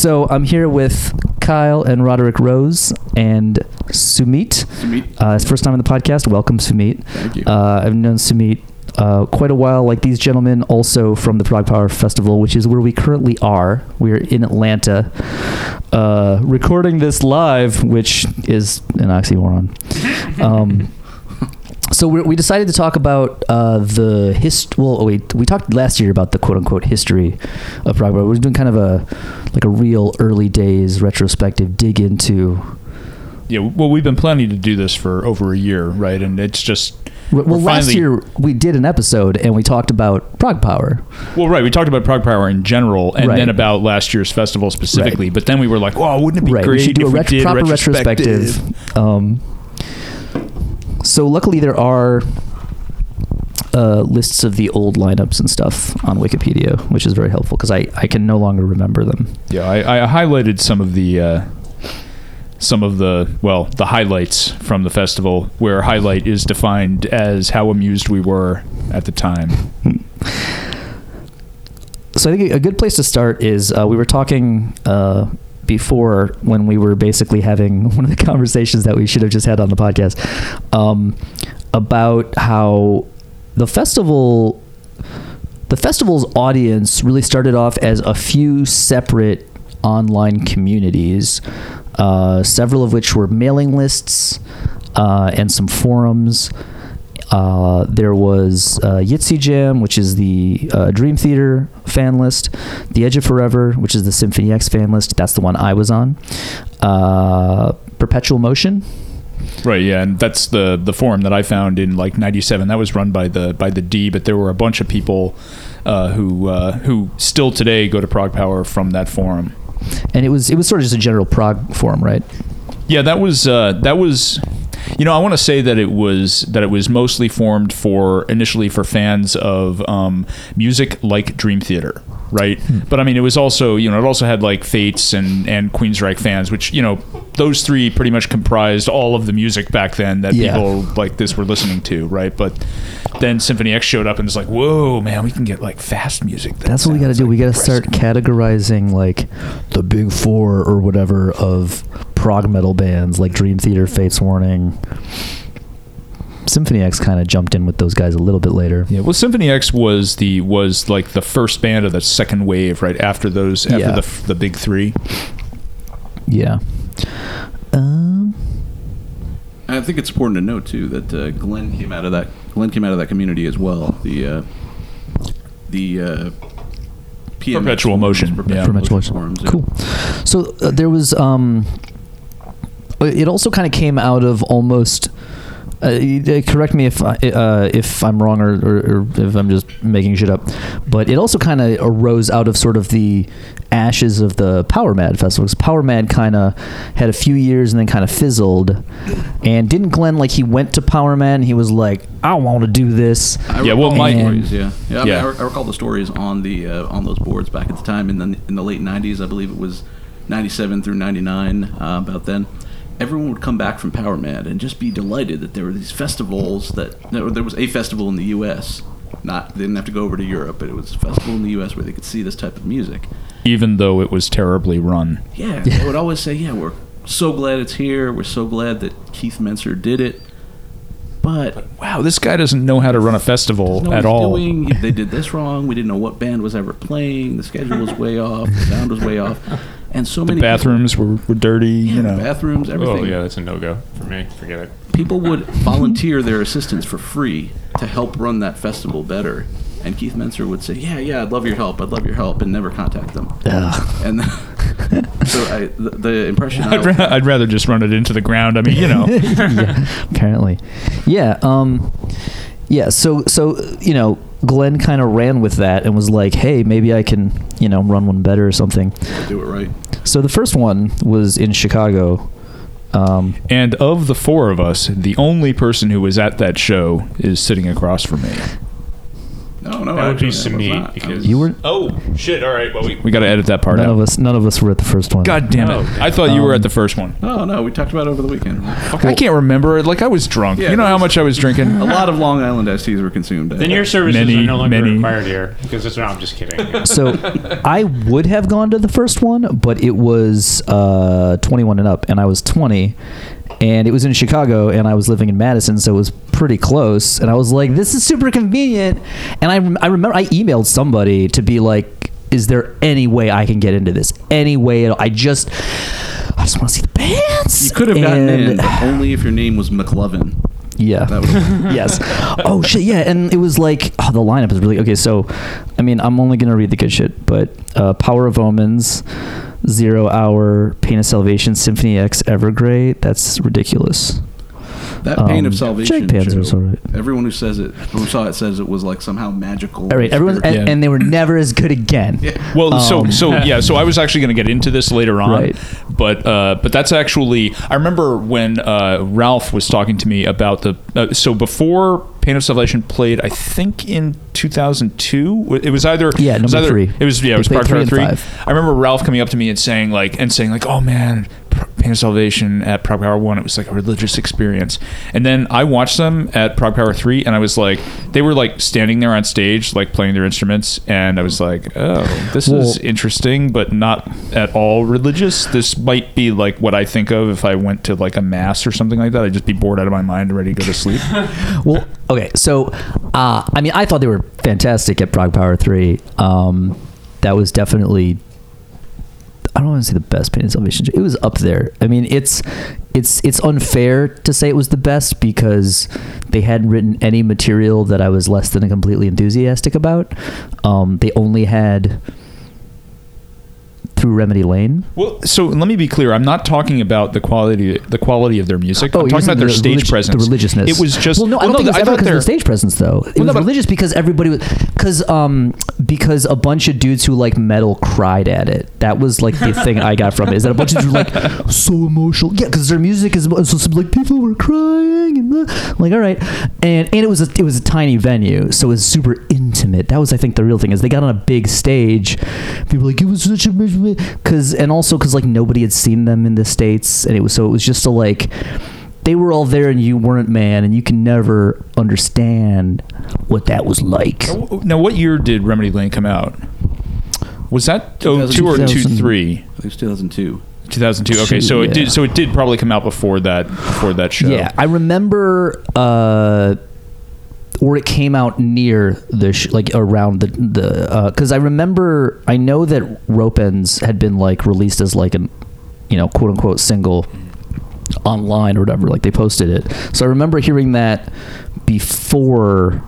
So I'm here with Kyle and Roderick Rose and Sumit. It's first time on the podcast. Welcome, Sumit. Thank you. I've known Sumit quite a while, like these gentlemen, also from the ProgPower Festival, which is where we currently are. We're in Atlanta, recording this live, which is an oxymoron. So we decided to talk about the history. Well, we talked last year about the quote-unquote history of ProgPower. We're doing kind of a real early days retrospective dig into. Yeah, well, we've been planning to do this for over a year, right? And it's just. Well, last year we did an episode and we talked about ProgPower. Well, right. We talked about ProgPower in general and then about last year's festival specifically. Right. But then we were like, "Wow, wouldn't it be great if we did a proper retrospective?" So luckily there are lists of the old lineups and stuff on Wikipedia, which is very helpful because I can no longer remember them. Yeah, I highlighted some of the highlights from the festival, where highlight is defined as how amused we were at the time. So I think a good place to start is we were talking before, when we were basically having one of the conversations that we should have just had on the podcast, about how the festival's audience really started off as a few separate online communities, several of which were mailing lists and some forums. There was Yitzy Jam, which is the Dream Theater fan list, The Edge of Forever, which is the Symphony X fan list. That's the one I was on. Perpetual Motion. Right, yeah, and that's the forum that I found in like 97. That was run by the D, but there were a bunch of people who still today go to ProgPower from that forum. And it was sort of just a general prog forum, right? Yeah, that was. You know, I want to say that it was mostly formed initially for fans of music like Dream Theater, right? Mm. But I mean, it was also, you know, it also had like Fates and Queensryche fans, which, you know, those three pretty much comprised all of the music back then that people like this were listening to, right? But then Symphony X showed up and it's like, whoa, man, we can get like fast music. That's what we got to do. We got to start categorizing like the big four or whatever of prog metal bands like Dream Theater, Fates, Warning. Symphony X kind of jumped in with those guys a little bit later. Yeah, well, Symphony X was like the first band of the second wave, right after those, the big three. Yeah. I think it's important to note too that Glenn came out of that. Glenn came out of that community as well. The Perpetual Motion. Perpetual Motion. Forums, cool. Yeah. So there was. It also kind of came out of almost. Correct me if I'm wrong or if I'm just making shit up, but it also kind of arose out of sort of the ashes of the Power Mad festival. Because Power Mad kind of had a few years and then kind of fizzled. And didn't Glenn, like, he went to Power Mad and he was like, I want to do this. I recall the stories on the on those boards back at the time in the late '90s. I believe it was 97 through 99, about then. Everyone would come back from Power Mad and just be delighted that there were these festivals, there was a festival in the U.S. They didn't have to go over to Europe, but it was a festival in the U.S. where they could see this type of music. Even though it was terribly run. Yeah, they would always say, yeah, we're so glad it's here, we're so glad that Keith Menser did it, but wow, this guy doesn't know how to run a festival at all. They did this wrong, we didn't know what band was ever playing, the schedule was way off, the sound was way off. And so the many bathrooms were dirty, you know. Bathrooms, everything. Oh yeah, that's a no-go for me. Forget it. People would volunteer their assistance for free to help run that festival better, and Keith Menser would say, "Yeah, I'd love your help," and never contact them. Ugh. And so the impression I'd rather just run it into the ground. I mean, you know. Yeah, apparently, yeah. So you know, Glenn kind of ran with that and was like, hey, maybe I can, you know, run one better or something. Do it right. So the first one was in Chicago. And of the four of us, the only person who was at that show is sitting across from me. No, that would be Sumit because you were. Oh shit! All right, well we got to edit that part out. None of us were at the first one. God damn it! I thought you were at the first one. No, we talked about it over the weekend. Fuck, I can't remember it. Like I was drunk. Yeah, you know how much I was drinking. A lot of Long Island STs were consumed. Then your services are no longer required here because it's. No, I'm just kidding. So I would have gone to the first one, but it was 21 and up, and I was 20. And it was in Chicago, and I was living in Madison, so it was pretty close. And I was like, this is super convenient. And I remember I emailed somebody to be like, is there any way I can get into this? Any way at all? I just want to see the bands. You could have gotten in, but only if your name was McLovin. Yeah. Yes. Oh, shit, yeah. And it was like, the lineup is really... Okay, so, I mean, I'm only going to read the good shit, but Power of Omens... Zero Hour, Pain of Salvation, Symphony X, Evergrey. That's ridiculous. That Pain of Salvation show, right. Everyone who says it, who saw it, says it was like somehow magical. All right, everyone, and they were never as good again. Yeah. Well, so I was actually going to get into this later on, right. but that's actually, I remember when Ralph was talking to me about the, so before Pain of Salvation played, I think in 2002, it was either number three. It was ProgPower 3. I remember Ralph coming up to me and saying like, oh man. Pain of Salvation at ProgPower 1, it was like a religious experience. And then I watched them at ProgPower 3, and I was like, they were like standing there on stage, like playing their instruments, and I was like, oh, this is interesting, but not at all religious. This might be like what I think of if I went to like a mass or something like that. I'd just be bored out of my mind and ready to go to sleep. Well, okay, so I mean, I thought they were fantastic at ProgPower 3. That was definitely... I don't want to say the best Pain of Salvation. It was up there. I mean, it's unfair to say it was the best because they hadn't written any material that I was less than completely enthusiastic about. They only had through Remedy Lane. Well, so let me be clear. I'm not talking about the quality of their music. I'm talking about their stage presence, the religiousness. It was just I thought the stage presence though. It was religious because everybody was because a bunch of dudes who like metal cried at it. That was like the thing I got from it. Is that a bunch of dudes were like so emotional? Yeah, because their music is so like people were crying and like all right, and it was a tiny venue, so it was super intimate. That was I think the real thing is they got on a big stage. People were like it was such a because like nobody had seen them in the States, and it was just a like they were all there and you weren't, man, and you can never understand what that was like. Now what year did Remedy Lane come out? Was that 02 or 23? I think it's 2002. 2002. Okay, so yeah. it did probably come out before that show. Yeah, I remember or it came out near the around the because I remember I know that Rope Ends had been like released as like an quote unquote single online or whatever, like they posted it, so I remember hearing that before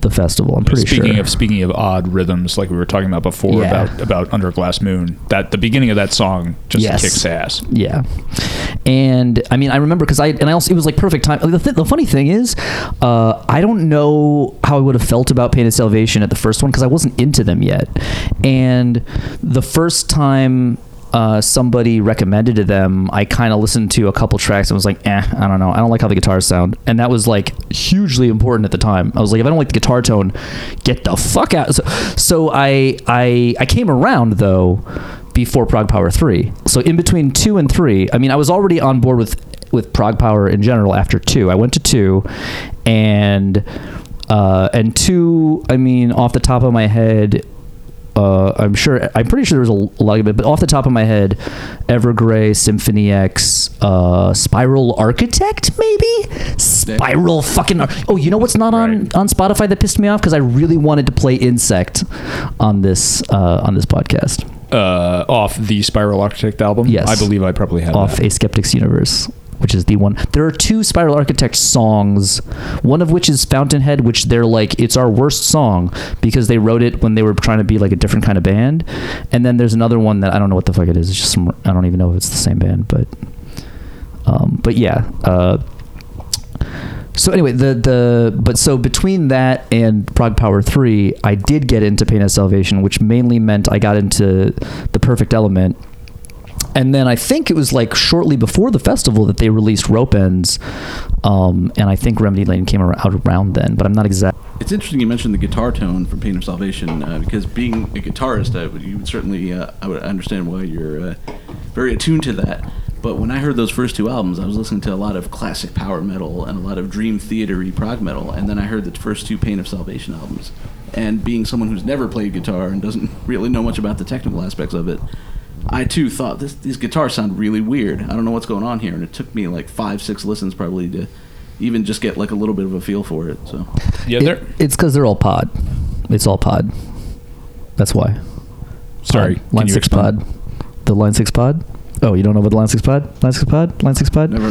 the festival. I'm pretty speaking of odd rhythms like we were talking about before, yeah. about Under a Glass Moon, that the beginning of that song just kicks ass. Yeah. And I mean I remember because I also it was like perfect time. The funny thing is I don't know how I would have felt about Pain of Salvation at the first one because I wasn't into them yet, and the first time somebody recommended to them, I kind of listened to a couple tracks and was like, I don't know. I don't like how the guitars sound. And that was like hugely important at the time. I was like, if I don't like the guitar tone, get the fuck out. So I came around though before ProgPower 3. So in between 2 and 3, I mean, I was already on board with ProgPower in general after 2. I went to 2 and 2, I mean, off the top of my head, I'm pretty sure there was a lot of it, but off the top of my head, Evergrey, Symphony X, Spiral Architect, maybe? Spiral fucking... you know what's not on Spotify that pissed me off? Because I really wanted to play Insect on this podcast. Off the Spiral Architect album? Yes. I believe I probably have off that. A Skeptic's Universe, which is the one. There are two Spiral Architect songs, one of which is Fountainhead, which they're like, it's our worst song because they wrote it when they were trying to be like a different kind of band. And then there's another one that I don't know what the fuck it is. It's just some, I don't even know if it's the same band, but yeah. So anyway, so between that and ProgPower 3, I did get into Pain of Salvation, which mainly meant I got into The Perfect Element. And then I think it was like shortly before the festival that they released Rope Ends, and I think Remedy Lane came out around then, but I'm not exact. It's interesting you mentioned the guitar tone from Pain of Salvation, because being a guitarist, I would understand why you're very attuned to that. But when I heard those first two albums, I was listening to a lot of classic power metal and a lot of Dream Theater-y prog metal, and then I heard the first two Pain of Salvation albums. And being someone who's never played guitar and doesn't really know much about the technical aspects of it, I too thought these guitars sound really weird. I don't know what's going on here, and it took me like 5-6 listens probably to even just get like a little bit of a feel for it. So yeah, it's because they're all pod. It's all pod. That's why. Sorry, Line 6 pod. The Line 6 pod. Oh, you don't know about the Line 6 pod? Line 6 pod? Line 6 pod? Never.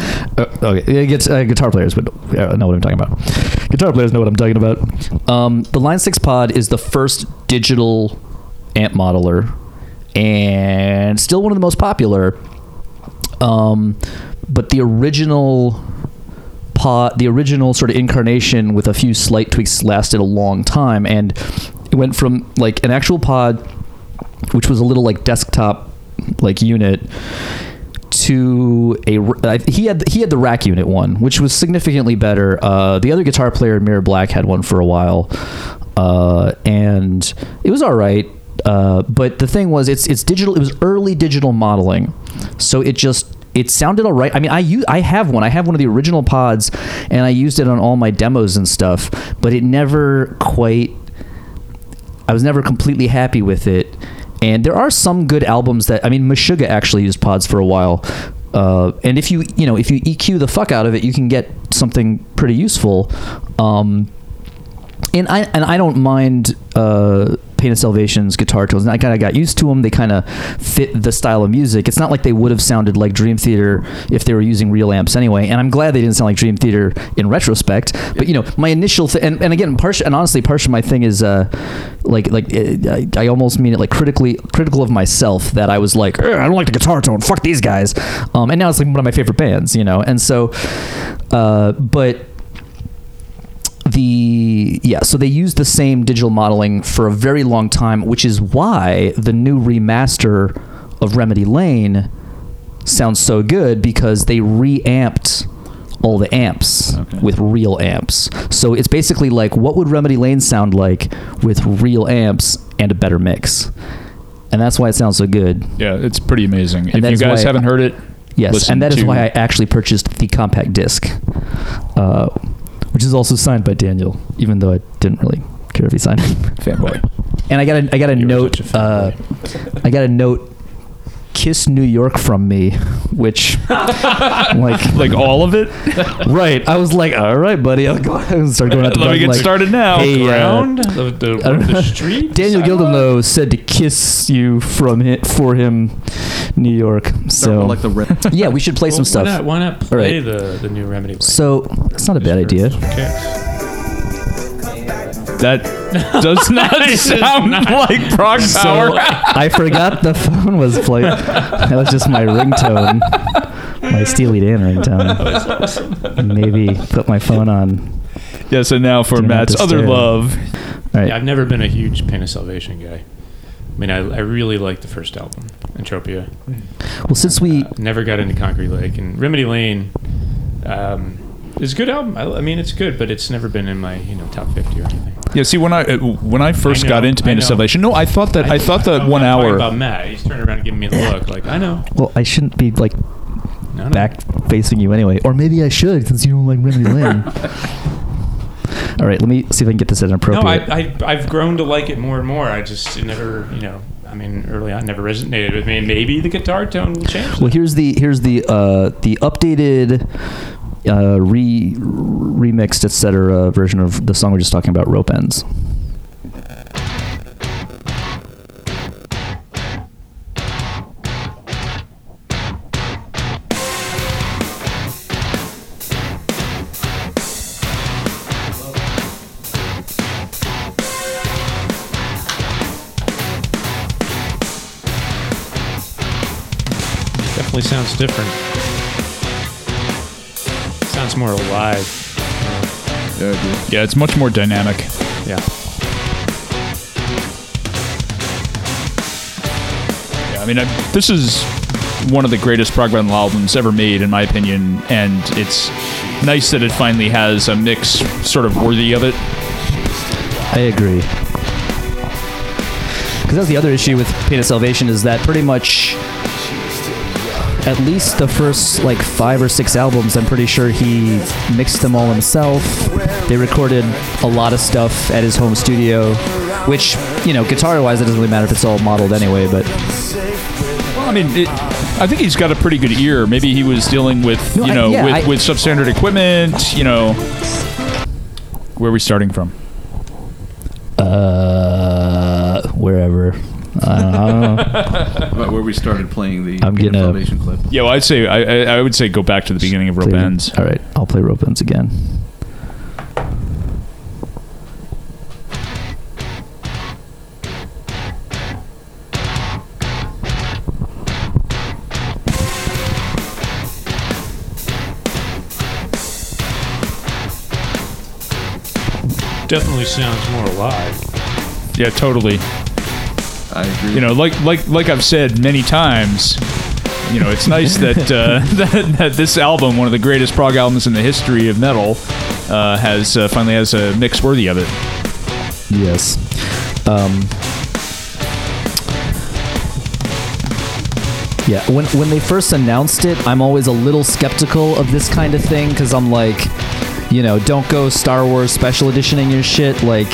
Okay. It gets, guitar players would know what I'm talking about. Guitar players know what I'm talking about. The Line 6 pod is the first digital amp modeler and still one of the most popular. But the original pod, the original sort of incarnation with a few slight tweaks lasted a long time. And it went from like an actual pod, which was a little like desktop like unit, to he had the rack unit one, which was significantly better. The other guitar player, Mirror Black, had one for a while, and it was all right. But the thing was, it's digital. It was early digital modeling, so it sounded all right. I mean, I have one of the original pods, and I used it on all my demos and stuff. But it never quite. I was never completely happy with it. And there are some good albums that, I mean, Meshuggah actually used pods for a while. And if you EQ the fuck out of it, you can get something pretty useful. And I don't mind Pain of Salvation's guitar tools. I kind of got used to them. They kind of fit the style of music. It's not like they would have sounded like Dream Theater if they were using real amps anyway. And I'm glad they didn't sound like Dream Theater in retrospect. But you know, my initial part of my thing is I almost mean it like critical of myself, that I was like, I don't like the guitar tone. Fuck these guys. And now it's like one of my favorite bands, you know. And so, but. So they used the same digital modeling for a very long time, which is why the new remaster of Remedy Lane sounds so good, because they reamped all the amps with real amps. So it's basically like, what would Remedy Lane sound like with real amps and a better mix? And that's why it sounds so good. Yeah, it's pretty amazing. And if you guys haven't heard it, yes, and that is why I actually purchased the compact disc. Which is also signed by Daniel, even though I didn't really care if he signed it. Fanboy. And I got a note, "Kiss New York" from me, which like all of it. Right. I was like, all right, buddy, I'll go ahead and start going out. Let me get started now. Hey, ground the street. Daniel Gilden though said to kiss you for him, New York. So like yeah, we should play some stuff. Why not play right. the new Remedy? So it's not a bad idea. That. Does not sound like ProgPower. So, I forgot the phone was playing. That was just my ringtone, my Steely Dan ringtone. That was awesome. Maybe put my phone on. Yeah. So now for Matt's other love. All right. Yeah, I've never been a huge Pain of Salvation guy. I mean, I really like the first album, Entropia. Well, since we never got into Concrete Lake and Remedy Lane. It's a good album. I mean, it's good, but it's never been in my top 50 or anything. Yeah. See, when I first got into Pain of Salvation, no, I thought that 1 hour. About Matt, he's turning around and giving me the look. Like I know. Well, I shouldn't be like back facing you anyway, or maybe I should, since you don't like Remedy Lane. All right, let me see if I can get this at an appropriate. No, I've grown to like it more and more. I just never, I mean, early on, never resonated with me. Maybe the guitar tone will change. Well, here's the updated. Remixed, etc. version of the song we're just talking about, Rope Ends. Definitely sounds different. It's more alive. Yeah, it's much more dynamic. Yeah. Yeah, I mean, this is one of the greatest prog metal albums ever made, in my opinion, and it's nice that it finally has a mix sort of worthy of it. I agree. Because that's the other issue with Pain of Salvation, is that pretty much at least the first like 5 or 6 albums, I'm pretty sure he mixed them all himself. They recorded a lot of stuff at his home studio, which, you know, guitar-wise, it doesn't really matter if it's all modeled anyway, but... Well, I mean, I think he's got a pretty good ear. Maybe he was dealing with, with substandard equipment, you know... Where are we starting from? Wherever... I don't know. Where we started playing the Salvation clip. Yeah, well, I would say go back to the beginning of Rope Ends. All right, I'll play Rope Ends again. Definitely sounds more alive. Yeah, totally. I agree. You know, like I've said many times, you know, it's nice that, that this album, one of the greatest prog albums in the history of metal, finally has a mix worthy of it. Yes. Yeah. When they first announced it, I'm always a little skeptical of this kind of thing, because I'm like, you know, don't go Star Wars special editioning your shit, like.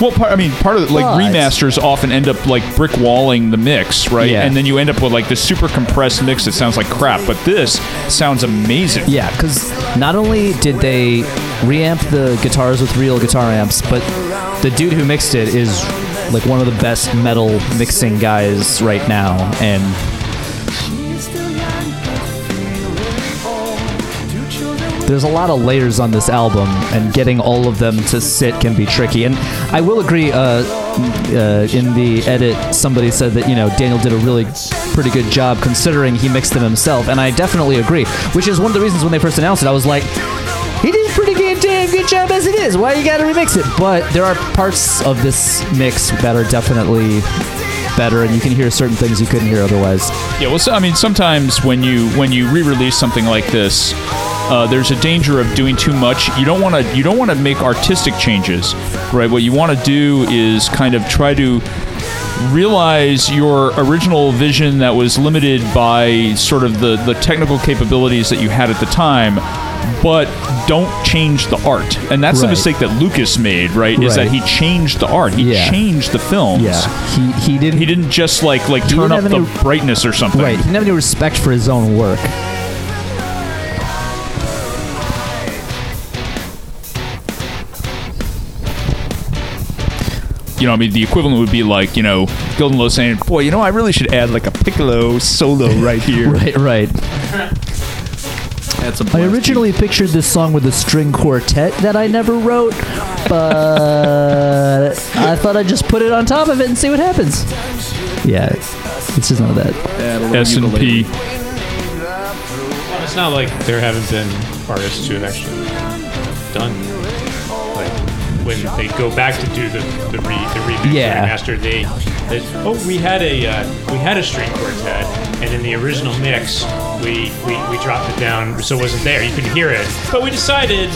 Well, part of remasters often end up like brick walling the mix, right? Yeah. And then you end up with like this super compressed mix that sounds like crap, but this sounds amazing. Yeah, because not only did they reamp the guitars with real guitar amps, but the dude who mixed it is like one of the best metal mixing guys right now, and... There's a lot of layers on this album, and getting all of them to sit can be tricky. And I will agree, in the edit, somebody said that, you know, Daniel did a really pretty good job considering he mixed them himself, and I definitely agree, which is one of the reasons when they first announced it, I was like, he did a pretty damn good job as it is, why you gotta remix it? But there are parts of this mix that are definitely... better, and you can hear certain things you couldn't hear otherwise. Yeah, well, so, I mean, sometimes when you re-release something like this, there's a danger of doing too much. You don't want to make artistic changes, right? What you want to do is kind of try to realize your original vision that was limited by sort of the technical capabilities that you had at the time, but don't change the art. And that's the mistake that Lucas made, right? Is that he changed the art. He changed the films. Yeah. He didn't just like turn up the brightness or something. Right. He didn't have any respect for his own work. You know, I mean, the equivalent would be like, you know, Gildan Lowe saying, boy, you know, I really should add like a piccolo solo right here. right. I originally pictured this song with a string quartet that I never wrote, but I thought I'd just put it on top of it and see what happens. Yeah, it's just none of that. S&P. Well, it's not like there haven't been artists who have actually done, like, when they go back to do the remix remaster, they we had a string quartet, and in the original mix we dropped it down so it wasn't there, you couldn't hear it, but we decided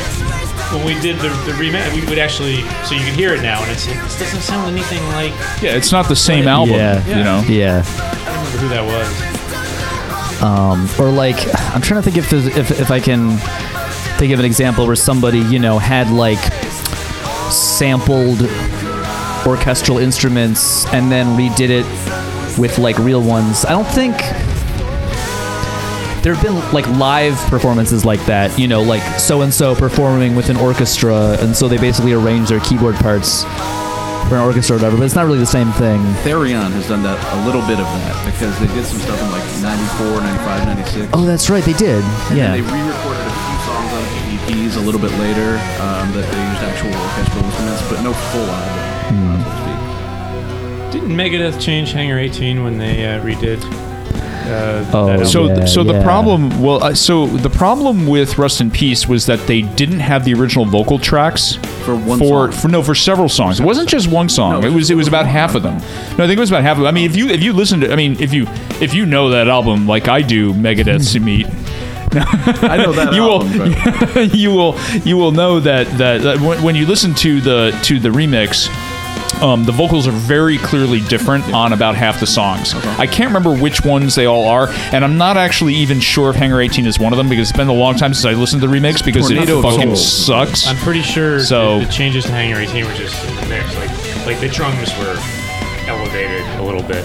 when we did the remix we would actually, so you can hear it now, and it's, it doesn't sound anything like, yeah, it's not the same album. I don't remember who that was. Or like, I'm trying to think if I can think of an example where somebody, you know, had like sampled orchestral instruments and then redid it with like real ones. I don't think there have been like live performances like that, you know, like so-and-so performing with an orchestra, and so they basically arrange their keyboard parts for an orchestra or whatever, but it's not really the same thing. Therion has done that, a little bit of that, because they did some stuff in like 94, 95, 96. Oh, that's right, they did. And yeah. They re-recorded a few songs on EPs a little bit later, that they used actual orchestral instruments, but no full on it. Didn't Megadeth change Hangar 18 when they redid? The problem, the problem with Rust in Peace was that they didn't have the original vocal tracks for several songs. It wasn't just one song. It was about half of them. No, I think it was about half of them. I mean, if you listen to, if you know that album like I do, Megadeth, Sumit. I know that you will know that when you listen to the remix, the vocals are very clearly different on about half the songs. Okay. I can't remember which ones they all are, and I'm not actually even sure if Hangar 18 is one of them, because it's been a long time since I listened to the remix, because it fucking sucks. I'm pretty sure the changes to Hangar 18 were just in the mix. Like the drums were elevated a little bit.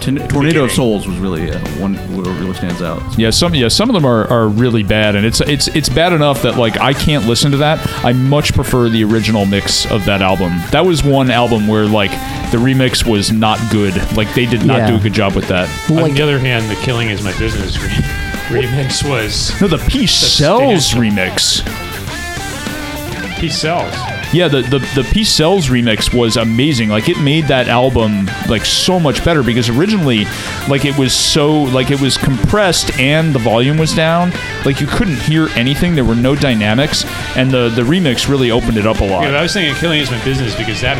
Tornado of Souls was really one that really stands out. Yeah, some of them are really bad, and it's bad enough that like I can't listen to that. I much prefer the original mix of that album. That was one album where like the remix was not good. Like they did not do a good job with that. Like, on the other hand, the Killing Is My Business remix was no, the Peace Sells remix. Peace Sells. Yeah, the Peace Sells remix was amazing. Like it made that album like so much better, because originally like it was so like it was compressed and the volume was down. Like you couldn't hear anything. There were no dynamics, and the remix really opened it up a lot. Yeah, but I was thinking Killing Is My Business because that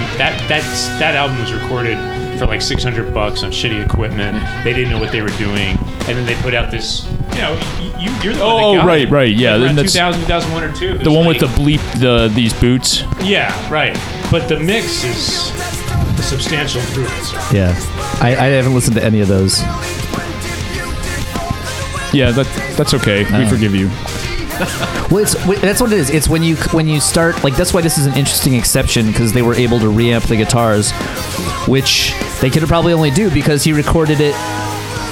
album was recorded for like $600 on shitty equipment. They didn't know what they were doing, and then they put out this. You know, you're the one that got right, it. Right, yeah. Around 2000, 2001 or 2. The one like, with the bleep, these boots. Yeah, right. But the mix is a substantial improvement. Yeah, I haven't listened to any of those. Yeah, that's okay. We forgive you. Well, that's what it is. It's when you start like that's why this is an interesting exception, because they were able to reamp the guitars, which they could probably only do because he recorded it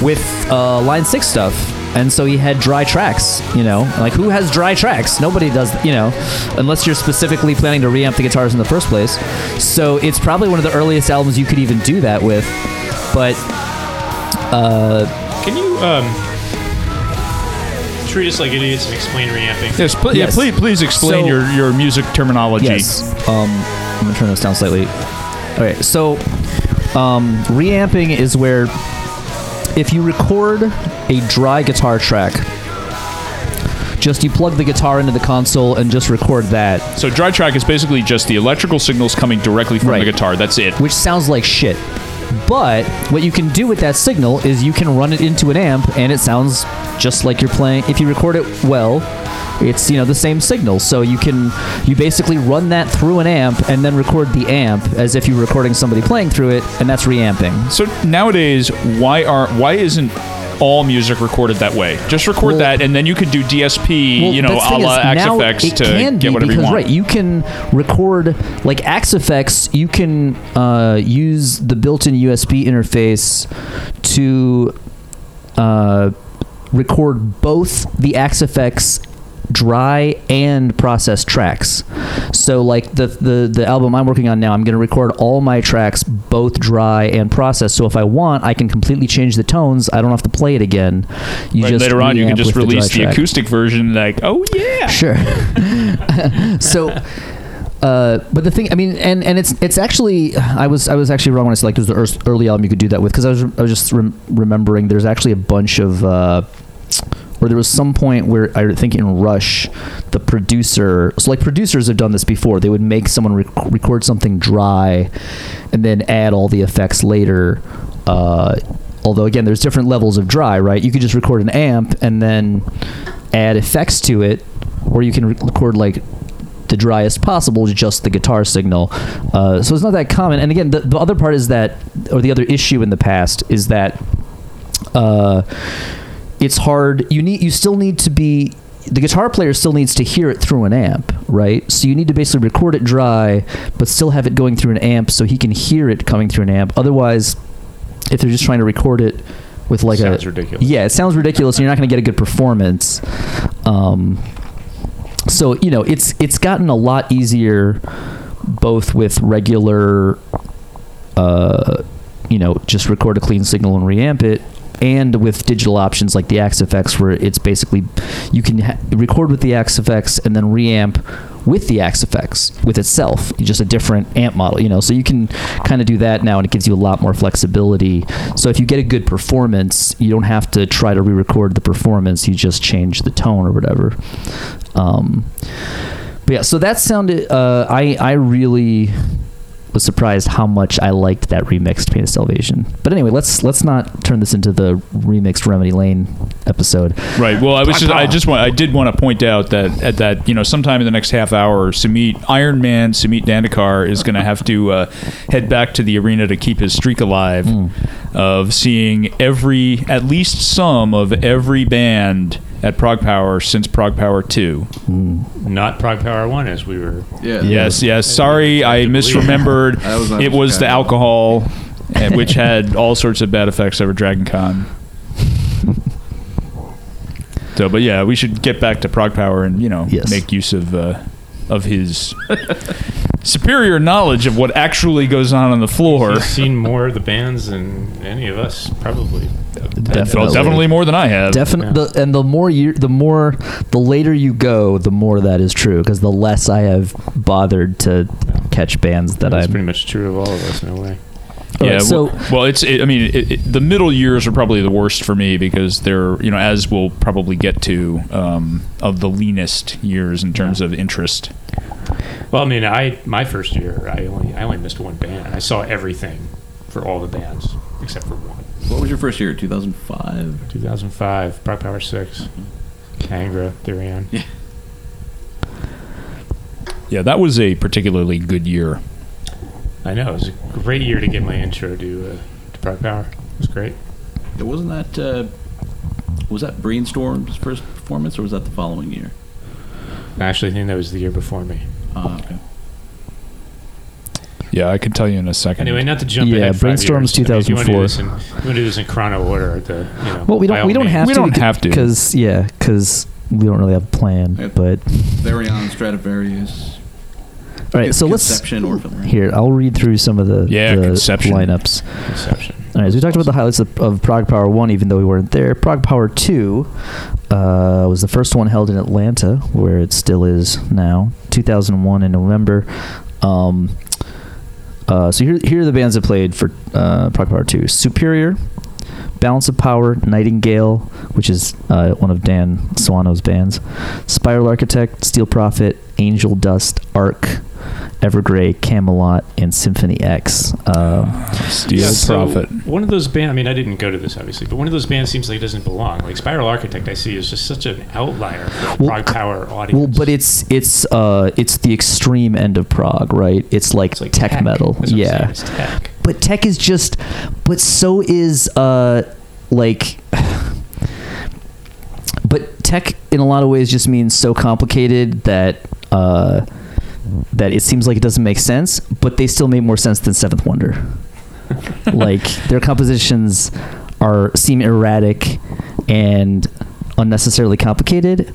with Line 6 stuff. And so he had dry tracks, you know? Like, who has dry tracks? Nobody does, you know, unless you're specifically planning to reamp the guitars in the first place. So it's probably one of the earliest albums you could even do that with. But, can you, treat us like idiots and explain reamping? Yes, yes. Please explain your music terminology. Yes. I'm going to turn this down slightly. All right, so reamping is where... If you record a dry guitar track, just you plug the guitar into the console and just record that. So dry track is basically just the electrical signals coming directly from the guitar. That's it. Which sounds like shit. But what you can do with that signal is you can run it into an amp and it sounds just like you're playing. If you record it well, it's, you know, the same signal. So you basically run that through an amp and then record the amp as if you were recording somebody playing through it, and that's reamping. So nowadays, why isn't all music recorded that way? Just record that, and then you could do DSP, a la Axe FX to get whatever you want. Right, you can record, like Axe FX, you can use the built-in USB interface to record both the Axe FX dry and processed tracks. So like the album I'm working on now, I'm going to record all my tracks both dry and processed. So if I want, I can completely change the tones. I don't have to play it again. Later on, you can just release the acoustic version like, oh yeah. Sure. So but the thing, I mean, and it's actually, I was actually wrong when I said like there's the early album you could do that with, because I was just remembering there's actually a bunch of or there was some point where I think in Rush, the producer... So, like, producers have done this before. They would make someone record something dry and then add all the effects later. Although, again, there's different levels of dry, right? You could just record an amp and then add effects to it, or you can record, like... the driest possible, just the guitar signal. So it's not that common. And again, the other part is that... Or the other issue in the past is that... it's hard. The guitar player still needs to hear it through an amp, right? So you need to basically record it dry, but still have it going through an amp so he can hear it coming through an amp. Otherwise, if they're just trying to record it with like sounds ridiculous. Yeah, it sounds ridiculous, and you're not going to get a good performance. So you know, it's gotten a lot easier, both with regular, just record a clean signal and reamp it. and with digital options like the Axe FX, where it's basically you can record with the Axe FX and then reamp with the Axe FX with itself, just a different amp model, you know. So you can kind of do that now, and it gives you a lot more flexibility. So if you get a good performance, you don't have to try to re-record the performance. You just change the tone or whatever. But yeah, so that sounded. I really was surprised how much I liked that remixed Pain of Salvation. But anyway, let's not turn this into the remixed Remedy Lane episode. Right. Well, I did want to point out that you know, sometime in the next half hour, Sumit Dandikar is going to have to head back to the arena to keep his streak alive of seeing at least some of every band at ProgPower since ProgPower 2. Not ProgPower 1, as we were... Yeah. Yes. Sorry, I misremembered. It was the alcohol, which had all sorts of bad effects over Dragon Con. So, but yeah, we should get back to ProgPower and, you know, make use of his superior knowledge of what actually goes on the floor. He's seen more of the bands than any of us, probably. Definitely more than I have. Definitely, yeah. And the later you go, the more that is true, because the less I have bothered to catch bands that That's pretty much true of all of us in a way. Yeah. Right, so, well, the middle years are probably the worst for me, because they're, you know, as we'll probably get to, of the leanest years in terms of interest. Well, I mean, my first year, I only missed one band. I saw everything for all the bands except for one. What was your first year? 2005? 2005. ProgPower 6. Kangra. Therion. Yeah, that was a particularly good year. I know. It was a great year to get my intro to ProgPower. It was great. It wasn't that... was that Brainstorm's first performance, or was that the following year? I actually think that was the year before me. Oh, okay. Yeah, I can tell you in a second. Anyway, not to jump ahead. Yeah, Brainstorm's 2004. You want to do this in chrono order? Well, we don't have to. Because we don't really have a plan. Yep. But Therion, Stradivarius. All right, so I'll read through some of the lineups. Conception. All right, so we talked about the highlights of ProgPower 1, even though we weren't there. ProgPower 2 was the first one held in Atlanta, where it still is now, 2001 in November. So here are the bands that played for ProgPower 2. Superior, Balance of Power, Nightingale, which is one of Dan Solano's bands, Spiral Architect, Steel Prophet, Angel Dust, Arc, Evergrey, Kamelot, and Symphony X. Steel Prophet. One of those bands, I mean, I didn't go to this, obviously, but one of those bands seems like it doesn't belong. Like, Spiral Architect, I see, is just such an outlier for the ProgPower audience. Well, but it's the extreme end of prog, right? It's like tech metal. Yeah. It's tech. But tech is just... But so is, like... But tech, in a lot of ways, just means so complicated that it seems like it doesn't make sense, but they still made more sense than Seventh Wonder. Like, their compositions seem erratic and unnecessarily complicated,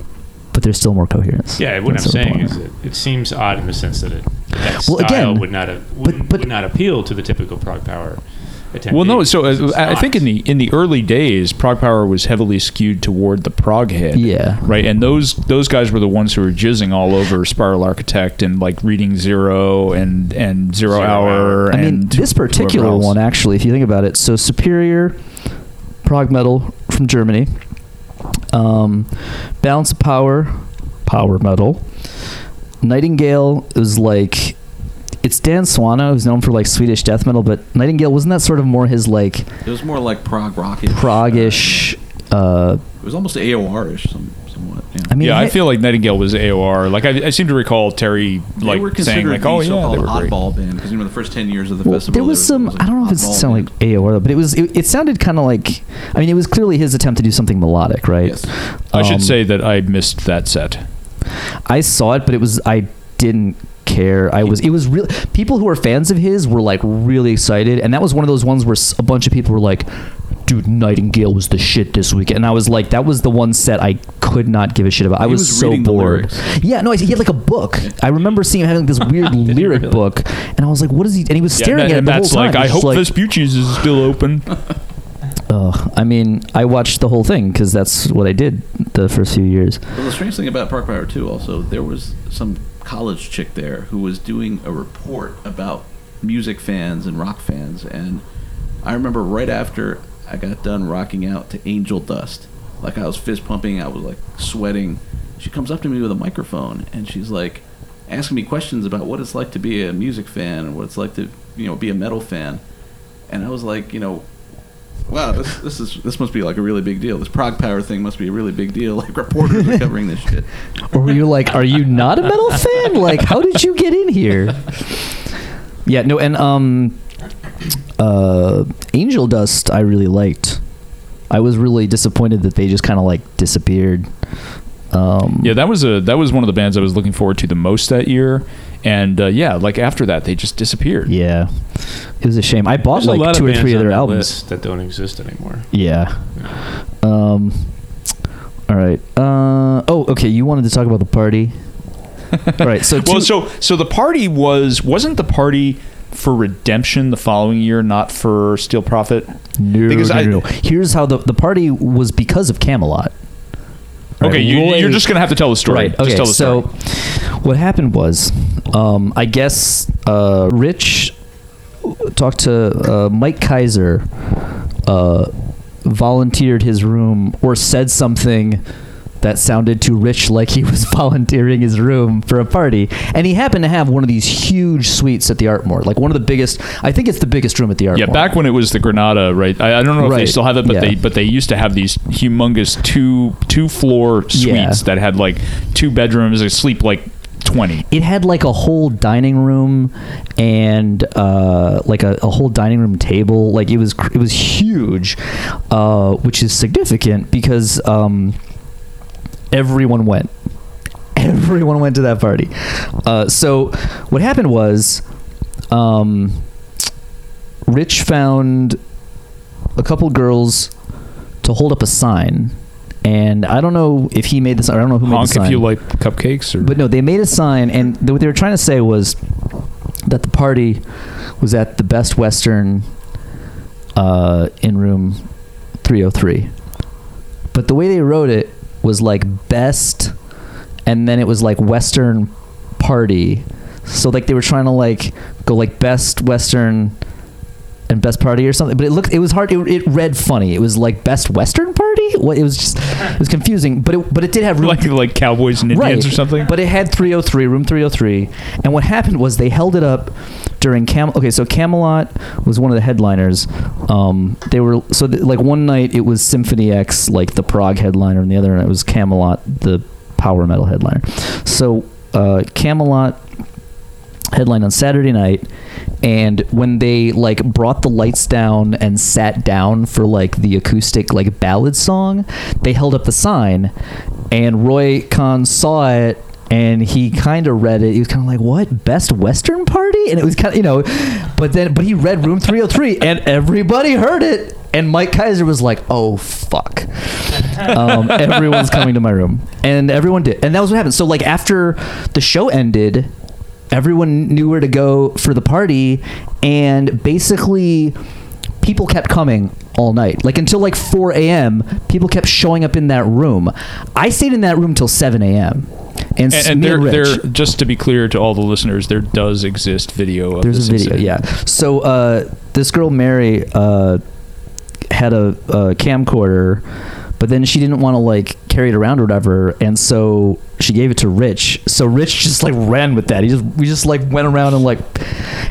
but there's still more coherence. Yeah, what I'm saying is it seems odd in the sense that that style would not appeal to the typical ProgPower attendee. Well, no, so I think in the early days, ProgPower was heavily skewed toward the prog head. Yeah. Right, and those guys were the ones who were jizzing all over Spiral Architect and, like, reading Zero and Zero Hour. I mean, this particular one, actually, if you think about it, so Superior, prog metal from Germany, Balance of Power, power metal, Nightingale is like... It's Dan Solano, who's known for, like, Swedish death metal, but Nightingale, wasn't that sort of more his, like... It was more like prog rockish. Prog-ish. It was almost AOR-ish, somewhat. Yeah, I mean, I feel like Nightingale was AOR. Like, I seem to recall Terry, like, saying, like, oh, yeah, they were great. Oddball band, because, you know, the first 10 years of the festival... There was some I don't know if it sounded like AOR, but it sounded kind of like... I mean, it was clearly his attempt to do something melodic, right? Yes. I should say that I missed that set. I saw it, but I didn't... care. It was real. People who are fans of his were, like, really excited, and that was one of those ones where a bunch of people were like, dude, Nightingale was the shit this weekend, and I was like, that was the one set I could not give a shit about. I was so bored. Yeah, no, he had, like, a book. I remember seeing him having this weird lyric book, and I was like, what is he, and he was staring at it the whole time. Like, I hope Vespucci's is still open. I mean, I watched the whole thing because that's what I did the first few years. Well, the strange thing about ProgPower 2 also, there was some college chick there who was doing a report about music fans and rock fans, and I remember right after I got done rocking out to Angel Dust, like I was fist pumping, I was like sweating, she comes up to me with a microphone and she's like asking me questions about what it's like to be a music fan and what it's like to, you know, be a metal fan. And I was like, you know, wow, this must be like a really big deal. This ProgPower thing must be a really big deal. Like, reporters are covering this shit. Or were you like, are you not a metal fan? Like, how did you get in here? Yeah, no, and Angel Dust I really liked. I was really disappointed that they just kind of like disappeared. Yeah, that was one of the bands I was looking forward to the most that year. And yeah, like after that, they just disappeared. Yeah, it was a shame. I bought like 2 or 3 of their albums that don't exist anymore. Yeah. All right. Oh, okay. You wanted to talk about the party. All right. So so the party wasn't the party for Redemption the following year, not for Steel Prophet? No. Here's how the party was because of Kamelot. Right. Okay, you're just going to have to tell the story. Right. Okay, just tell the story. What happened was, I guess Rich talked to Mike Kaiser, volunteered his room, or said something that sounded to Rich like he was volunteering his room for a party. And he happened to have one of these huge suites at the Artmore, like one of the biggest. I think it's the biggest room at the Artmore. Yeah, back when it was the Granada, right? I don't know if they still have it, but they used to have these humongous two-floor suites that had like 2 bedrooms, that sleep like 20. It had like a whole dining room and like a whole dining room table. Like it was huge, which is significant because everyone went to that party. So what happened was, Rich found a couple girls to hold up a sign, and I don't know if he made this. I don't know who made the sign. Honk if you like cupcakes, or but no, they made a sign, and what they were trying to say was that the party was at the Best Western in room 303. But the way they wrote it was like Best, and then it was like Western Party. So like they were trying to like go like Best Western and Best Party or something, but it was hard. It read funny. It was like Best Western Party. What it was just, it was confusing. But it did have room like Cowboys and Indians or something. But it had 303, room 303. And what happened was they held it up during Camelot. Okay, so Camelot was one of the headliners. They were like one night it was Symphony X, like the prog headliner, and the other night it was Camelot, the power metal headliner. So Camelot headline on Saturday night, and when they like brought the lights down and sat down for like the acoustic like ballad song, they held up the sign, and Roy Khan saw it and he kind of read it. He was kind of like, what, Best Western Party? And it was kind of, you know, but he read room 303 and everybody heard it, and Mike Kaiser was like, oh fuck, everyone's coming to my room. And everyone did, and that was what happened. So like after the show ended, everyone knew where to go for the party, and basically people kept coming all night. Like until like 4 a.m., people kept showing up in that room. I stayed in that room till 7 a.m. And there, just to be clear to all the listeners, there does exist video of this. There's a video, yeah. So this girl, Mary, had a camcorder, but then she didn't want to like carry it around or whatever, and so she gave it to Rich. So Rich just like ran with that. We just like went around and like,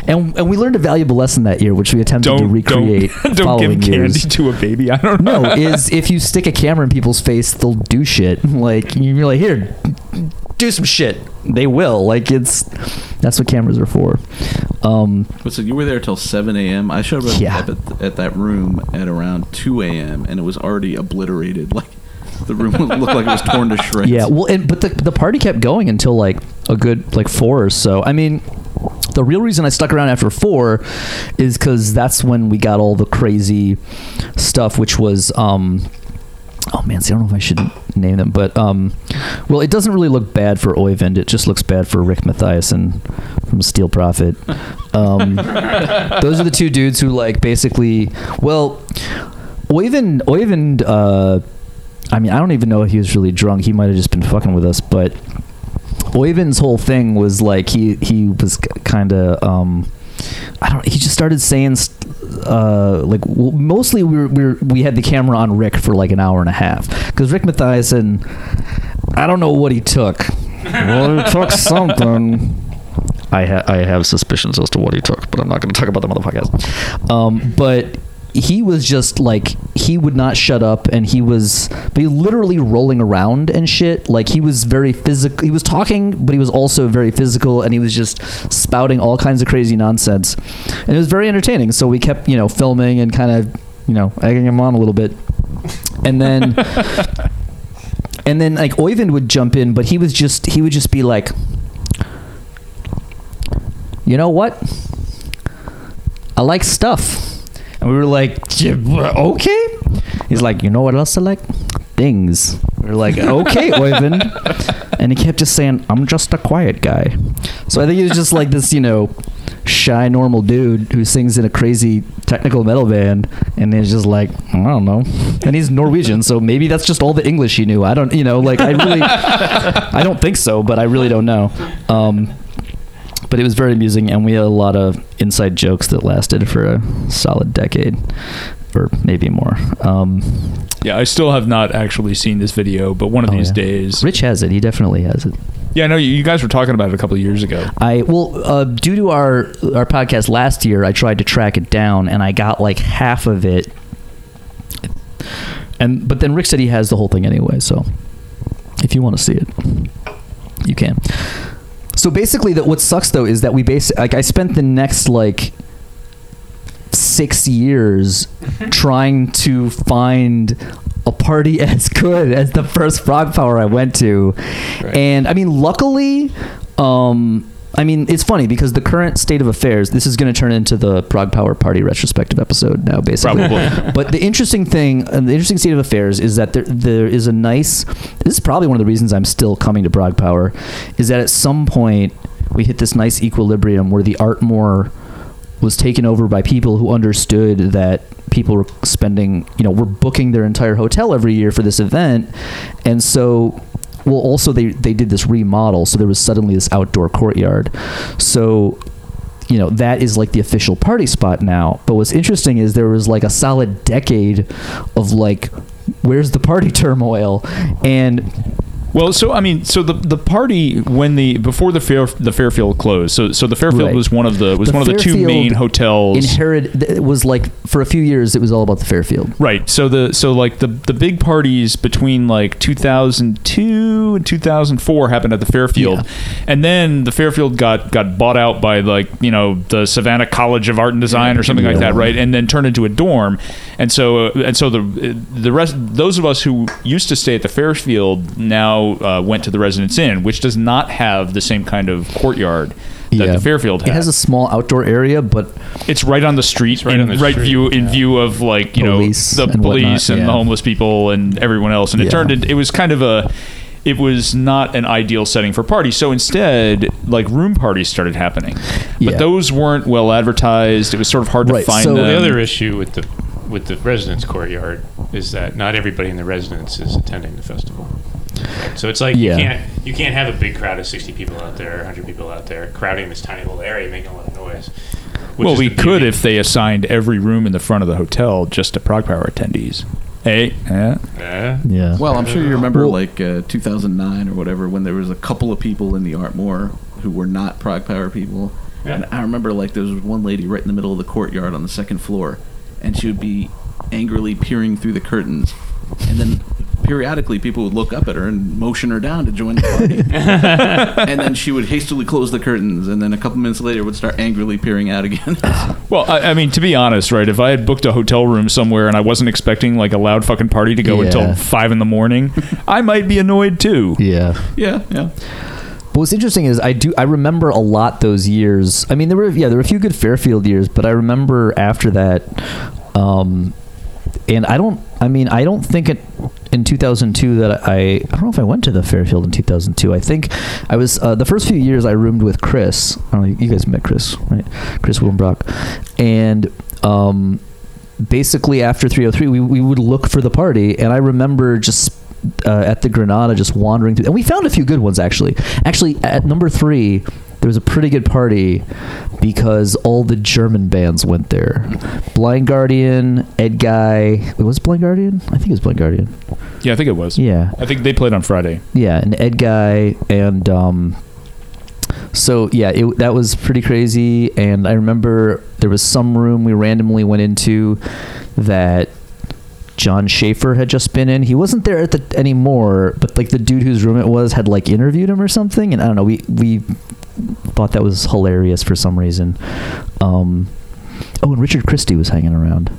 and we learned a valuable lesson that year, which we attempted to recreate. Don't give candy to a baby. I don't know. No, is if you stick a camera in people's face, they'll do shit. Like you're like, here, do some shit. They will. Like that's what cameras are for. So you were there till 7 a.m. I showed up at that room at around 2 a.m. and it was already obliterated. Like the room looked like it was torn to shreds. Yeah, well, but the party kept going until like a good like 4 or so. I mean, the real reason I stuck around after 4 is because that's when we got all the crazy stuff, which was oh man, see, I don't know if I should name them, but well, it doesn't really look bad for Øyvind. It just looks bad for Rick Mathiasen from Steel Prophet. Those are the two dudes who like basically, well, Øyvind, I mean, I don't even know if he was really drunk. He might have just been fucking with us, but Øyvind's whole thing was like he was kind of he just started saying mostly we had the camera on Rick for like an hour and a half because Rick Mathiasen, I don't know what he took. Well, he took something. I have suspicions as to what he took, but I'm not going to talk about them on the podcast. But he was just like, he would not shut up, and he was literally rolling around and shit. Like, he was very physical. He was talking, but he was also very physical, and he was just spouting all kinds of crazy nonsense. And it was very entertaining, so we kept, filming and kind of, egging him on a little bit. And then... and then, like, Øyvind would jump in, but he would just be like, you know what? I like stuff. And we were like, okay. He's like, you know what else I like? Things. We were like, okay, Øyvind. And he kept just saying, I'm just a quiet guy. So I think he was just like this, shy, normal dude who sings in a crazy technical metal band, and is just like, I don't know. And he's Norwegian, so maybe that's just all the English he knew. I don't, I don't think so, but I really don't know. But it was very amusing, and we had a lot of inside jokes that lasted for a solid decade, or maybe more. Yeah, I still have not actually seen this video, but one of these days... Rich has it. He definitely has it. Yeah, I know you guys were talking about it a couple of years ago. Due to our podcast last year, I tried to track it down, and I got like half of it. But then Rick said he has the whole thing anyway, so if you want to see it, you can. So basically, what sucks though is that I spent the next 6 years trying to find a party as good as the first ProgPower I went to. Right. And I mean, luckily, it's funny because the current state of affairs, this is going to turn into the ProgPower party retrospective episode now, basically. Probably. But the interesting thing, and the interesting state of affairs is that there is a nice, this is probably one of the reasons I'm still coming to ProgPower, is that at some point we hit this nice equilibrium where the Artmore was taken over by people who understood that people were spending, we're booking their entire hotel every year for this event. And so, they did this remodel. So there was suddenly this outdoor courtyard. So, that is like the official party spot now. But what's interesting is there was like a solid decade of like, where's the party turmoil? And... Well, so I mean, so the party before the Fairfield closed. So the Fairfield right. was one of the was the one Fairfield of the two main hotels. It was like for a few years it was all about the Fairfield. Right. So the big parties between like 2002 and 2004 happened at the Fairfield, yeah. And then the Fairfield got bought out by the Savannah College of Art and Design or something like that, right? And then turned into a dorm. And so the rest those of us who used to stay at the Fairfield now. Went to the Residence Inn, which does not have the same kind of courtyard that the Fairfield has. It has a small outdoor area, but it's right on the street, in view of like police the and police whatnot, and the homeless people and everyone else. And it turned into, it was not an ideal setting for parties. So instead, room parties started happening, but those weren't well advertised. It was sort of hard to find them. The other issue with the residence courtyard is that not everybody in the residence is attending the festival. So it's like you can't have a big crowd of 60 people out there, 100 people out there, crowding this tiny little area, making a lot of noise. Well, we could if they assigned every room in the front of the hotel just to ProgPower attendees. Hey, yeah. Well, I'm sure you remember 2009 or whatever when there was a couple of people in the Artmore who were not ProgPower people, and I remember there was one lady right in the middle of the courtyard on the second floor, and she would be angrily peering through the curtains, and then. Periodically, people would look up at her and motion her down to join the party. And then she would hastily close the curtains, and then a couple minutes later would start angrily peering out again. Well, I mean, to be honest, right, if I had booked a hotel room somewhere and I wasn't expecting, a loud fucking party to go until 5 in the morning, I might be annoyed, too. Yeah. Yeah, yeah. But what's interesting is I remember a lot those years. I mean, there were a few good Fairfield years, but I remember after that, and I don't think it... In 2002 that I don't know if I went to the Fairfield in 2002. I think I was the first few years I roomed with Chris. I don't know, you guys met Chris, right? Chris Wurmbrock. And basically after 303, we would look for the party, and I remember just at the Granada just wandering through, and we found a few good ones actually. Actually, at number 3, there was a pretty good party because all the German bands went there. Blind Guardian, Ed Guy. Was it Blind Guardian? I think it was Blind Guardian. Yeah, I think it was. Yeah. I think they played on Friday. Yeah, and Ed Guy and so yeah, that was pretty crazy. And I remember there was some room we randomly went into that John Schaefer had just been in. He wasn't there at the anymore, but like the dude whose room it was had like interviewed him or something. And I don't know. We thought that was hilarious for some reason. Oh, and Richard Christie was hanging around.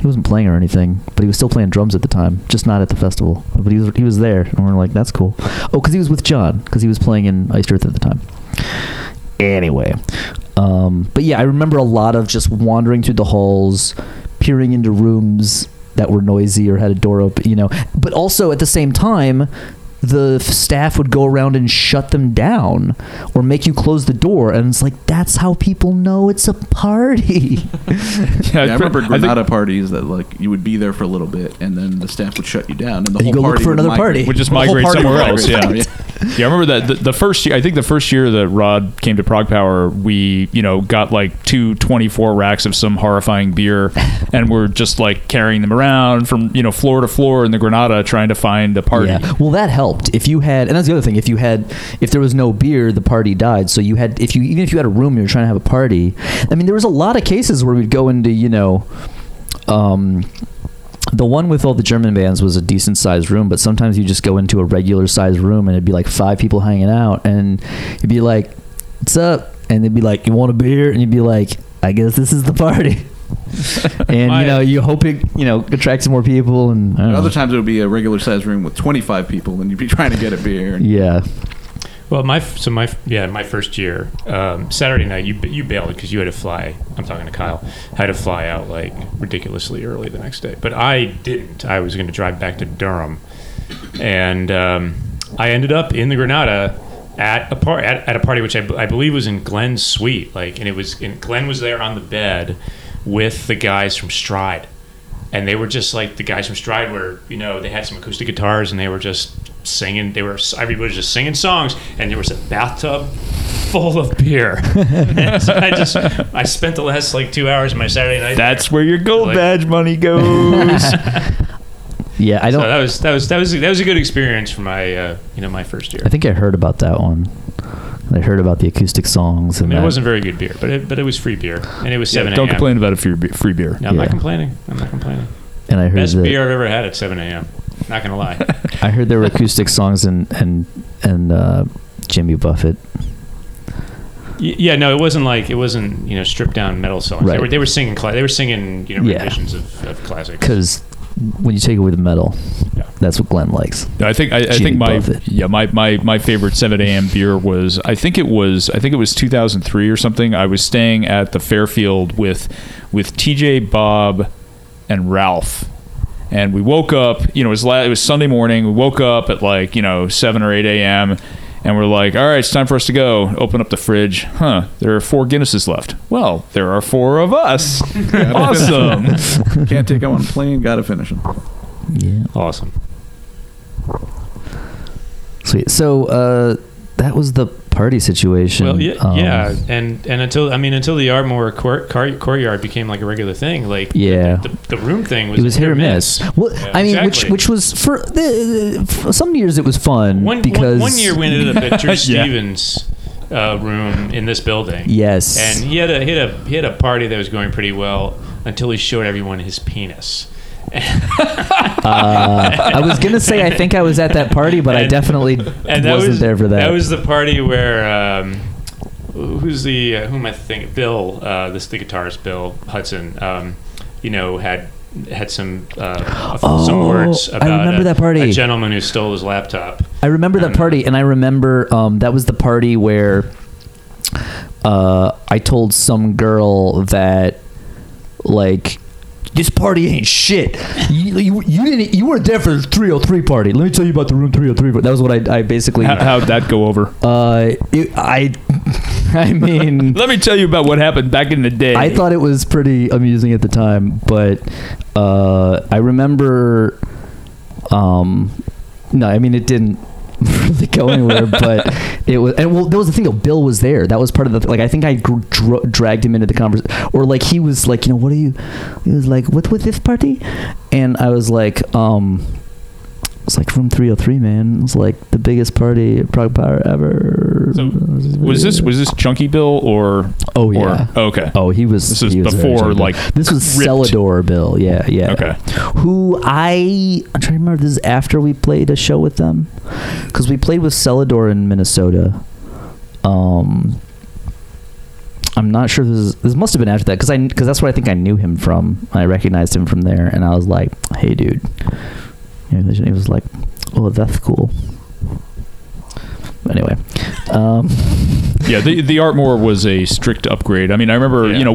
He wasn't playing or anything, but he was still playing drums at the time, just not at the festival. But he was there, and we're like, that's cool. Oh, because he was with John, because he was playing in Iced Earth at the time. Anyway, but yeah, I remember a lot of just wandering through the halls, peering into rooms that were noisy or had a door open, you know. But also at the same time, the staff would go around and shut them down or make you close the door, and it's like, that's how people know it's a party. Yeah, I remember Granada parties that like you would be there for a little bit and then the staff would shut you down, and the whole go party look for would another migrate. Party would just migrate somewhere else. Yeah. Right. Yeah, I remember that the first year, I think the first year that Rod came to Prog Power, we, you know, got like 2 24 racks of some horrifying beer, and we're just like carrying them around from, you know, floor to floor in the Granada trying to find a party. Yeah. Well, that helped. If you had, and that's the other thing, if there was no beer, the party died. So you had, even if you had a room and you were trying to have a party, I mean, there was a lot of cases where we'd go into, you know, the one with all the German bands was a decent sized room, but sometimes you just go into a regular sized room and it'd be like 5 people hanging out, and you'd be like, what's up? And they'd be like, you want a beer? And you'd be like, I guess this is the party. And you know, you hope it, you know, attracts more people. And other times it would be a regular sized room with 25 people, and you'd be trying to get a beer. Yeah. Well, my first year, Saturday night, you bailed because you had to fly. I'm talking to Kyle. I had to fly out like ridiculously early the next day, but I didn't. I was going to drive back to Durham, and I ended up in the Granada at a party which I believe was in Glenn's suite. Like, and it was, and Glenn was there on the bed with the guys from Stride, and they were just like the guys from Stride were, you know, they had some acoustic guitars and they were just singing. Everybody was just singing songs, and there was a bathtub full of beer. And so I spent the last like 2 hours of my Saturday night. That's where your gold badge money goes. Yeah, I don't. So that was a good experience for my my first year. I think I heard about that one. I heard about the acoustic songs. And I mean, it wasn't very good beer, but it was free beer, and it was 7 a.m. Don't complain about a free beer. No, I'm not complaining. And I heard best beer I've ever had at 7 a.m. Not gonna lie. I heard there were acoustic songs and Jimmy Buffett. Yeah, no, it wasn't you know, stripped down metal songs. Right. They were singing you know, renditions of classics. Because when you take away the metal, that's what Glenn likes. I think my favorite 7 a.m. beer was, I think it was 2003 or something. I was staying at the Fairfield with TJ, Bob, and Ralph, and we woke up. You know, it was Sunday morning. We woke up at like, you know, 7 or 8 a.m. and we're like, all right, it's time for us to go. Open up the fridge. Huh, there are 4 Guinnesses left. Well, there are 4 of us. Awesome. Can't take them on a plane. Gotta finish them. Yeah. Awesome. Sweet. So that was the party situation. Well, yeah, and until the Artmore courtyard became like a regular thing, like the room thing was hit or miss. Well, yeah, I mean, exactly. which was for some years it was fun because one year we ended up at Drew Stevens' room in this building. Yes, and he had a party that was going pretty well until he showed everyone his penis. I was gonna say I think I was at that party, but I definitely wasn't there for that. That was the party where who am I thinking? Bill, the guitarist Bill Hudson, you know, had some words about a gentleman who stole his laptop. I remember that party, and I remember that was the party where I told some girl that like, this party ain't shit. You weren't there for the 303 party. Let me tell you about the room 303. That was what I basically. How'd that go over? I mean... Let me tell you about what happened back in the day. I thought it was pretty amusing at the time, but I remember... no, I mean, it didn't really go anywhere, but it was... And, well, that was the thing, though. Bill was there. That was part of the... Like, I think I dragged him into the conversation. Or, like, he was like, you know, what are you... He was like, what with this party? And I was like, It's like room 303, man. It's like the biggest party at Prog Power ever. So was this Chunky Bill or? Oh yeah. Or, okay. Oh, he was. This is before like. This was Celador Bill. Yeah, yeah. Okay. Who I'm trying to remember. This is after we played a show with them, because we played with Celador in Minnesota. I'm not sure this must have been after that, because that's where I think I knew him from. I recognized him from there, and I was like, hey, dude. And he was like, oh, that's cool. Anyway. Yeah, the Artmore was a strict upgrade. I mean, I remember, yeah. You know,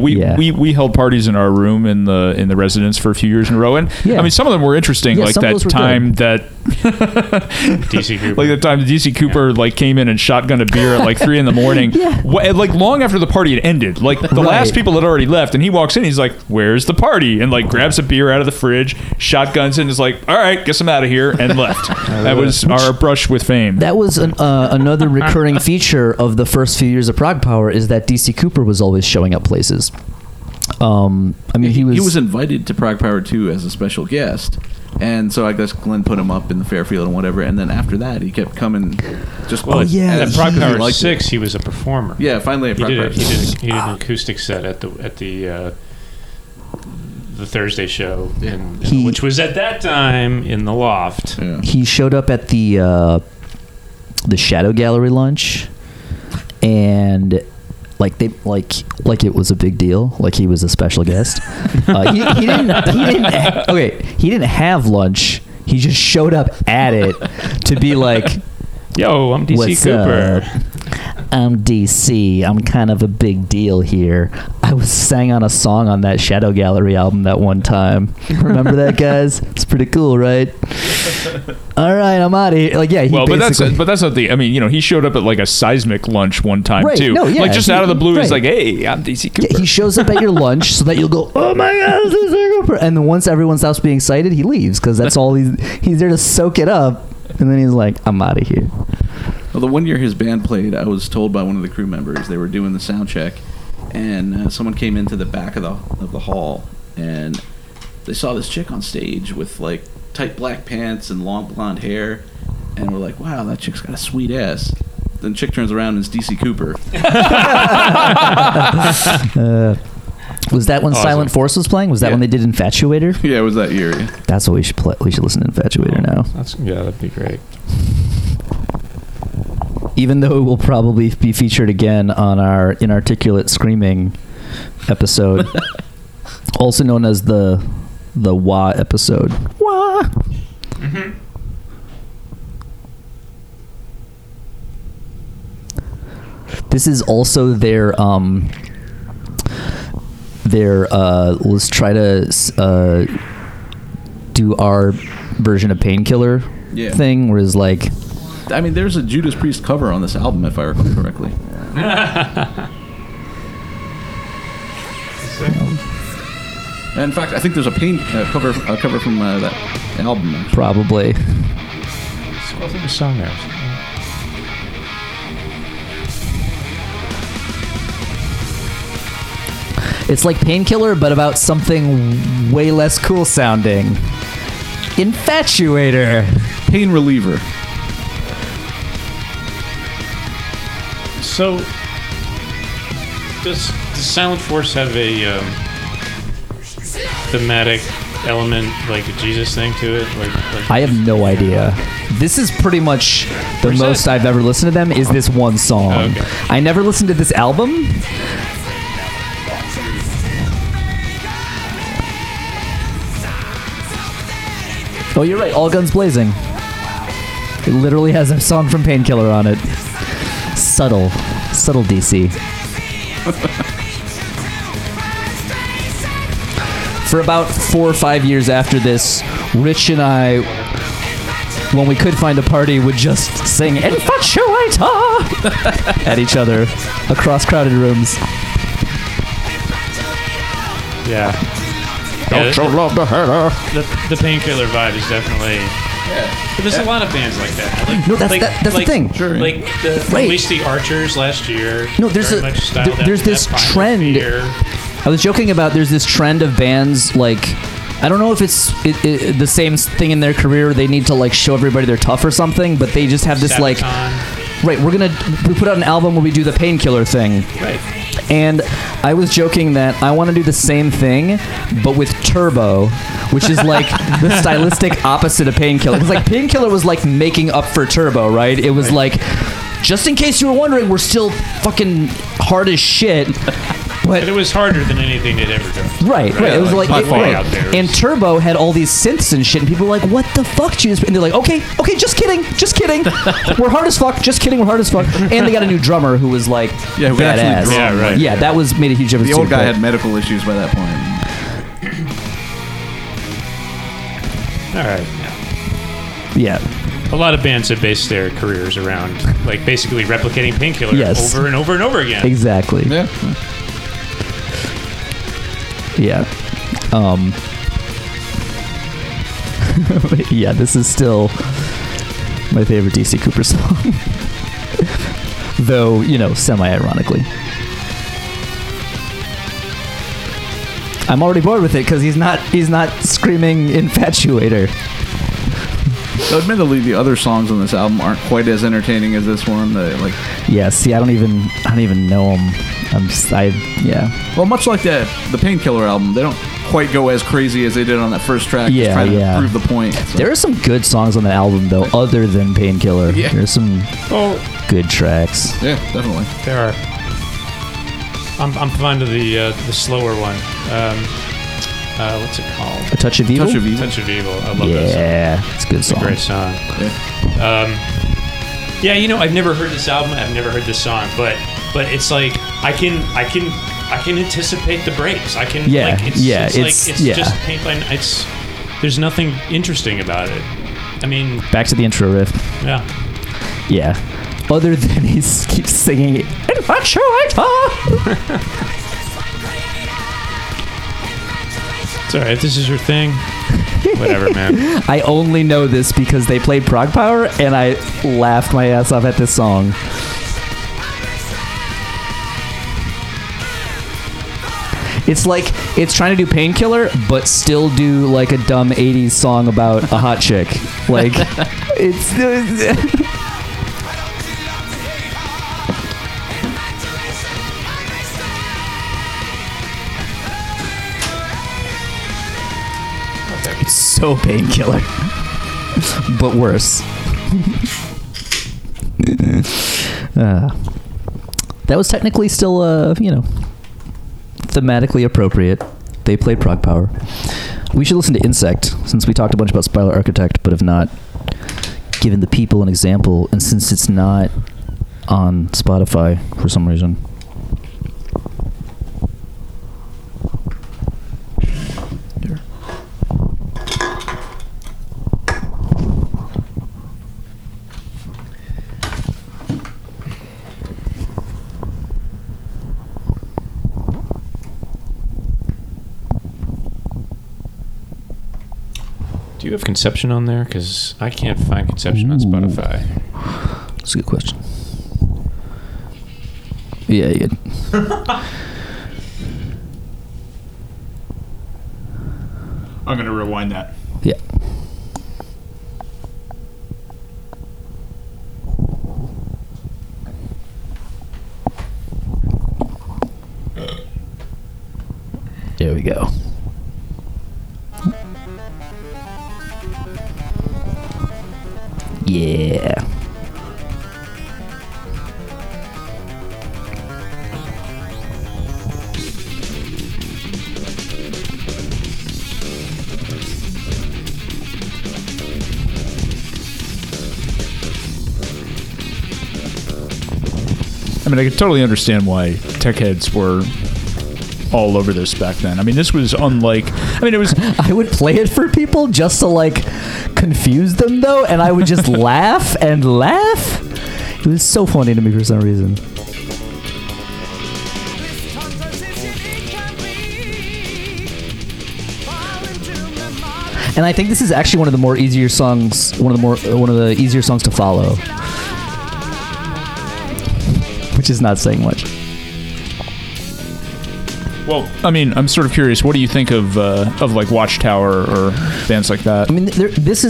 we held parties in our room in the residence for a few years in a row. And, yeah. I mean, some of them were interesting, yeah, like that time that... DC Cooper. Like the time DC Cooper, yeah. Like, came in and shotgunned a beer at, like, 3 in the morning. Yeah. Like, long after the party had ended. Like, the right. Last people had already left. And he walks in, he's like, where's the party? And, like, grabs a beer out of the fridge, shotguns it, and is like, all right, guess I'm out of here, and left. That was our brush with fame. That was another recurring feature of the first few years of Prog Power, is that DC Cooper was always showing up places. I mean, he was invited to Prog Power 2 as a special guest, and so I guess Glenn put him up in the Fairfield and whatever, and then after that he kept coming. Just at Prog Power 6 he was a performer. Yeah, finally at Prog Power 6 he did an acoustic set at the Thursday show, yeah. Which was at that time in the loft. Yeah. He showed up at the Shadow Gallery lunch, and like it was a big deal. Like he was a special guest. He didn't have lunch. He just showed up at it to be like, yo, I'm DC what's Cooper. Up? I'm DC. I'm kind of a big deal here. I was sang on a song on that Shadow Gallery album that one time. Remember that, guys? It's pretty cool, right? All right, I'm out of here. Like, yeah, he well, but that's not the. I mean, you know, he showed up at like a Seismic lunch one time, right, too. No, yeah, like just out of the blue, right. He's like, "Hey, I'm DC Cooper." Yeah, he shows up at your lunch so that you'll go, "Oh my God, it's DC Cooper!" And then once everyone stops being excited, he leaves because that's all he's there to soak it up. And then he's like, I'm out of here. Well, the one year his band played, I was told by one of the crew members, they were doing the sound check, and someone came into the back of the hall, and they saw this chick on stage with, like, tight black pants and long blonde hair, and were like, wow, that chick's got a sweet ass. Then the chick turns around, and it's DC Cooper. Was that when awesome. Silent Force was playing? Was that when they did Infatuator? Yeah, it was that year. Yeah. That's what we should play. We should listen to Infatuator now. That'd be great. Even though it will probably be featured again on our Inarticulate Screaming episode, also known as the Wah episode. Wah. Mm-hmm. This is also their let's try to do our version of Painkiller thing, where it's like... I mean, there's a Judas Priest cover on this album, if I recall correctly. And in fact, I think there's a Pain cover from that album. Actually. Probably. I think the song there. It's like Painkiller, but about something way less cool sounding. Infatuator. Pain reliever. So, does Silent Force have a thematic element, like a Jesus thing to it? Like I have no idea. This is pretty much the most I've ever listened to them is this one song. Oh, okay. I never listened to this album. Oh, you're right. All Guns Blazing. It literally has a song from Painkiller on it. Subtle DC. For about 4 or 5 years after this, Rich and I when we could find a party, would just sing Infatuator at each other across crowded rooms. Yeah. Don't you love the hater? The Painkiller vibe is definitely... Yeah. But there's a lot of bands like that. Like, no, that's the thing. Sure. Like at least the Archers last year. No, there's this trend. I was joking about there's this trend of bands like... I don't know if it's the same thing in their career. They need to like show everybody they're tough or something, but they just have this Sabaton. Like, right? We put out an album where we do the Painkiller thing, right? And I was joking that I want to do the same thing, but with Turbo, which is like the stylistic opposite of Painkiller. Because like Painkiller was like making up for Turbo, right? It was right. Like, just in case you were wondering, we're still fucking hard as shit. But it was harder than anything they'd ever done. Right. It was like right. Out there. And Turbo had all these synths and shit, and people were like, what the fuck, Judas? And they're like, okay, just kidding. We're hard as fuck, And they got a new drummer who was like, badass. Yeah, right. Yeah, that was made a huge difference. The old guy had medical issues by that point. All right. Yeah. A lot of bands have based their careers around, like, basically replicating Painkiller over and over and over again. Exactly. Yeah. Yeah, this is still my favorite DC Cooper song. Though, you know, semi-ironically. I'm already bored with it because he's not screaming Infatuator. Admittedly, the other songs on this album aren't quite as entertaining as this one. I don't even know them. Well, much like the Painkiller album, they don't quite go as crazy as they did on that first track. Yeah, trying to prove the point. So. There are some good songs on the album though, other than Painkiller. Yeah. There's some good tracks. Yeah, definitely. There are. I'm fond of the slower one. What's it called? A Touch of Evil? Touch of Evil. I love that song. Yeah, it's a good song. It's a great song. Yeah. You know, I've never heard this album. I've never heard this song, but it's like I can anticipate the breaks. I can. Yeah. It's just paint by. There's nothing interesting about it. I mean, back to the intro riff. Yeah. Yeah. Other than he keeps singing. It's all right. If this is your thing, whatever, man. I only know this because they played ProgPower, and I laughed my ass off at this song. It's like it's trying to do Painkiller, but still do like a dumb '80s song about a hot chick. Like it's. It's so Painkiller, but worse. That was technically still, thematically appropriate. They played ProgPower. We should listen to Insect, since we talked a bunch about Spiral Architect, but have not given the people an example, and since it's not on Spotify for some reason. Do you have Conception on there? Because I can't find Conception on Spotify. That's a good question. Yeah, you did. I'm going to rewind that. Yeah. There we go. Yeah. I mean, I could totally understand why tech heads were all over this back then. I mean, this was unlike... I mean, it was... I would play it for people just to, like, confuse them, though, and I would just laugh and laugh. It was so funny to me for some reason. And I think this is actually one of the more easier songs, one of the easier songs to follow, which is not saying much. Well, I mean, I'm sort of curious. What do you think of like Watchtower or bands like that? I mean, this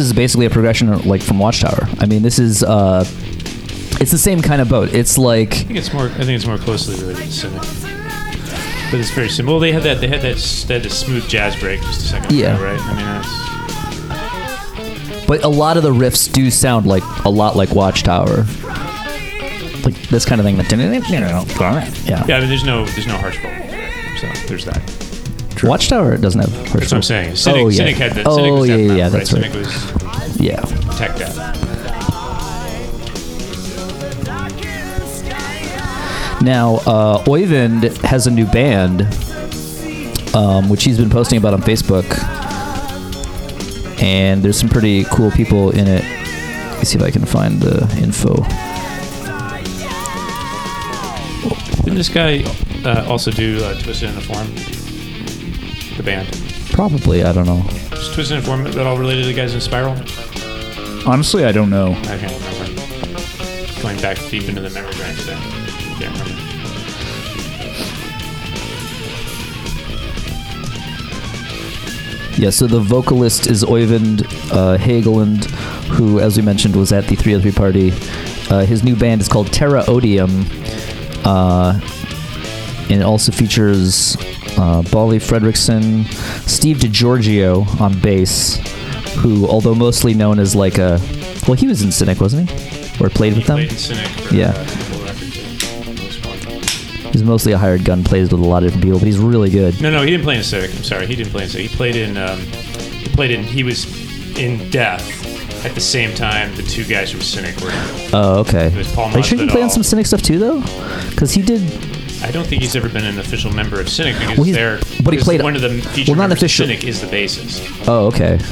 is basically a progression like from Watchtower. I mean, this is it's the same kind of boat. It's like I think it's more closely related to Cynic. But it's very simple. Well, they had that smooth jazz break just a second ago, right? I mean, that's... But a lot of the riffs do sound like a lot like Watchtower, like this kind of thing. Yeah. Yeah. I mean, there's no harsh vocals, right? So there's that. True. Watchtower doesn't have harsh vocals. That's what I'm saying. Cynic, Cynic had that. Oh yeah, yeah, right? That's right. Cynic was tech Now, Øyvind has a new band, which he's been posting about on Facebook, and there's some pretty cool people in it. Let me see if I can find the info. Didn't this guy also do Twisted in the Form? The band? Probably, I don't know. Is Twisted in the Form at all related to the guys in Spiral? Honestly, I don't know. Okay, I'm going back deep into the memory bank today. Yeah, so the vocalist is Øyvind Hageland, who, as we mentioned, was at the 303 party. His new band is called Terra Odium, and it also features Bali Fredrickson, Steve DiGiorgio on bass, who, although mostly known as like a... Well, he was in Cynic, wasn't he? Or played with them? He played in Cynic. He's mostly a hired gun, plays with a lot of different people, but he's really good. No, he didn't play in Cynic. I'm sorry, he didn't play in Cynic. He was in Death at the same time the two guys from Cynic were in. Oh, okay. It was Paul Mad. Like, shouldn't he play on some Cynic stuff too, though? Because he did... I don't think he's ever been an official member of Cynic, because he played one of the feature members of Cynic is the bassist. Oh, okay. I'm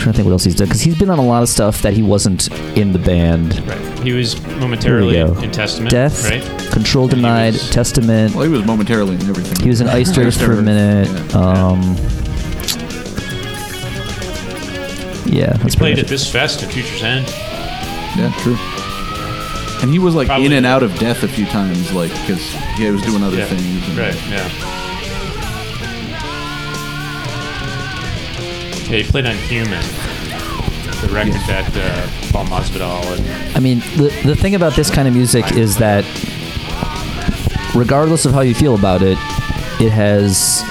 trying to think what else he's done, because he's been on a lot of stuff that he wasn't in the band. Right. He was momentarily in Testament. Death, right? Control Denied, Testament. Well, he was momentarily in everything. He was in Ice Dirt for a minute. Yeah. He played at this fest at Future's End. Yeah, true. And he was like probably in and out of Death a few times, like, because he was doing other things. And right, Yeah, he played on Human, the record that Paul Masvidal and... I mean, the thing about this kind of music is that regardless of how you feel about it, it has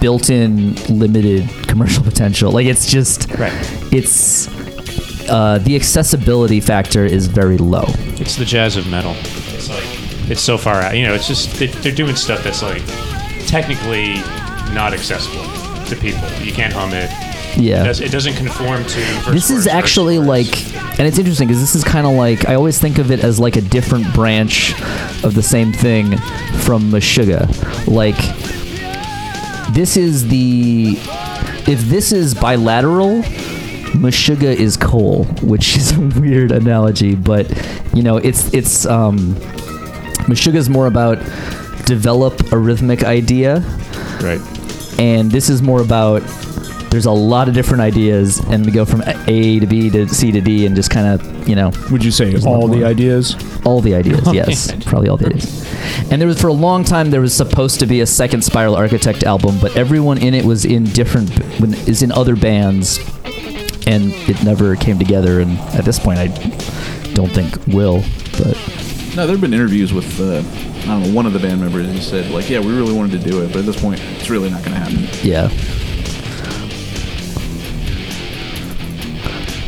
built-in limited commercial potential. Like, it's just... Right. It's... the accessibility factor is very low. It's the jazz of metal. It's like... It's so far out. You know, it's just... They're doing stuff that's, like, technically not accessible to people. You can't hum it. Yeah. It doesn't conform to... This is actually like... And it's interesting because this is kind of like... I always think of it as like a different branch of the same thing from Meshuggah. Like, this is the... If this is bilateral, Meshuggah is coal, which is a weird analogy, but, you know, it's Meshuggah is more about develop a rhythmic idea. Right. And this is more about... There's a lot of different ideas, and we go from A to B to C to D, and just kind of, you know. Would you say all the ideas? All the ideas, yes. Probably all the ideas. And there was, for a long time, there was supposed to be a second Spiral Architect album, but everyone in it was in other bands, and it never came together. And at this point, I don't think will. But no, there have been interviews with I don't know, one of the band members, and he said like, yeah, we really wanted to do it, but at this point, it's really not going to happen. Yeah.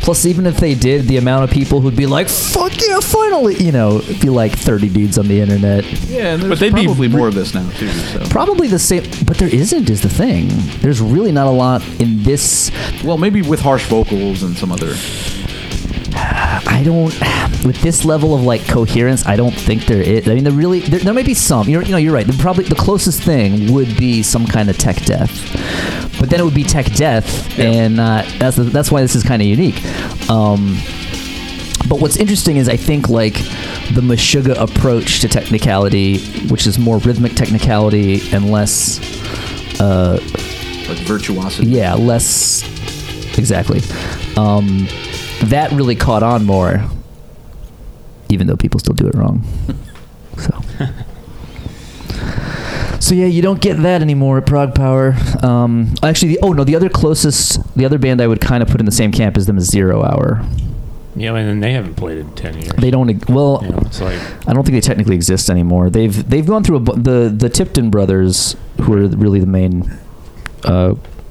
Plus, even if they did, the amount of people who'd be like, fuck yeah, finally! You know, it'd be like 30 dudes on the internet. Yeah, and there's probably more of this now, too. So. Probably the same, but there isn't, is the thing. There's really not a lot in this. Well, maybe with harsh vocals and some other... I don't, with this level of like coherence, I don't think there is. I mean, there might be some. You're right. Probably the closest thing would be some kind of tech death, but then it would be tech death, and that's why this is kind of unique. But what's interesting is I think like the Meshuggah approach to technicality, which is more rhythmic technicality and less like virtuosity. Yeah, less exactly. That really caught on more, even though people still do it wrong. So yeah, you don't get that anymore at Prog Power. The other band I would kind of put in the same camp as them is Zero Hour. Yeah, and then they haven't played in 10 years. They don't. Well, it's like, I don't think they technically exist anymore. They've gone through the Tipton brothers, who are really the main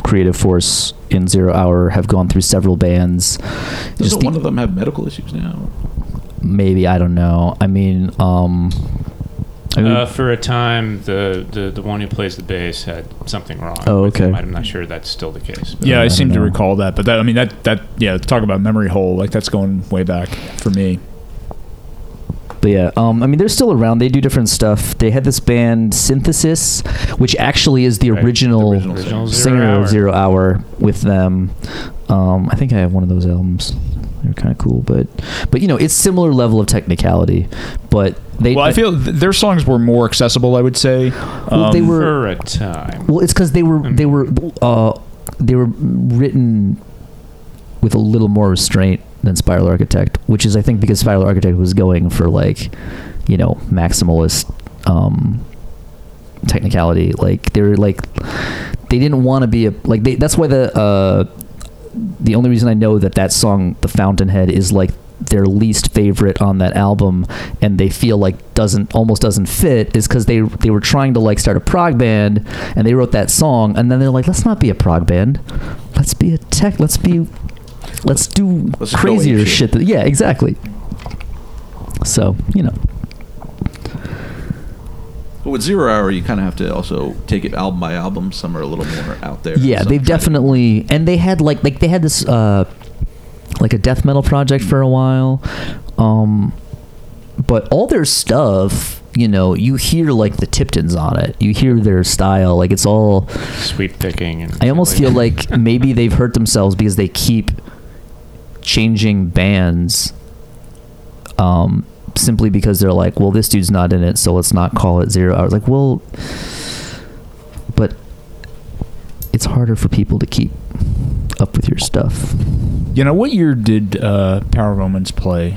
creative force in Zero Hour, have gone through several bands. Doesn't one of them have medical issues now? Maybe, I don't know. For a time, the one who plays the bass had something wrong. Oh, okay. I'm not sure that's still the case. But I seem to recall that. But talk about memory hole. Like, that's going way back for me. But yeah, they're still around. They do different stuff. They had this band Synthesis, which actually is the original singer of Zero Hour with them. I think I have one of those albums. They're kind of cool, but it's similar level of technicality. But I feel their songs were more accessible, I would say. They were for a time. Well, it's because they were written with a little more restraint than Spiral Architect, which is, I think, because Spiral Architect was going for maximalist technicality. Like they were they didn't want to be that's why the only reason I know that song, The Fountainhead, is like their least favorite on that album, and they feel like almost doesn't fit, is because they were trying to start a prog band, and they wrote that song, and then they're like, let's not be a prog band, let's be a tech, let's do crazier shit. Yeah, exactly. So But with Zero Hour, you kind of have to also take it album by album. Some are a little more out there. Yeah, they've definitely... And they had, they had this, a death metal project for a while. But all their stuff, you hear, the Tiptons on it. You hear their style. It's all... sweep picking. And I almost feel like maybe they've hurt themselves because they keep changing bands, simply because they're like, well, this dude's not in it, so let's not call it Zero Hour. But it's harder for people to keep up with your stuff. What year did Power of Omens play?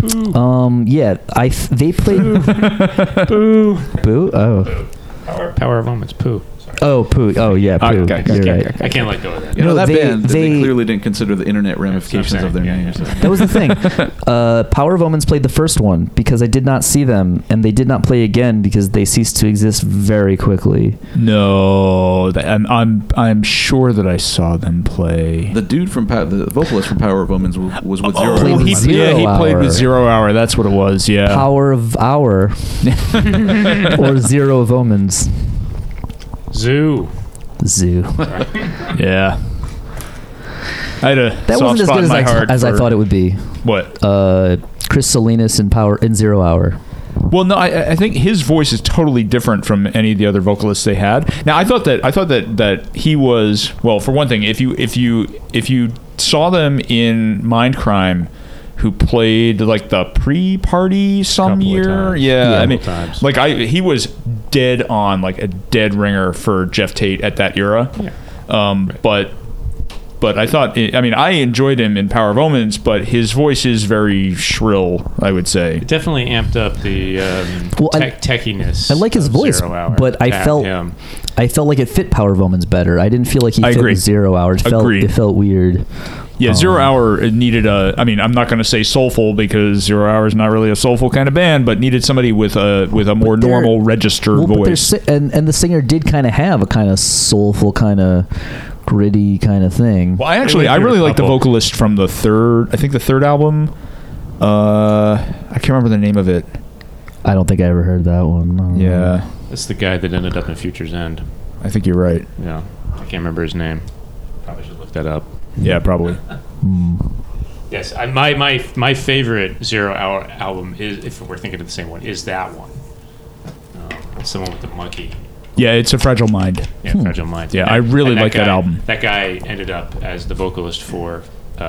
Boo. They played Boo. Boo? Oh. Power of Omens, Poo. Oh, Poo. Oh, yeah, Poo. Right. I can't let go of that. Band, they clearly didn't consider the internet ramifications of their name. Yeah. That was the thing. Power of Omens played the first one because I did not see them, and they did not play again because they ceased to exist very quickly. No. I'm sure that I saw them play. The dude from the vocalist from Power of Omens was with Zero Hour. He played with Zero Hour. That's what it was, yeah. Power of Hour. Or Zero of Omens. Zoo. Yeah. I had a that soft wasn't as spot good as, my I, heart as I thought it would be. What? Chris Salinas in Zero Hour. Well, no, I think his voice is totally different from any of the other vocalists they had. Now, I thought that he was, well, for one thing, if you saw them in Mindcrime, who played the pre-party some year. Yeah, times. He was dead on, a dead ringer for Jeff Tate at that era. Yeah. Right. But I thought, I enjoyed him in Power of Omens, but his voice is very shrill, I would say. It definitely amped up the techiness. I like his voice, but I felt like it fit Power of Omens better. I didn't feel like he fit Zero Hour. It felt weird. Yeah, Zero Hour needed I'm not going to say soulful because Zero Hour is not really a soulful kind of band, but needed somebody with a more normal registered voice. And the singer did kind of have a kind of soulful, kind of gritty kind of thing. Well, I really like the vocalist from the third album. I can't remember the name of it. I don't think I ever heard that one. Yeah. That's the guy that ended up in Future's End. I think you're right. Yeah. I can't remember his name. Probably should look that up. Yeah, probably. Yes, my favorite Zero Hour album is, if we're thinking of the same one, is that one. It's the one with the monkey. Yeah, it's A Fragile Mind. Yeah, Fragile Mind. Yeah, I really like that album. That guy ended up as the vocalist for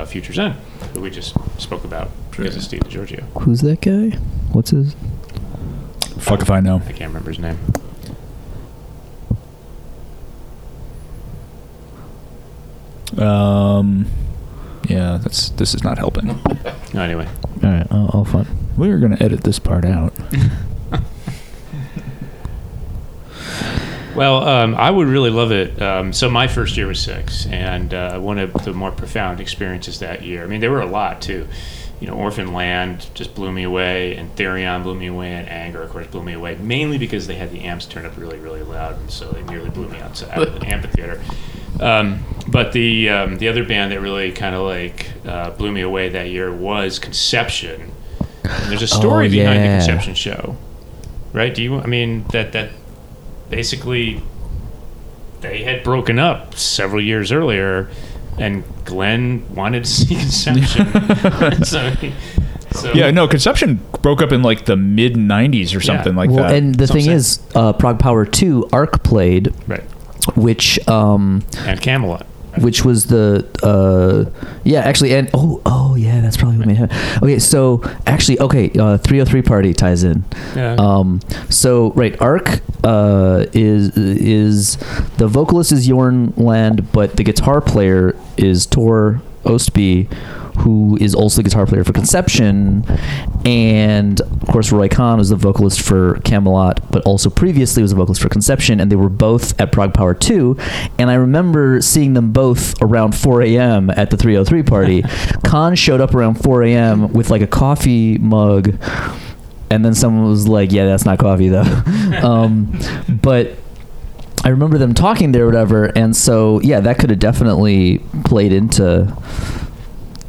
Future Zen, who we just spoke about because of Steve DiGiorgio. Who's that guy? What's his? Fuck if I know. I can't remember his name. Yeah, this is not helping. No, anyway. All right, all fun. We are going to edit this part out. Well, I would really love it. So my first year was 6, and one of the more profound experiences that year. I mean, there were a lot, too. You know, Orphan Land just blew me away, and Therion blew me away, and Anger, of course, blew me away, mainly because they had the amps turned up really, really loud, and so they nearly blew me out of the amphitheater. But the other band that really kind of blew me away that year was Conception. And there's a story behind the Conception show, right? That basically they had broken up several years earlier, and Glenn wanted to see Conception. Conception broke up in the mid 90s or something that. And the thing is, ProgPower 2 Arc played, right? Which and Kamelot, which was the that's probably what made it happen. Okay, so actually, 303 Party ties in. Yeah. Arc is the vocalist is Jorn Land, but the guitar player is Tor Ostby, who is also the guitar player for Conception, and of course Roy Khan was the vocalist for Kamelot, but also previously was a vocalist for Conception, and they were both at ProgPower 2, and I remember seeing them both around 4 a.m. at the 303 party. Khan showed up around 4 a.m. with a coffee mug, and then someone was like, yeah, that's not coffee though. But I remember them talking there or whatever, and so that could have definitely played into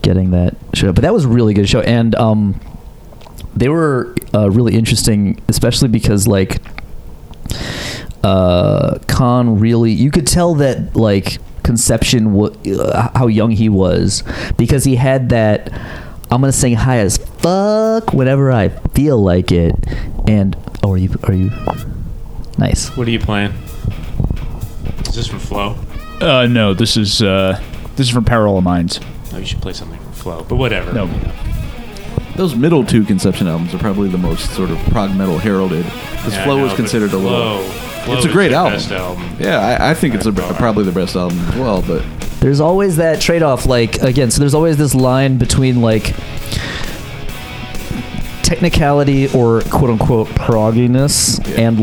getting that show. But that was a really good show, and they were really interesting, especially because Khan really, you could tell that Conception how young he was, because he had that I'm gonna sing high as fuck whenever I feel like it. And are you nice? What are you playing? Is this from Flow? No, this is from Parallel Minds. Oh, you should play something from Flow, but whatever. No. Those middle two Conception albums are probably the most sort of prog metal heralded, because Flow was considered a little. It's a great album. Best album. Yeah, I think it's probably the best album as well. But there's always that trade-off, again. So there's always this line between technicality or quote unquote progginess and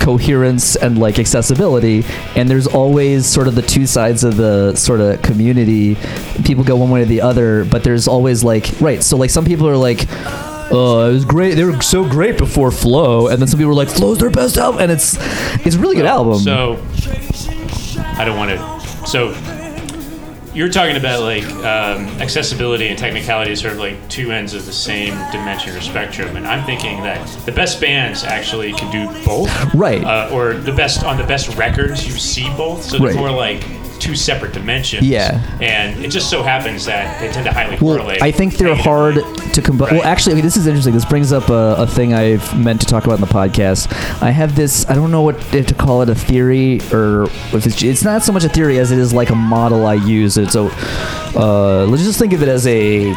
coherence and accessibility, and there's always sort of the two sides of the sort of community. People go one way or the other, but there's always some people are it was great, they were so great before Flow, and then some people were Flow's their best album, and it's a really good album. So I don't want to, so you're talking about accessibility and technicality is sort of two ends of the same dimension or spectrum, and I'm thinking that the best bands actually can do both, right? Or on the best records you see both, so they're more two separate dimensions. Yeah, and it just so happens that they tend to highly correlate. I think they're hard to combine. Right. Well, actually, this is interesting. This brings up a thing I've meant to talk about in the podcast. I have this, I don't know what to call it, a theory, or if it's not so much a theory as it is a model I use. It's let's just think of it as a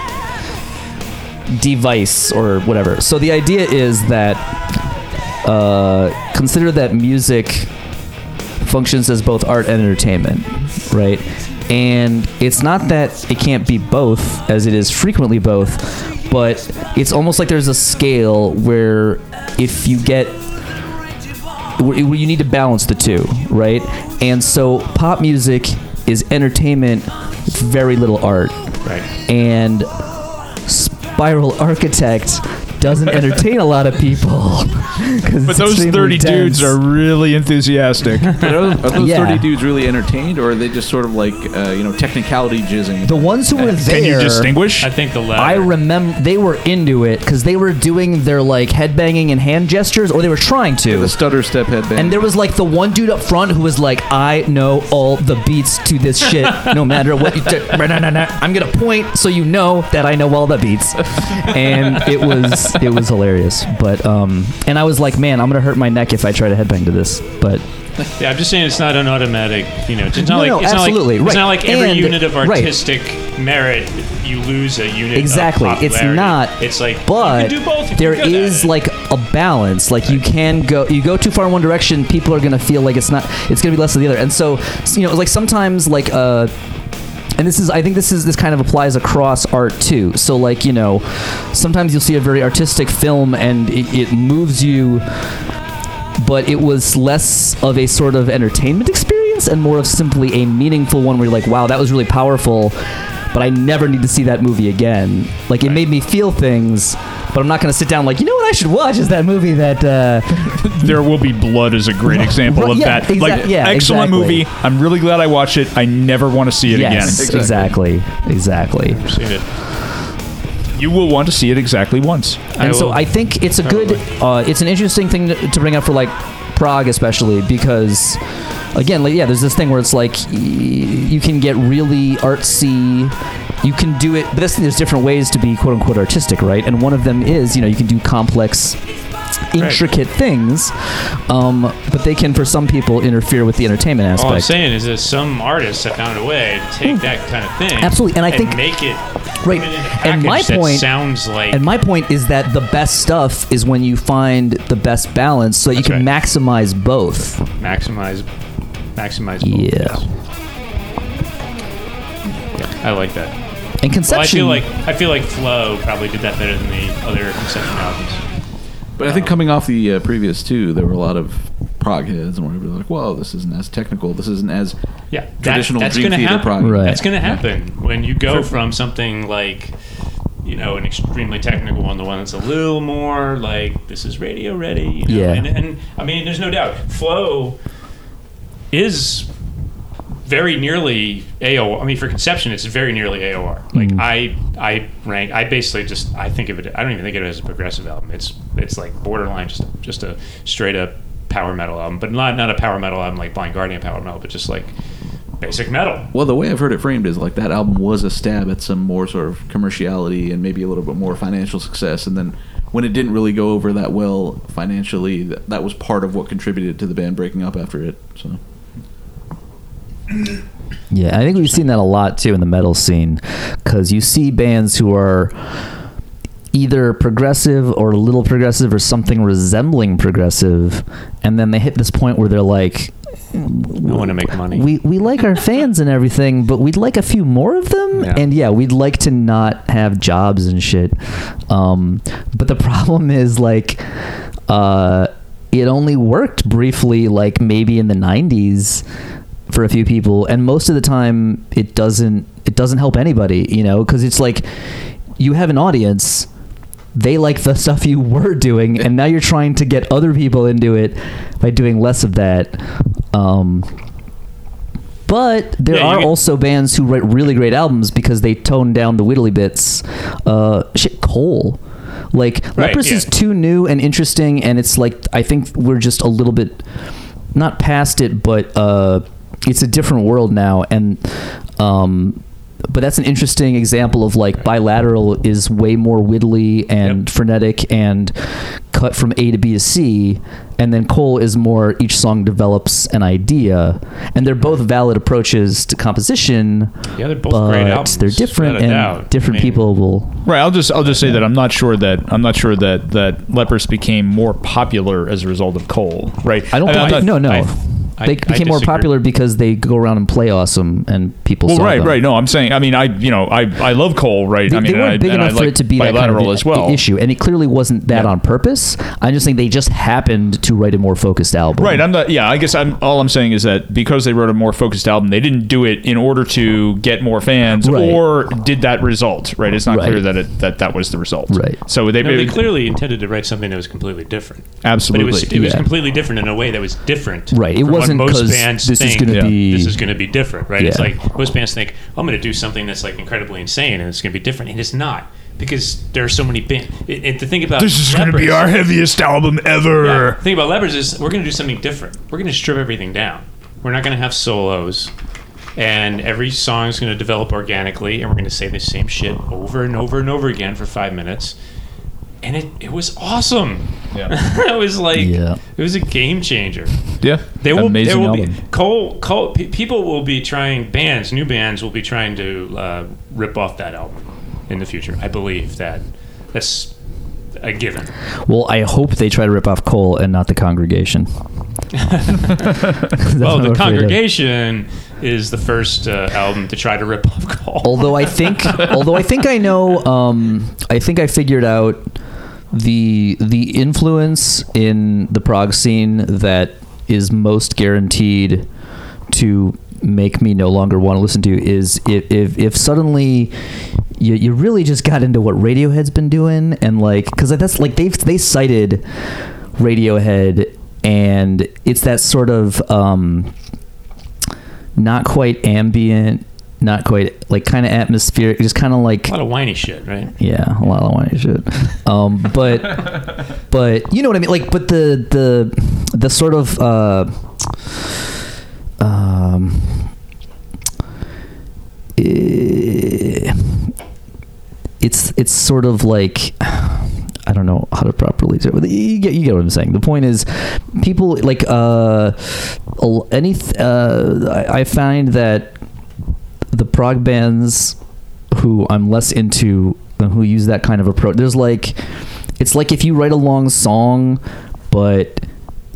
device or whatever. So the idea is that consider that music functions as both art and entertainment, right? And it's not that it can't be both, as it is frequently both, but it's almost there's a scale where you need to balance the two, right? And so pop music is entertainment, very little art. Right. And Spiral Architect doesn't entertain a lot of people. But those 30 dudes are really enthusiastic. Are those 30 dudes really entertained, or are they just sort of like, technicality jizzing? The ones who were there... Can you distinguish? I think the latter. I remember they were into it because they were doing their like headbanging and hand gestures, or they were trying to. The stutter step headbang. And there was like the one dude up front who was like, I know all the beats to this shit, no matter what you do. I'm going to point so you know that I know all the beats. And it was hilarious. But, and I was like, man, I'm going to hurt my neck if I try to headbang to this. But... Yeah, I'm just saying it's not an automatic, it's not like every unit of artistic merit you lose a unit of popularity. It's not. It's like, but you can do both. There is like a balance. Like you can go, you go too far in one direction, people are going to feel like it's going to be less of the other. And so, like sometimes like, and this kind of applies across art too. So like, sometimes you'll see a very artistic film and it moves you, but it was less of a sort of entertainment experience and more of simply a meaningful one where you're like, wow, that was really powerful, but I never need to see that movie again. Like, it made me feel things, but I'm not going to sit down like, you know what I should watch is that movie that... There Will Be Blood is a great example of that. Excellent movie. I'm really glad I watched it. I never want to see it again. Exactly. I've seen it. You will want to see it exactly once. I think it's a good... it's an interesting thing to bring up for, like, Prague especially, because, again, there's this thing where it's like, you can get really artsy... You can do it... But there's different ways to be, quote-unquote, artistic, right? And one of them is, you can do complex... intricate things, but they can, for some people, interfere with the entertainment aspect. All I'm saying is that some artists have found a way to take that kind of thing, absolutely, and I think make it right. And my point sounds like, and my point is that the best stuff is when you find the best balance, so that you can maximize both. Maximize both. Yeah, I like that. And Conception. Well, I feel like Flow probably did that better than the other Conception albums. But I think coming off the previous two, there were a lot of prog heads and whatever. They're like, "Whoa, this isn't as technical. This isn't as traditional Dream Theater prog." Right. That's going to happen when you go from something like, an extremely technical one, the one that's a little more like, "This is radio ready." And I mean, there's no doubt, Flow is very nearly AOR. I mean, for Conception, it's very nearly AOR. Like I think of it. I don't even think of it as a progressive album. It's like borderline, just a straight up power metal album, but not a power metal album like Blind Guardian power metal, but just like basic metal. Well, the way I've heard it framed is like that album was a stab at some more sort of commerciality and maybe a little bit more financial success, and then when it didn't really go over that well financially, that was part of what contributed to the band breaking up after it. So. Yeah, I think we've seen that a lot too in the metal scene, because you see bands who are either progressive or a little progressive or something resembling progressive, and then they hit this point where they're like, "I want to make money. We like our fans and everything, but we'd like a few more of them, and we'd like to not have jobs and shit." But the problem is like, it only worked briefly, like maybe in the 90s. For a few people, and most of the time it doesn't help anybody, because it's like you have an audience, they like the stuff you were doing, and now you're trying to get other people into it by doing less of that. But there are also bands who write really great albums because they tone down the whittly bits. Cole. Like, Leprous is too new and interesting, and it's like, I think we're just a little bit not past it, but it's a different world now, and but that's an interesting example of like Bilateral is way more whittly and frenetic and cut from A to B to C, and then Cole is more each song develops an idea, and they're both valid approaches to composition. Yeah, they're both great albums. They're different, and people will. Right, I'll just say that I'm not sure that Leprous became more popular as a result of Cole. Right, I don't think. No. They became more popular because they go around and play awesome, and people. Well, saw right, them. Right. No, I'm saying. I mean, I love Cole. Right. They weren't big enough for it to be that kind of issue, and it clearly wasn't that on purpose. I just think they just happened to write a more focused album. Right. All I'm saying is that because they wrote a more focused album, they didn't do it in order to get more fans, or did that result? Right. It's not clear that that was the result. Right. So they clearly intended to write something that was completely different. Absolutely. But it was completely different in a way that was different. Right. It wasn't because this is going to be different, right? Yeah. It's like most bands think, I'm going to do something that's like incredibly insane and it's going to be different, and it's not. Because there are so many bands. And to think about this is going to be our heaviest album ever. Yeah, the thing about Leopards is we're going to do something different. We're going to strip everything down. We're not going to have solos. And every song is going to develop organically, and we're going to say the same shit over and over and over again for 5 minutes. And it was awesome. Yeah. It was like it was a game changer. Yeah. Cole people will be trying new bands will be trying to rip off that album in the future. I believe that's a given. Well, I hope they try to rip off Cole and not the Congregation. Well, the Congregation is the first album to try to rip off Cole. although I think I know. I think I figured out the influence in the prog scene that is most guaranteed to make me no longer want to listen to is if suddenly you really just got into what Radiohead's been doing, and like, because that's like they cited Radiohead, and it's that sort of not quite ambient, not quite like kind of atmospheric, just kind of like a lot of whiny shit, right? Yeah, a lot of whiny shit. But you know what I mean? Like, but the sort of it's sort of like, I don't know how to properly say it. You get what I'm saying. The point is, people like I find that the prog bands who I'm less into and who use that kind of approach, there's like, it's like if you write a long song, but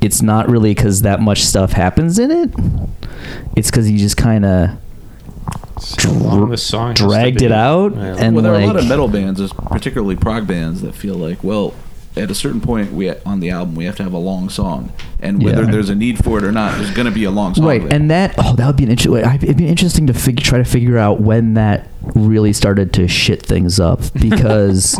it's not really because that much stuff happens in it. It's because you just kind of dragged it out. Yeah. And well, there are a lot of metal bands, particularly prog bands, that feel like, well, at a certain point on the album, we have to have a long song, and whether there's a need for it or not, there's going to be a long song. Right, and that would be an interesting. It'd be interesting to try to figure out when that really started to shit things up, because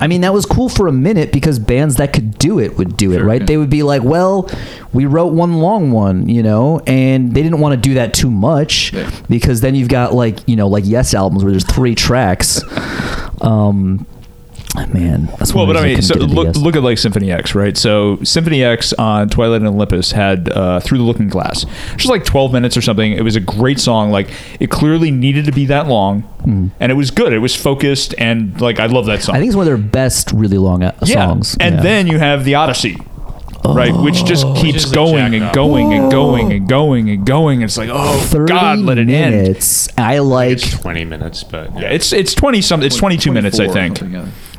I mean that was cool for a minute because bands that could do it would do it, right? Yeah. They would be like, well, we wrote one long one, you know, and they didn't want to do that too much because then you've got like, you know, like Yes albums where there's 3 tracks. Man, that's what look at like Symphony X, right? So Symphony X on Twilight and Olympus had Through the Looking Glass, which was like 12 minutes or something. It was a great song. Like, it clearly needed to be that long, and it was good. It was focused, and like, I love that song. I think it's one of their best really long songs. And then you have the Odyssey, right, which just keeps going and going and going and going and going. It's like, oh God, let it end. I like it's 20 minutes, but yeah, it's 20-something. It's 22 minutes, I think.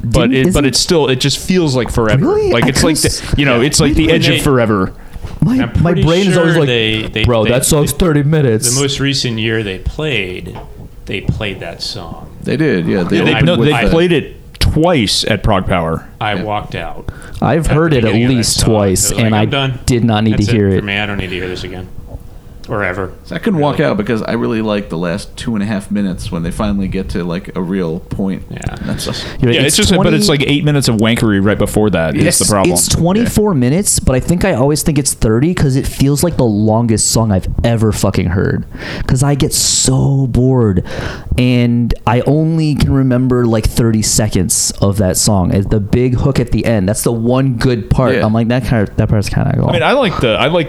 But it's still, it just feels like forever. Really? Like it's like it's like the edge of forever. My brain is always like, bro, that song's 30 minutes. The most recent year they played that song. They did, yeah. They played it twice at Prog Power. I walked out. I've heard it at least twice, and I did not need to hear it. For me, I don't need to hear this again. Or ever. So I couldn't walk out because I really like the last 2.5 minutes when they finally get to like a real point. Yeah, that's but it's like 8 minutes of wankery right before that is the problem. It's 24 minutes, but I think I always think it's 30 because it feels like the longest song I've ever fucking heard. Because I get so bored, and I only can remember like 30 seconds of that song. It's the big hook at the end. That's the one good part. Yeah. I'm like that part's kind of cool. I mean, I like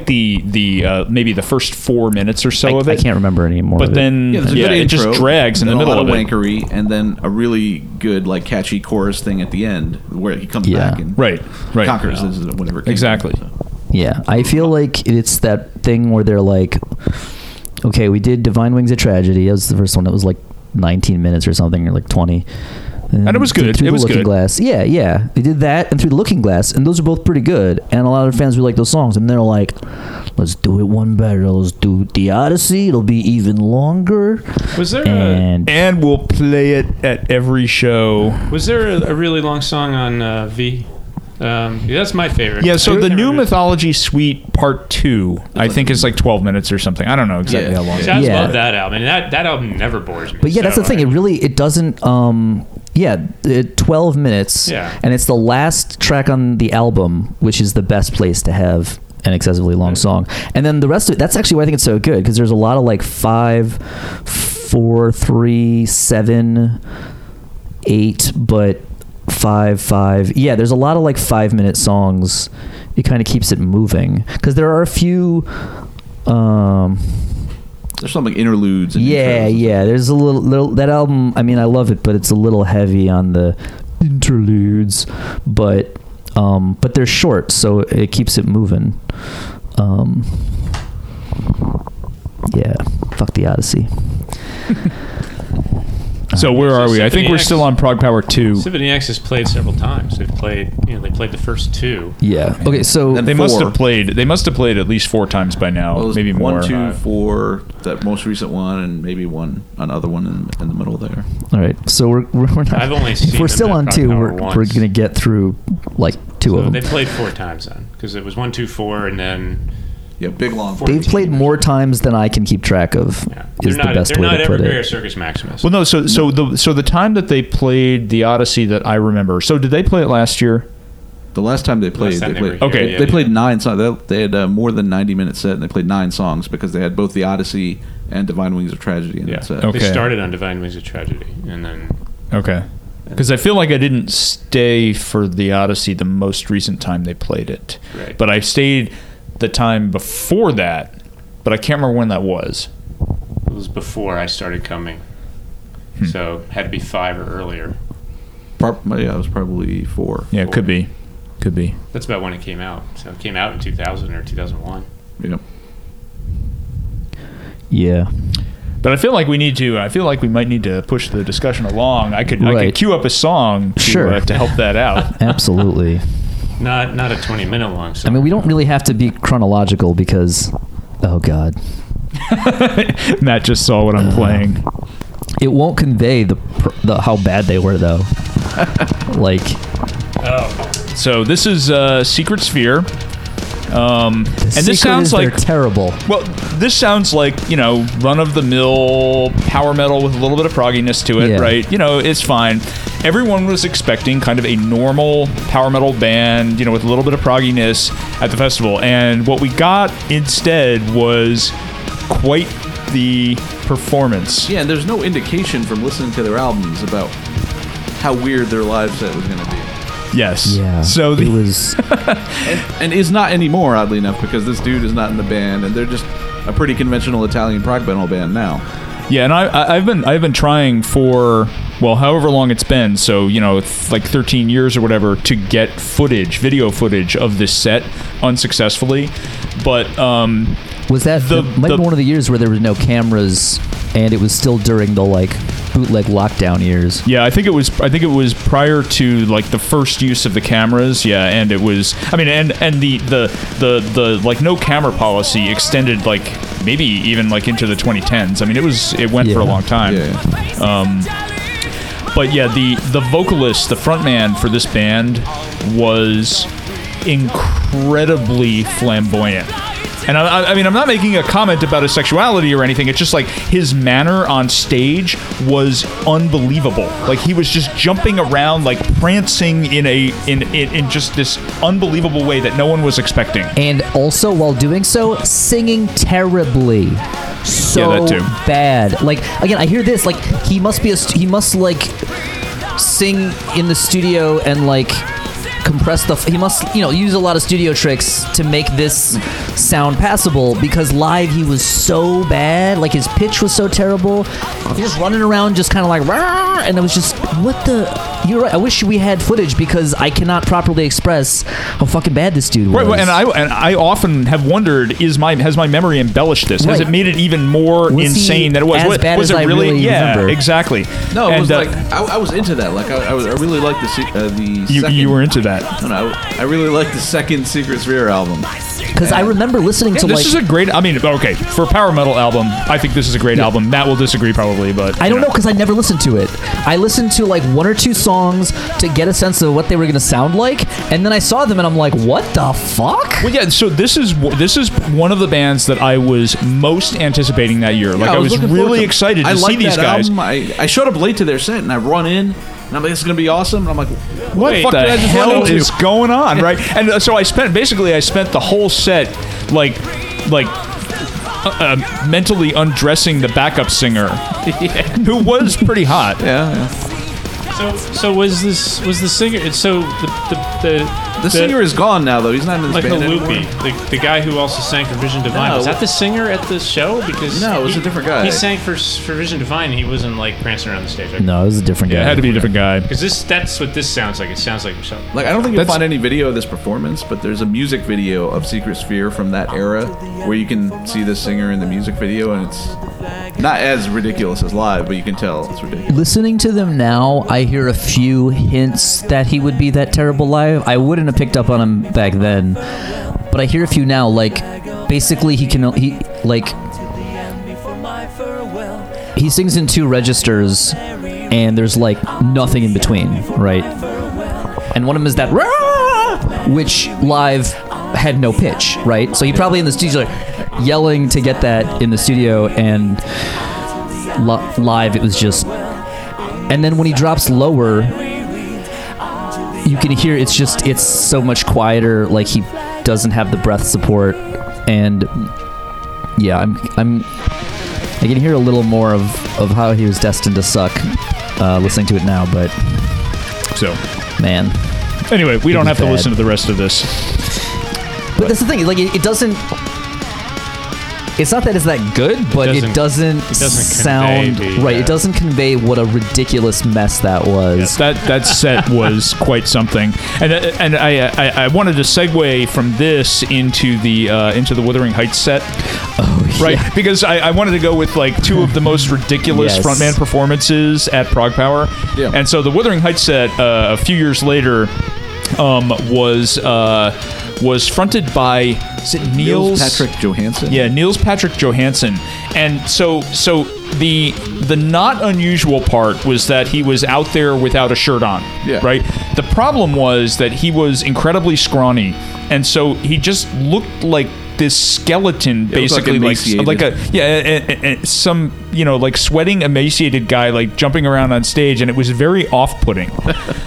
the maybe the first 4 minutes or so of it. I can't remember anymore. But then it just drags in the middle of it. A lot of wankery, and then a really good like catchy chorus thing at the end where he comes back and conquers whatever. Exactly. Yeah, I feel like it's that thing where they're like, okay, we did Divine Wings of Tragedy. That was the first one. That was like 19 minutes or something, or like 20. And it was good. It was good. Glass. Yeah, yeah. They did that and Through the Looking Glass, and those are both pretty good. And a lot of fans were like those songs, and they're like, let's do it one better. Let's do The Odyssey. It'll be even longer. Was there and we'll play it at every show. Was there a really long song on V? That's my favorite. Yeah, so the New Mythology Suite Part 2, I think is like 12 minutes or something. I don't know exactly how long it is. I love that album. And that album never bores me. But yeah, that's the thing. It really, it doesn't, 12 minutes. Yeah. And it's the last track on the album, which is the best place to have an excessively long song. And then the rest of it, that's actually why I think it's so good, because there's a lot of like 5, 4, 3, 7, 8, but... 5, 5. Yeah, there's a lot of like 5-minute songs. It kind of keeps it moving because there are a few. There's some like interludes. And intros. There's a little that album. I mean, I love it, but it's a little heavy on the interludes. But they're short, so it keeps it moving. Yeah, fuck The Odyssey. So where are we? I think we're still on Prog Power 2. Symphony X has played several times. They've played, they played the first two. Yeah. Okay. So they must have played at least 4 times by now, maybe more. 1, 2, 4, that most recent one, and maybe another one in the middle there. All right. So we're not. I've only seen. If we're still on 2. We're gonna get through like 2 of them. They played 4 times then, because it was 1, 2, 4, and then. Yeah, big long. They've played more times than I can keep track of. Yeah. Is the best way to put it. They're not Evergrey or Circus Maximus. Well, no. So the time that they played The Odyssey that I remember. So did they play it last year? The last time they played, they played 9 songs. They had a more than 90-minute set, and they played 9 songs because they had both The Odyssey and Divine Wings of Tragedy in that set. Okay. They started on Divine Wings of Tragedy, and then Because I feel like I didn't stay for The Odyssey the most recent time they played it, right. But I stayed. The time before that, but I can't remember when that was. It was before I started coming, so had to be 5 or earlier. It was probably 4. Yeah, it could be. That's about when it came out. So it came out in 2000 or 2001. Yeah. But I feel like we might need to push the discussion along. I could queue up a song to help that out. Absolutely. Not a 20-minute long song. I mean, we don't really have to be chronological because... Oh, God. Matt just saw what I'm playing. It won't convey the how bad they were, though. So this is Secret Sphere. This sounds like... terrible. Well, this sounds like, run-of-the-mill power metal with a little bit of progginess to it, right? It's fine. Everyone was expecting kind of a normal power metal band, with a little bit of progginess at the festival. And what we got instead was quite the performance. Yeah, and there's no indication from listening to their albums about how weird their live set was going to be. Yes. Yeah. So it was... and is not anymore, oddly enough, because this dude is not in the band, and they're just a pretty conventional Italian prog metal band now. Yeah, and I've been trying for... Well, however long it's been, so, 13 years or whatever, to get video footage of this set unsuccessfully. But, was that, might be one of the years where there was no cameras and it was still during the, bootleg lockdown years. Yeah, I think it was prior to, the first use of the cameras, and it was, and the no camera policy extended, maybe even, into the 2010s. It went for a long time. Yeah. But yeah, the vocalist, the frontman for this band, was incredibly flamboyant. And I'm not making a comment about his sexuality or anything. It's just his manner on stage was unbelievable. He was just jumping around, prancing in just this unbelievable way that no one was expecting. And also, while doing so, singing terribly. So that too. Bad. Again, I hear this. He must sing in the studio and compress the... he must, use a lot of studio tricks to make this sound passable, because live he was so bad. His pitch was so terrible. He was running around just kind of and it was just... What the... You're right. I wish we had footage because I cannot properly express how fucking bad this dude was. Right, and I often have wondered: has my memory embellished this? Right. Has it made it even more insane than it was? As bad was as it really? Yeah, remember. Exactly. No, it was I was into that. Like I really liked the second. You were into that. I really liked the second Secrets Rear album. Because I remember listening to this is a great. I mean, okay, for a power metal album, I think this is a great album. Matt will disagree probably, but I don't know because I never listened to it. I listened to like one or two songs to get a sense of what they were going to sound like, and then I saw them and I'm like, what the fuck? Well, yeah. So this is one of the bands that I was most anticipating that year. Yeah, like I was really excited to see these guys. Album. I showed up late to their set and I run in. And I'm like, this is going to be awesome. And I'm like, what the fuck did I just hell is going on, right? And so I spent the whole set, like mentally undressing the backup singer, who was pretty hot. Yeah. So was the singer? So the singer is gone now, though. He's not in this band anymore. Like Halupi, the guy who also sang for Vision Divine. Was that the singer at the show? Because no, it was a different guy. He sang for Vision Divine. He wasn't like prancing around the stage. No, it was a different guy. It had to be a different guy. Because that's what this sounds like. It sounds like Michelle. Like I don't think you'll find any video of this performance, but there's a music video of Secret Sphere from that era where you can see the singer in the music video, and it's not as ridiculous as live, but you can tell it's ridiculous. Listening to them now, I hear a few hints that he would be that terrible live. I wouldn't have picked up on him back then, but I hear a few now. Like basically he sings in two registers and there's like nothing in between, right? And one of them is that rah! Which live had no pitch, right? So he probably in the studio like yelling to get that in the studio, and live it was just. And then when he drops lower, you can hear it's so much quieter. Like he doesn't have the breath support, and yeah, I can hear a little more of how he was destined to suck listening to it now. But so man, anyway, we don't have to listen to the rest of this. But that's the thing. Like it doesn't. It's not that it's that good, but it doesn't sound right. It doesn't convey what a ridiculous mess that was. Yes, that set was quite something. And I wanted to segue from this into the Wuthering Heights set, right? Yeah. Because I wanted to go with like two of the most ridiculous frontman performances at Prog Power. Yeah. And so the Wuthering Heights set a few years later was fronted by Niels Patrick Johansson. Yeah, Niels Patrick Johansson. And so the not unusual part was that he was out there without a shirt on, right? The problem was that he was incredibly scrawny, and so he just looked like this skeleton, basically like some, you know, like sweating emaciated guy like jumping around on stage, and it was very off-putting.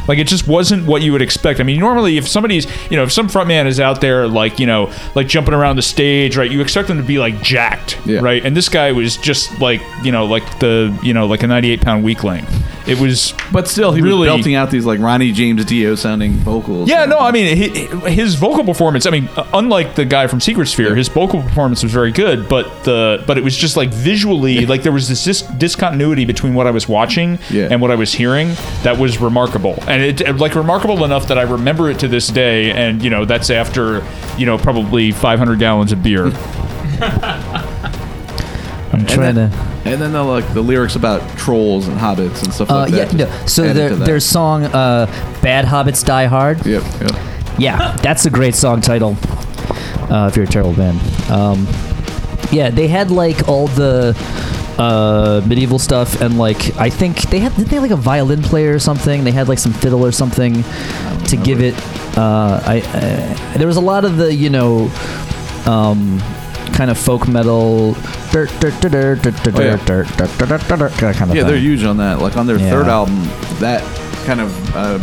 Like it just wasn't what you would expect. I mean, normally if somebody's, you know, if some frontman is out there like, you know, like jumping around the stage, right, you expect them to be like jacked, right? And this guy was just like, you know, like the, you know, like a 98-pound weakling. It was, but still, he really was belting out these like Ronnie James Dio sounding vocals. Yeah, no, I mean his vocal performance. I mean, unlike the guy from Secret Sphere, his vocal performance was very good, but it was just like visually, like there was this discontinuity between what I was watching and what I was hearing that was remarkable, and it like remarkable enough that I remember it to this day. And you know, that's after, you know, probably 500 gallons of beer. And then the lyrics about trolls and hobbits and stuff like that. Yeah, no. So their song, "Bad Hobbits Die Hard." Yep. Yeah, that's a great song title. If you're a terrible band, they had like all the medieval stuff, and like I think didn't they like a violin player or something? They had like some fiddle or something to give it. There was a lot of the, you know, kind of folk metal kind of. Yeah, they're huge on that. Like on their third album, that kind of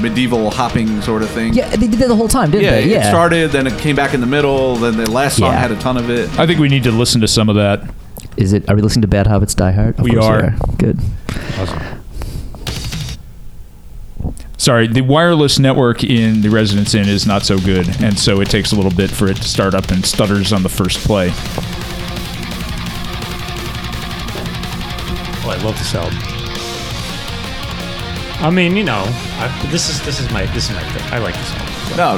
medieval hopping sort of thing. Yeah, they did that the whole time, didn't they? Yeah, it started, then it came back in the middle, then the last song had a ton of it. I think we need to listen to some of that. Is it? Are we listening to Bad Hobbits Die Hard? We are. Good. Awesome. Sorry, the wireless network in the Residence Inn is not so good, and so it takes a little bit for it to start up and stutters on the first play. Oh, I love this album. I mean, you know, this is my thing. I like this album. No,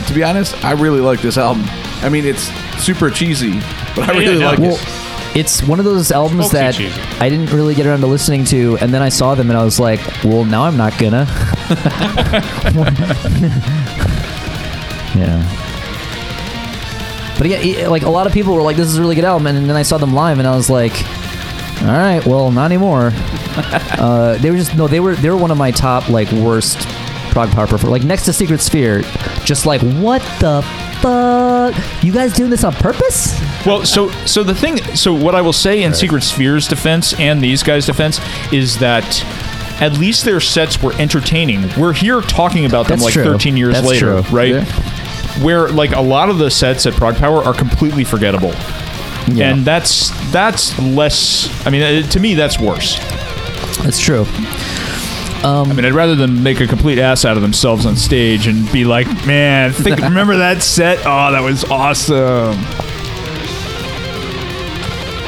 to be honest, I really like this album. I mean, it's super cheesy, but I really like it. Well, it's one of those albums that cheesy. I didn't really get around to listening to, and then I saw them and I was like, well, now I'm not gonna. Yeah. But yeah, like a lot of people were like, this is a really good album, and then I saw them live and I was like, all right, well, not anymore. They were one of my top like worst prog power performers, like next to Secret Sphere. Just like, what the fuck? You guys doing this on purpose? Well, so what I will say in Secret Sphere's defense and these guys' defense is that at least their sets were entertaining. We're here talking about them 13 years later, right? Yeah. Where like a lot of the sets at Prog Power are completely forgettable. Yeah. And that's less, I mean, to me, that's worse. That's true. I mean, I'd rather them make a complete ass out of themselves on stage and be like, man, remember that set? Oh, that was awesome.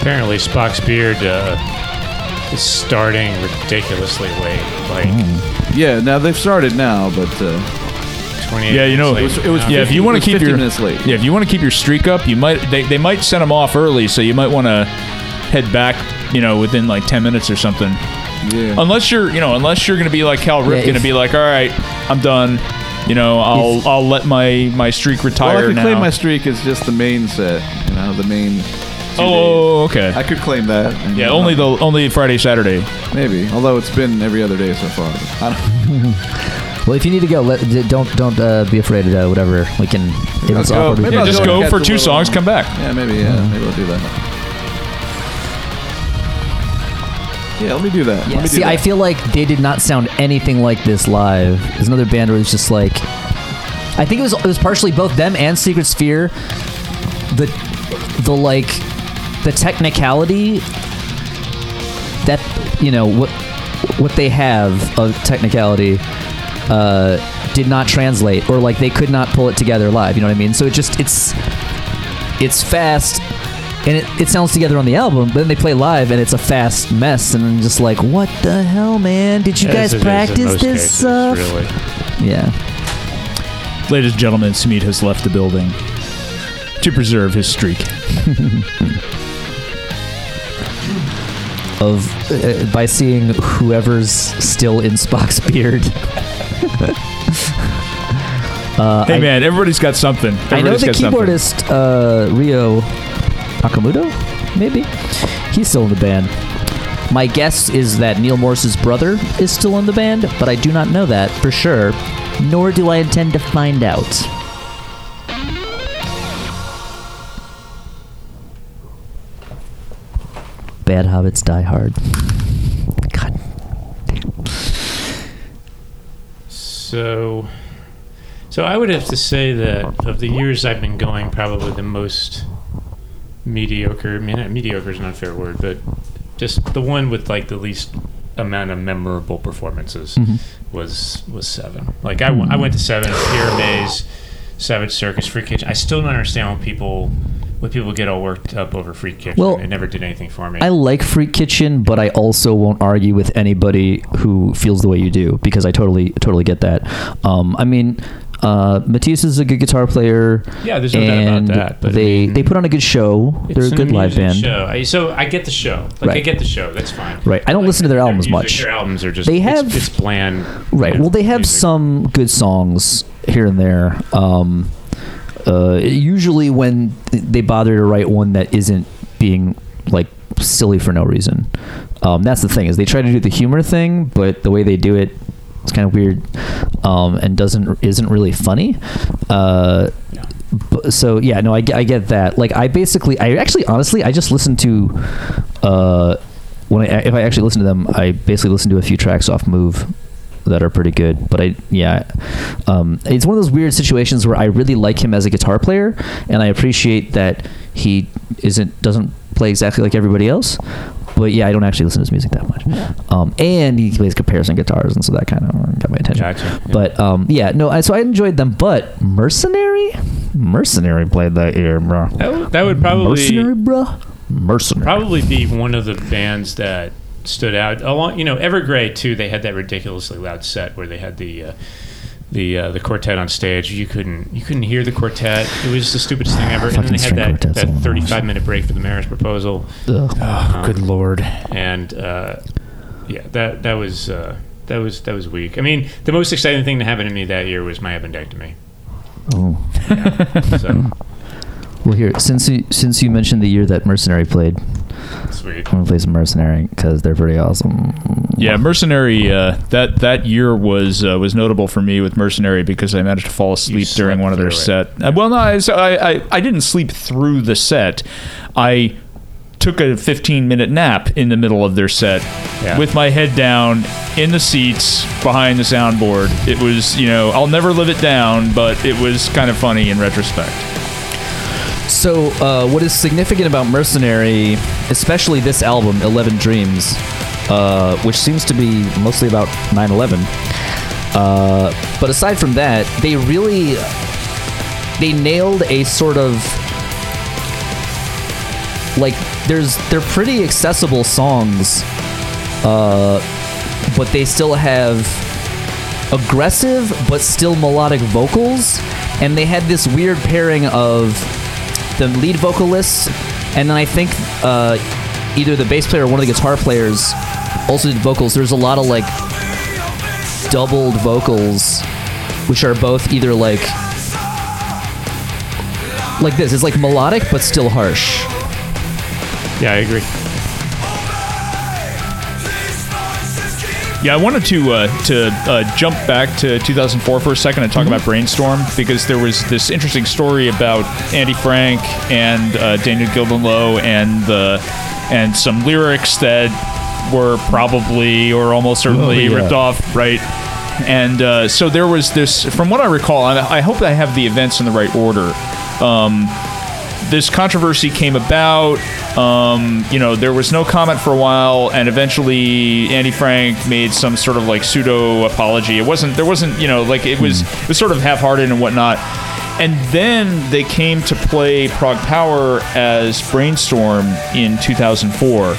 Apparently, Spock's beard is starting ridiculously late. Like, yeah, now they've started now, but 28. Yeah, you know, it was yeah. If you want to keep your minutes late, yeah, if you want to keep your streak up, you might they might send them off early, so you might want to head back, you know, within like 10 minutes or something. Yeah. Unless you're going to be like Cal Ripken and be like, all right, I'm done. You know, I'll let my streak retire. Well, I could claim my streak is just the main set. You know, the main. Oh, days. Okay. I could claim that. And, yeah, only Friday, Saturday. Maybe, although it's been every other day so far. Well, if you need to go, don't be afraid of whatever we can. Let's go. Maybe I'll just go for 2 songs, come back. Yeah, maybe. Yeah, maybe we'll do that. Yeah, let me do that. Yeah. See, I feel like they did not sound anything like this live. There's another band where it's just like, I think it was partially both them and Secret Sphere. The technicality that, you know, what they have of technicality did not translate, or like they could not pull it together live. You know what I mean? So it just it's fast. And it sounds together on the album, but then they play live, and it's a fast mess, and I'm just like, what the hell, man? Did you guys practice this stuff? Really. Yeah. Ladies and gentlemen, Sumit has left the building to preserve his streak. By seeing whoever's still in Spock's beard. Hey, man, everybody's got something. I know the keyboardist, Rio... Nakamuto, maybe? He's still in the band. My guess is that Neil Morse's brother is still in the band, but I do not know that for sure, nor do I intend to find out. Bad Hobbits Die Hard. God damn. So I would have to say that of the years I've been going, probably the most... mediocre. I mean, mediocre is an unfair word, but just the one with like the least amount of memorable performances was 7. Like I went to 7 Fear Maze, Savage Circus, Free Kitchen. I still don't understand when people get all worked up over Free Kitchen. Well, it never did anything for me. I like Free Kitchen, but I also won't argue with anybody who feels the way you do, because I totally get that. I mean. Matisse is a good guitar player. Yeah, there's no doubt about that. But they put on a good show. They're a good live band. Show. I get the show. Like right. I get the show. That's fine. Right. I don't listen to their albums much. Their albums are just it's bland. Right. You know, well, they have some good songs here and there. Usually when they bother to write one that isn't being like silly for no reason. That's the thing, is they try to do the humor thing, but the way they do it. It's kind of weird, and isn't really funny. So yeah, no, I get that. Like I just listen to if I actually listen to them, I basically listen to a few tracks off Move that are pretty good. But it's one of those weird situations where I really like him as a guitar player, and I appreciate that he doesn't play exactly like everybody else. But yeah, I don't actually listen to his music that much. And he plays comparison guitars, and so that kind of got my attention. Gotcha, yeah. But I enjoyed them. But Mercenary played that year, bro. That would probably be one of the bands that stood out. Along, you know, Evergrey too. They had that ridiculously loud set where they had the quartet on stage. You couldn't hear the quartet. It was the stupidest thing ever. And then they had that 35-minute break for the marriage proposal. Oh, good Lord! And that was weak. I mean, the most exciting thing that happened to me that year was my appendectomy. Oh, yeah, so. Well, here, since you mentioned the year that Mercenary played, sweet, I'm gonna play some Mercenary because they're pretty awesome. Yeah, Mercenary. That year was notable for me with Mercenary because I managed to fall asleep during one of their set. Yeah. Well, no, I didn't sleep through the set. I took a 15-minute nap in the middle of their set with my head down in the seats behind the soundboard. It was, you know, I'll never live it down, but it was kind of funny in retrospect. So what is significant about Mercenary, especially this album, 11 Dreams, which seems to be mostly about 9/11, but aside from that, they nailed a sort of, like, they're pretty accessible songs, but they still have aggressive but still melodic vocals, and they had this weird pairing of the lead vocalist, and then I think either the bass player or one of the guitar players also did vocals. There's a lot of, like, doubled vocals, which are both either like this. It's like melodic but still harsh. Yeah, I agree. Yeah, I wanted to jump back to 2004 for a second and talk about Brainstorm, because there was this interesting story about Andy Frank and Daniel Gildenlow and some lyrics that were probably or almost certainly ripped off, right? And so there was this, from what I recall, and I hope I have the events in the right order, this controversy came about. You know, there was no comment for a while, and eventually Andy Frank made some sort of, like, pseudo apology. There wasn't, you know, like, it was sort of half-hearted and whatnot. And then they came to play ProgPower as Brainstorm in 2004,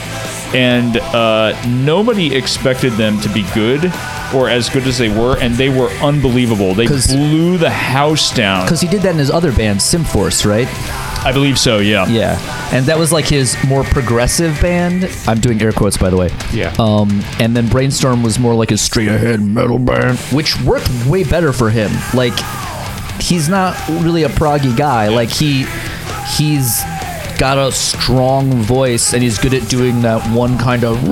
and nobody expected them to be good or as good as they were, and they were unbelievable. They blew the house down. Because he did that in his other band, Simforce, right? I believe so, yeah. Yeah, and that was, like, his more progressive band. I'm doing air quotes, by the way. Yeah. And then Brainstorm was more like a straight-ahead metal band, which worked way better for him. Like, he's not really a proggy guy. Like, he's got a strong voice, and he's good at doing that one kind of thing.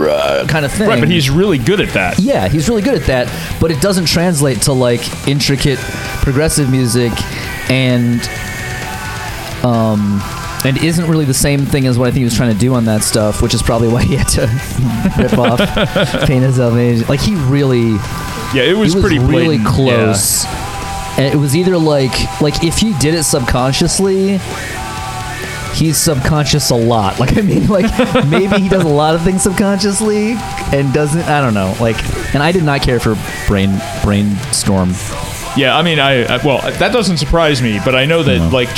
Right, but he's really good at that. Yeah, he's really good at that, but it doesn't translate to, like, intricate progressive music, and isn't really the same thing as what I think he was trying to do on that stuff, which is probably why he had to rip off Pain of Salvation. Like, he really... Yeah, it was pretty really blatant. Close. Yeah. And it was either like if he did it subconsciously... He's subconscious a lot. Like, I mean, like, maybe he does a lot of things subconsciously and doesn't, I don't know. Like, and I did not care for Brainstorm. Yeah, I mean, well, that doesn't surprise me, but I know that, no. Like,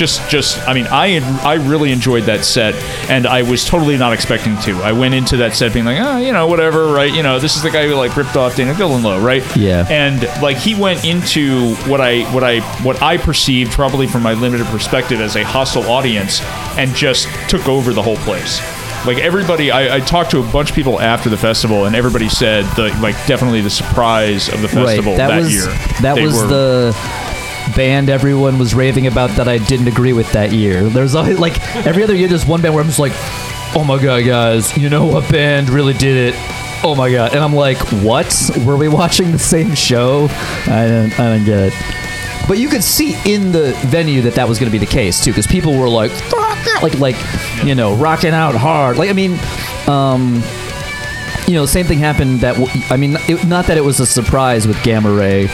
I mean, I really enjoyed that set, and I was totally not expecting to. I went into that set being like, oh, you know, whatever, right? You know, this is the guy who, like, ripped off Daniel Gildenlow, right? Yeah. And, like, he went into what I perceived, probably from my limited perspective, as a hostile audience, and just took over the whole place. Like, everybody, I talked to a bunch of people after the festival, and everybody said, definitely the surprise of the festival year. That was the band everyone was raving about that I didn't agree with that year. There's always, like, every other year there's one band where I'm just like, oh my God, guys, you know what band really did it? Oh my God. And I'm like, what? Were we watching the same show? I don't get it. But you could see in the venue that was going to be the case, too, because people were like, you know, rocking out hard. Like, I mean, you know, the same thing happened not that it was a surprise with Gamma Ray,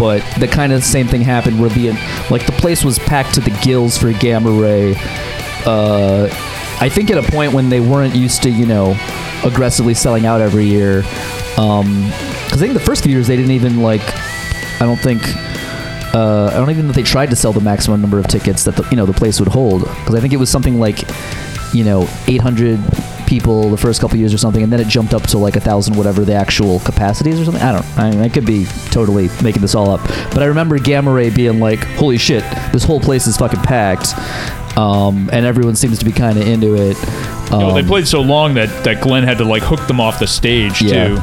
but the kind of same thing happened where the place was packed to the gills for Gamma Ray. I think at a point when they weren't used to, you know, aggressively selling out every year. Because I think the first few years they didn't even, like, I don't even know if they tried to sell the maximum number of tickets that the place would hold, because I think it was something like, you know, 800 people the first couple years or something, and then it jumped up to like 1,000 whatever the actual capacity is or something. I mean, I could be totally making this all up, but I remember Gamma Ray being like, holy shit, this whole place is fucking packed, and everyone seems to be kind of into it. They played so long that Glenn had to like hook them off the stage too.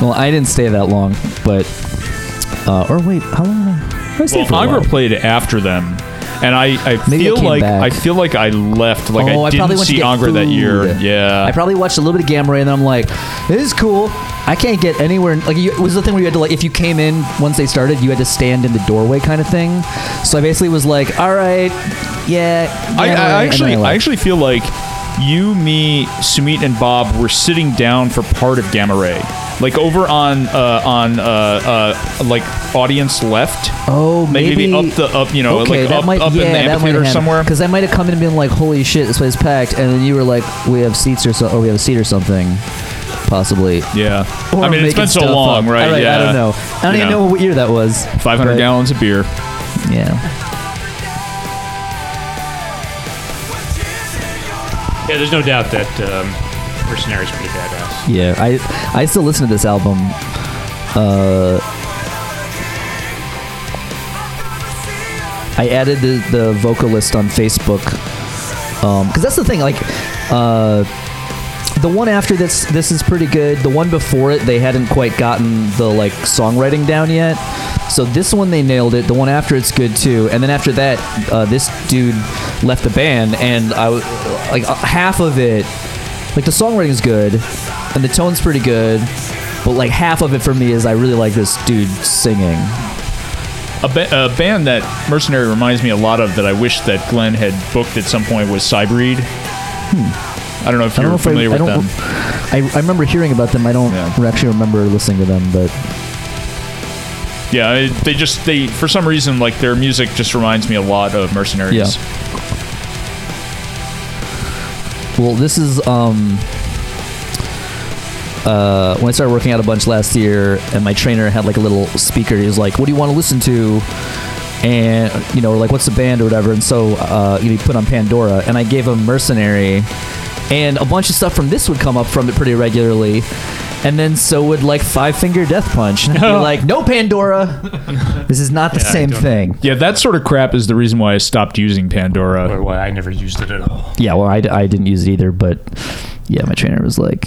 Well, I didn't stay that long, but how long did I stay for? Well, Angra played after them. And I feel like I left. Like, I didn't see Angra that year. Yeah. I probably watched a little bit of Gamma Ray, and then I'm like, this is cool. I can't get anywhere. Like, it was the thing where you had to, like, if you came in once they started, you had to stand in the doorway kind of thing. So I basically was like, all right, yeah. I actually feel like you, me, Sumit, and Bob were sitting down for part of Gamma Ray. Like over on like audience left. Oh, maybe up. You know, okay, like up in the amphitheater somewhere. Because I might have come in and been like, "Holy shit, this place is packed," and then you were like, "We have seats or so, or we have a seat or something." Possibly. Yeah. Or I mean, it's been so long, right? Yeah. I don't know. I don't even know what year that was. 500 gallons of beer. Yeah. Yeah, there's no doubt that Mercenary's pretty badass. Yeah, I still listen to this album. I added the vocalist on Facebook because that's the thing. Like the one after this is pretty good. The one before it, they hadn't quite gotten the like songwriting down yet. So this one they nailed it. The one after it's good too. And then after that, this dude left the band, and I like half of it. Like the songwriting is good, and the tone's pretty good, but like half of it for me is I really like this dude singing. A band that Mercenary reminds me a lot of that I wish that Glenn had booked at some point was Cybreed. I don't know if you're familiar with them. I remember hearing about them. I don't actually remember listening to them, but. Yeah, they for some reason, like, their music just reminds me a lot of Mercenaries. Yeah. Well, this is, when I started working out a bunch last year, and my trainer had, like, a little speaker. He was like, what do you want to listen to? And, you know, like, what's the band or whatever? And so, he put on Pandora, and I gave him Mercenary, and a bunch of stuff from this would come up from it pretty regularly. And then so would, like, Five Finger Death Punch. And I'd be like, no, Pandora! This is not the same thing. Yeah, that sort of crap is the reason why I stopped using Pandora. Or why I never used it at all. Yeah, well, I didn't use it either, but, yeah, my trainer was like,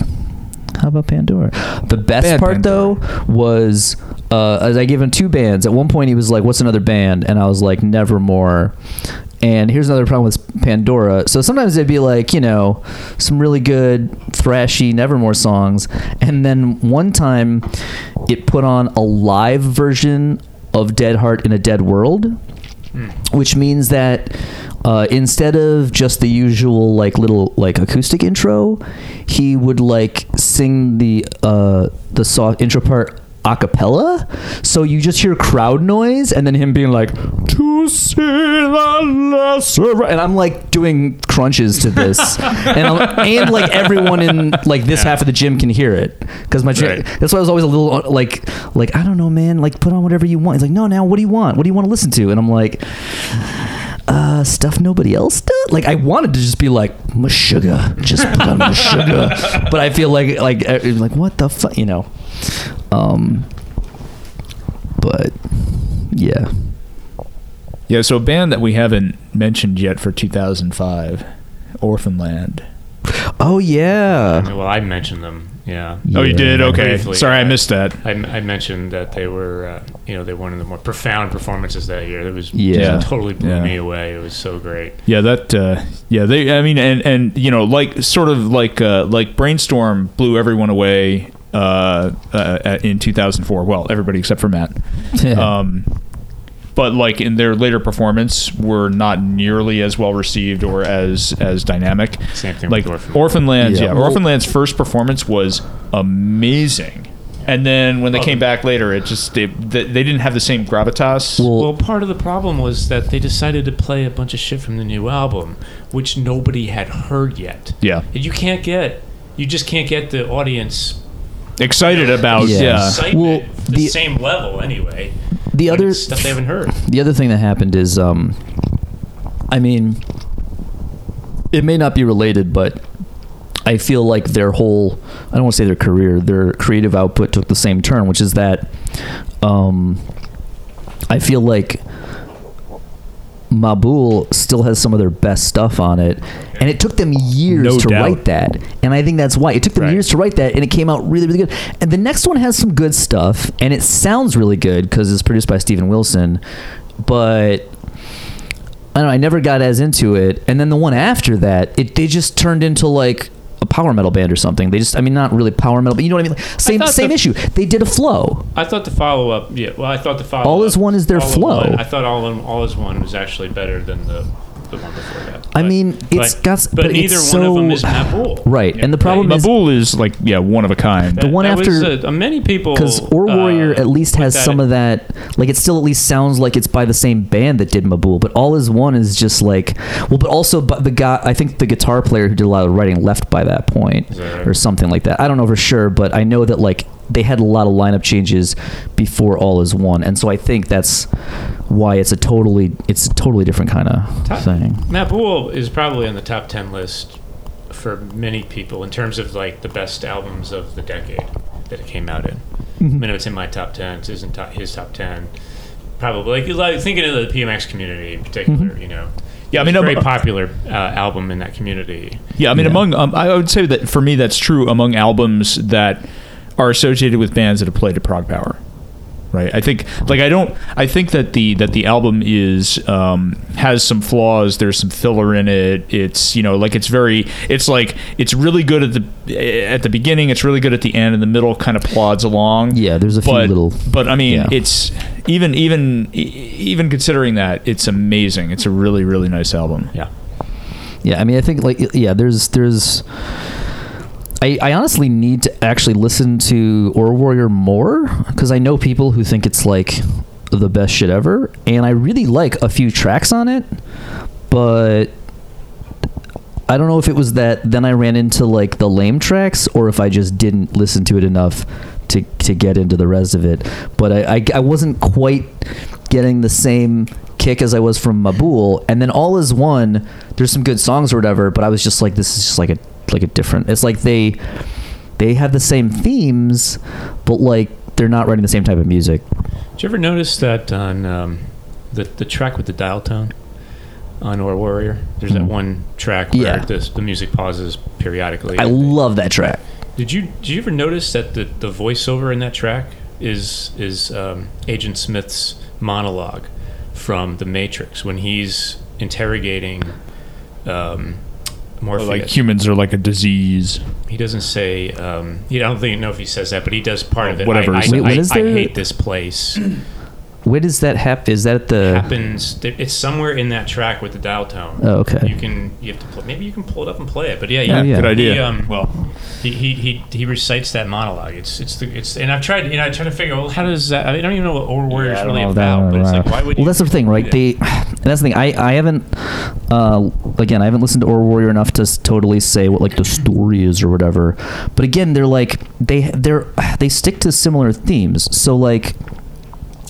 how about Pandora? The best part, though, was I gave him two bands. At one point, he was like, what's another band? And I was like, Nevermore. And here's another problem with Pandora. So sometimes they'd be like, you know, some really good, thrashy Nevermore songs. And then one time it put on a live version of Dead Heart in a Dead World, which means that instead of just the usual like little like acoustic intro, he would like sing the soft intro part a cappella, so you just hear crowd noise and then him being like to see the lesser, and I'm like doing crunches to this and like everyone in like this half of the gym can hear it because my that's why I was always a little like I don't know, man, like put on whatever you want. He's like, no, now what do you want to listen to? And I'm like stuff nobody else does. Like I wanted to just be like Meshuggah, just put on Meshuggah, but I feel like what the fuck, you know. But yeah. Yeah, so a band that we haven't mentioned yet for 2005, Orphanland. Oh yeah. Well, I mentioned them. Yeah. Oh, you did? Okay. Briefly, sorry, I missed that. I mentioned that they were, they were one of the more profound performances that year. That was just totally blew me away. It was so great. Yeah, that. They. I mean, and you know, like sort of like Brainstorm blew everyone away. In 2004, well, everybody except for Matt. But like in their later performance were not nearly as well received or as dynamic. Same thing like with Orphanland. Yeah. Orphanland's first performance was amazing. And then when they came back later, it just they didn't have the same gravitas. Well, part of the problem was that they decided to play a bunch of shit from the new album, which nobody had heard yet. Yeah. And you just can't get the audience excited about the same level anyway. The other stuff they haven't heard. The other thing that happened is, I mean, it may not be related, but I feel like their whole, I don't want to say their career, their creative output took the same turn, which is that I feel like Mabul still has some of their best stuff on it, and it took them years write that, and I think that's why it took them years to write that, and it came out really, really good. And the next one has some good stuff, and it sounds really good because it's produced by Steven Wilson, but I don't know, I never got as into it. And then the one after that, they just turned into like a power metal band or something. They just, I mean, not really power metal, but you know what I mean? Like, same issue. They did a flow. I thought the follow-up, All Is One is their flow. I thought All Is One was actually better than the one before that. But, I mean, it's got... But neither one of them is Mabul. Right, yeah. And the problem is... Mabul is like, one of a kind. The one after... many people... Because Or Warrior at least has some of that... Like, it still at least sounds like it's by the same band that did Mabul, but All Is One is just like... Well, but also the guy... I think the guitar player who did a lot of writing left by that point, or something like that. I don't know for sure, but I know that, like, they had a lot of lineup changes before All Is One, and so I think that's why it's a totally different kind of thing. Mabul is probably on the top 10 list for many people in terms of like the best albums of the decade that it came out in. Mm-hmm. I mean, it's in my top 10. It's in his top 10. Probably like thinking of the PMX community in particular, mm-hmm. you know. Yeah, I mean, very popular album in that community. Yeah, I mean, among I would say that for me that's true among albums that are associated with bands that have played at Prog Power, right? I think that the album is has some flaws. There's some filler in it. It's it's really good at the beginning. It's really good at the end, and the middle kind of plods along. Yeah, there's a few little. But I mean, it's even considering that, it's amazing. It's a really, really nice album. Yeah. Yeah, I mean, I think there's. I honestly need to actually listen to Or Warrior more because I know people who think it's like the best shit ever, and I really like a few tracks on it, but I don't know if it was that then I ran into like the lame tracks or if I just didn't listen to it enough to get into the rest of it. But I wasn't quite getting the same kick as I was from Mabul, and then All Is One, there's some good songs or whatever, but I was just like, this is just like a different, it's like they have the same themes, but like they're not writing the same type of music. Did you ever notice that on the track with the dial tone on Or Warrior, there's that one track where the music pauses periodically? I love that track. Did you ever notice that the voiceover in that track is Agent Smith's monologue from The Matrix when he's interrogating Morpheus. Like humans are like a disease. He doesn't say. I don't think if he says that, but he does part of it. Whatever. I hate this place. Where does that happen? Is that the? It happens. It's somewhere in that track with the dial tone. Oh, okay. You have to play. Maybe you can pull it up and play it. But yeah. Good idea. He recites that monologue. It's and I've tried. I try to figure. Well, how does that? I don't even know what Or Warrior is really about. But it's like, why would? Well, that's the thing, right? That's the thing. I haven't. Again, I haven't listened to Or Warrior enough to totally say what like the story is or whatever. But again, they're like they stick to similar themes. So like.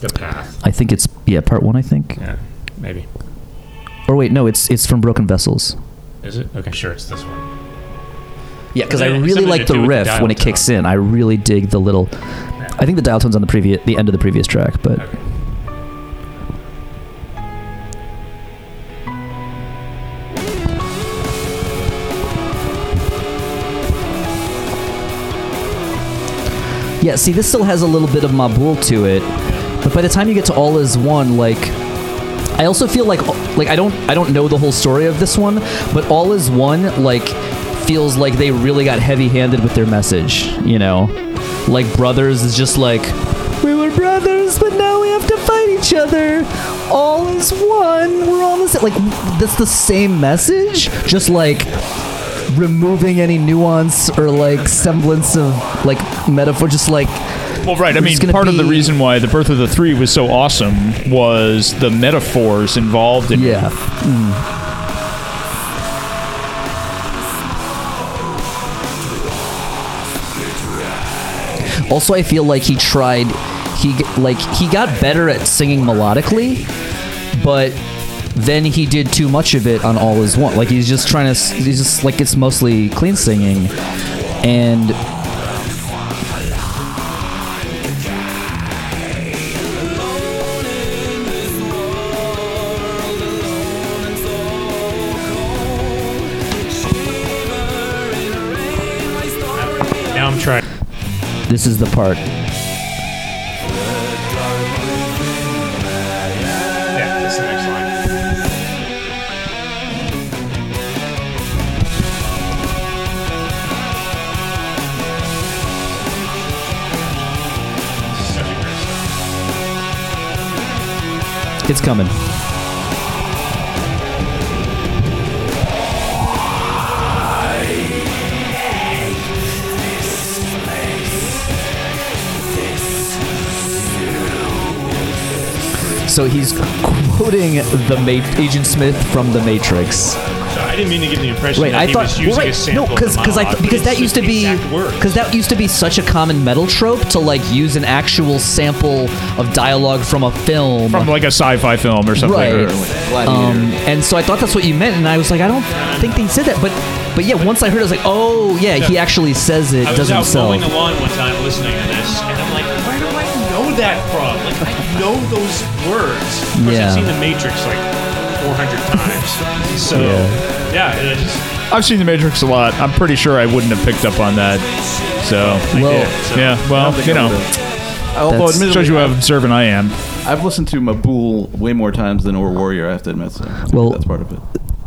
The Path. I think it's part one. I think. Yeah, maybe. Or wait, no, it's from Broken Vessels. Is it? Okay, sure, it's this one. Yeah, because I really like the riff the when it kicks in. I really dig the little. I think the dial tone's on the end of the previous track, but. Okay. Yeah, see, this still has a little bit of Mabul to it. But by the time you get to All Is One, like, I also feel like I don't know the whole story of this one, but All Is One, like, feels like they really got heavy-handed with their message, you know? Like, Brothers is just like, we were brothers, but now we have to fight each other. All is one. We're all the same. Like, that's the same message, just like removing any nuance or like semblance of like metaphor, just like. Well, right. I mean, part of the reason why The Birth of the Three was so awesome was the metaphors involved in it. Yeah. Mm. Also, I feel like he got better at singing melodically, but then he did too much of it on All Is One. Like, he's just trying to, he's just like, it's mostly clean singing. And now I'm trying. This is the part. It's coming. So he's quoting the Agent Smith from The Matrix. So I didn't mean to give the impression that he was using a sample because that used to be such a common metal trope to like use an actual sample of dialogue from a film, from like a sci-fi film or something, right? Like and so I thought that's what you meant, and I was like, I don't think they said that, but yeah, once I heard it, I was like, oh yeah, he actually says it. I was out mowing the lawn one time listening to this, and I'm like, where do I know that from? Like, I know those words. Yeah. I've seen The Matrix like 400 times. So, yeah, it is. I've seen The Matrix a lot. I'm pretty sure I wouldn't have picked up on that. So, although it shows you how observant I am. I've listened to Mabool way more times than Or Warrior, I have to admit. So that's part of it.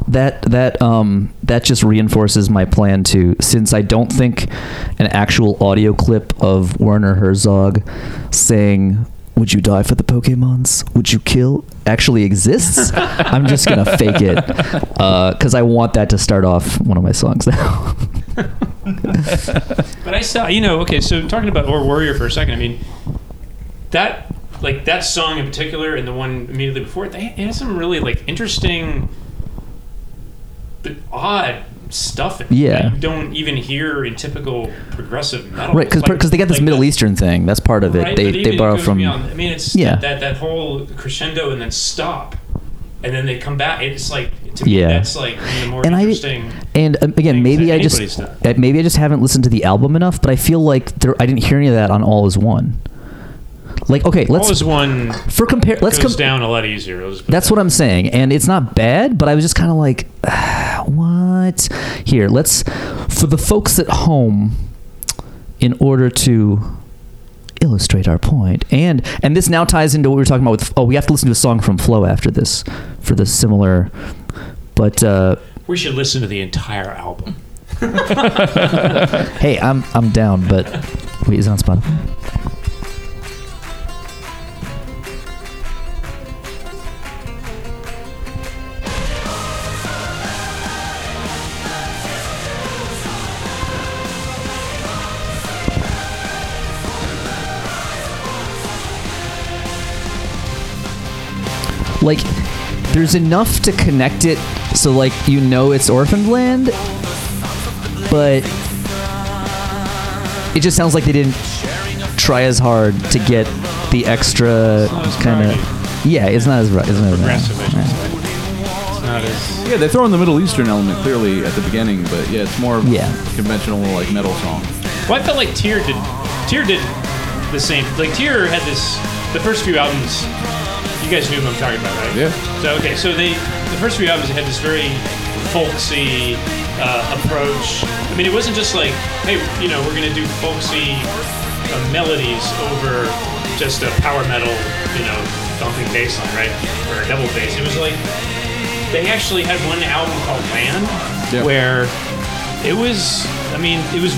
That just reinforces my plan to, since I don't think an actual audio clip of Werner Herzog saying, "Would you die for the Pokemons? Would you kill?" actually exists, I'm just going to fake it, because I want that to start off one of my songs now. But I saw, so talking about Or Warrior for a second, I mean, that song in particular and the one immediately before it, they had some really, interesting, but odd stuff in that you don't even hear in typical progressive metal, right? Because they got this Middle Eastern thing. That's part of it. Right? They borrow from. Beyond, I mean, it's that whole crescendo and then stop, and then they come back. It's like that's like one of the more interesting. Maybe I just haven't listened to the album enough, but I feel like I didn't hear any of that on All Is One. Like, okay, let's... All Is One for compare. Let's goes down a lot easier. That's what I'm saying. And it's not bad, but I was just kind of like, what? Here, let's... For the folks at home, in order to illustrate our point, and this now ties into what we were talking about with... Oh, we have to listen to a song from Flow after this for the similar... But... we should listen to the entire album. Hey, I'm down, but... Wait, is it on Spotify? Like, there's enough to connect it, so it's Orphaned Land, but it just sounds like they didn't try as hard to get the extra kind of. Yeah, it's not as rough. It's not as. Yeah, they throw in the Middle Eastern element clearly at the beginning, but yeah, it's more conventional like metal song. Well, I felt like Tyr did the same. Like Tyr had this the first few albums. You guys knew what I'm talking about, right? Yeah. So the first few albums had this very folksy approach. I mean, it wasn't just like, hey, we're going to do folksy melodies over just a power metal, thumping bass line, right? Or a double bass. It was like, they actually had one album called Land, where it was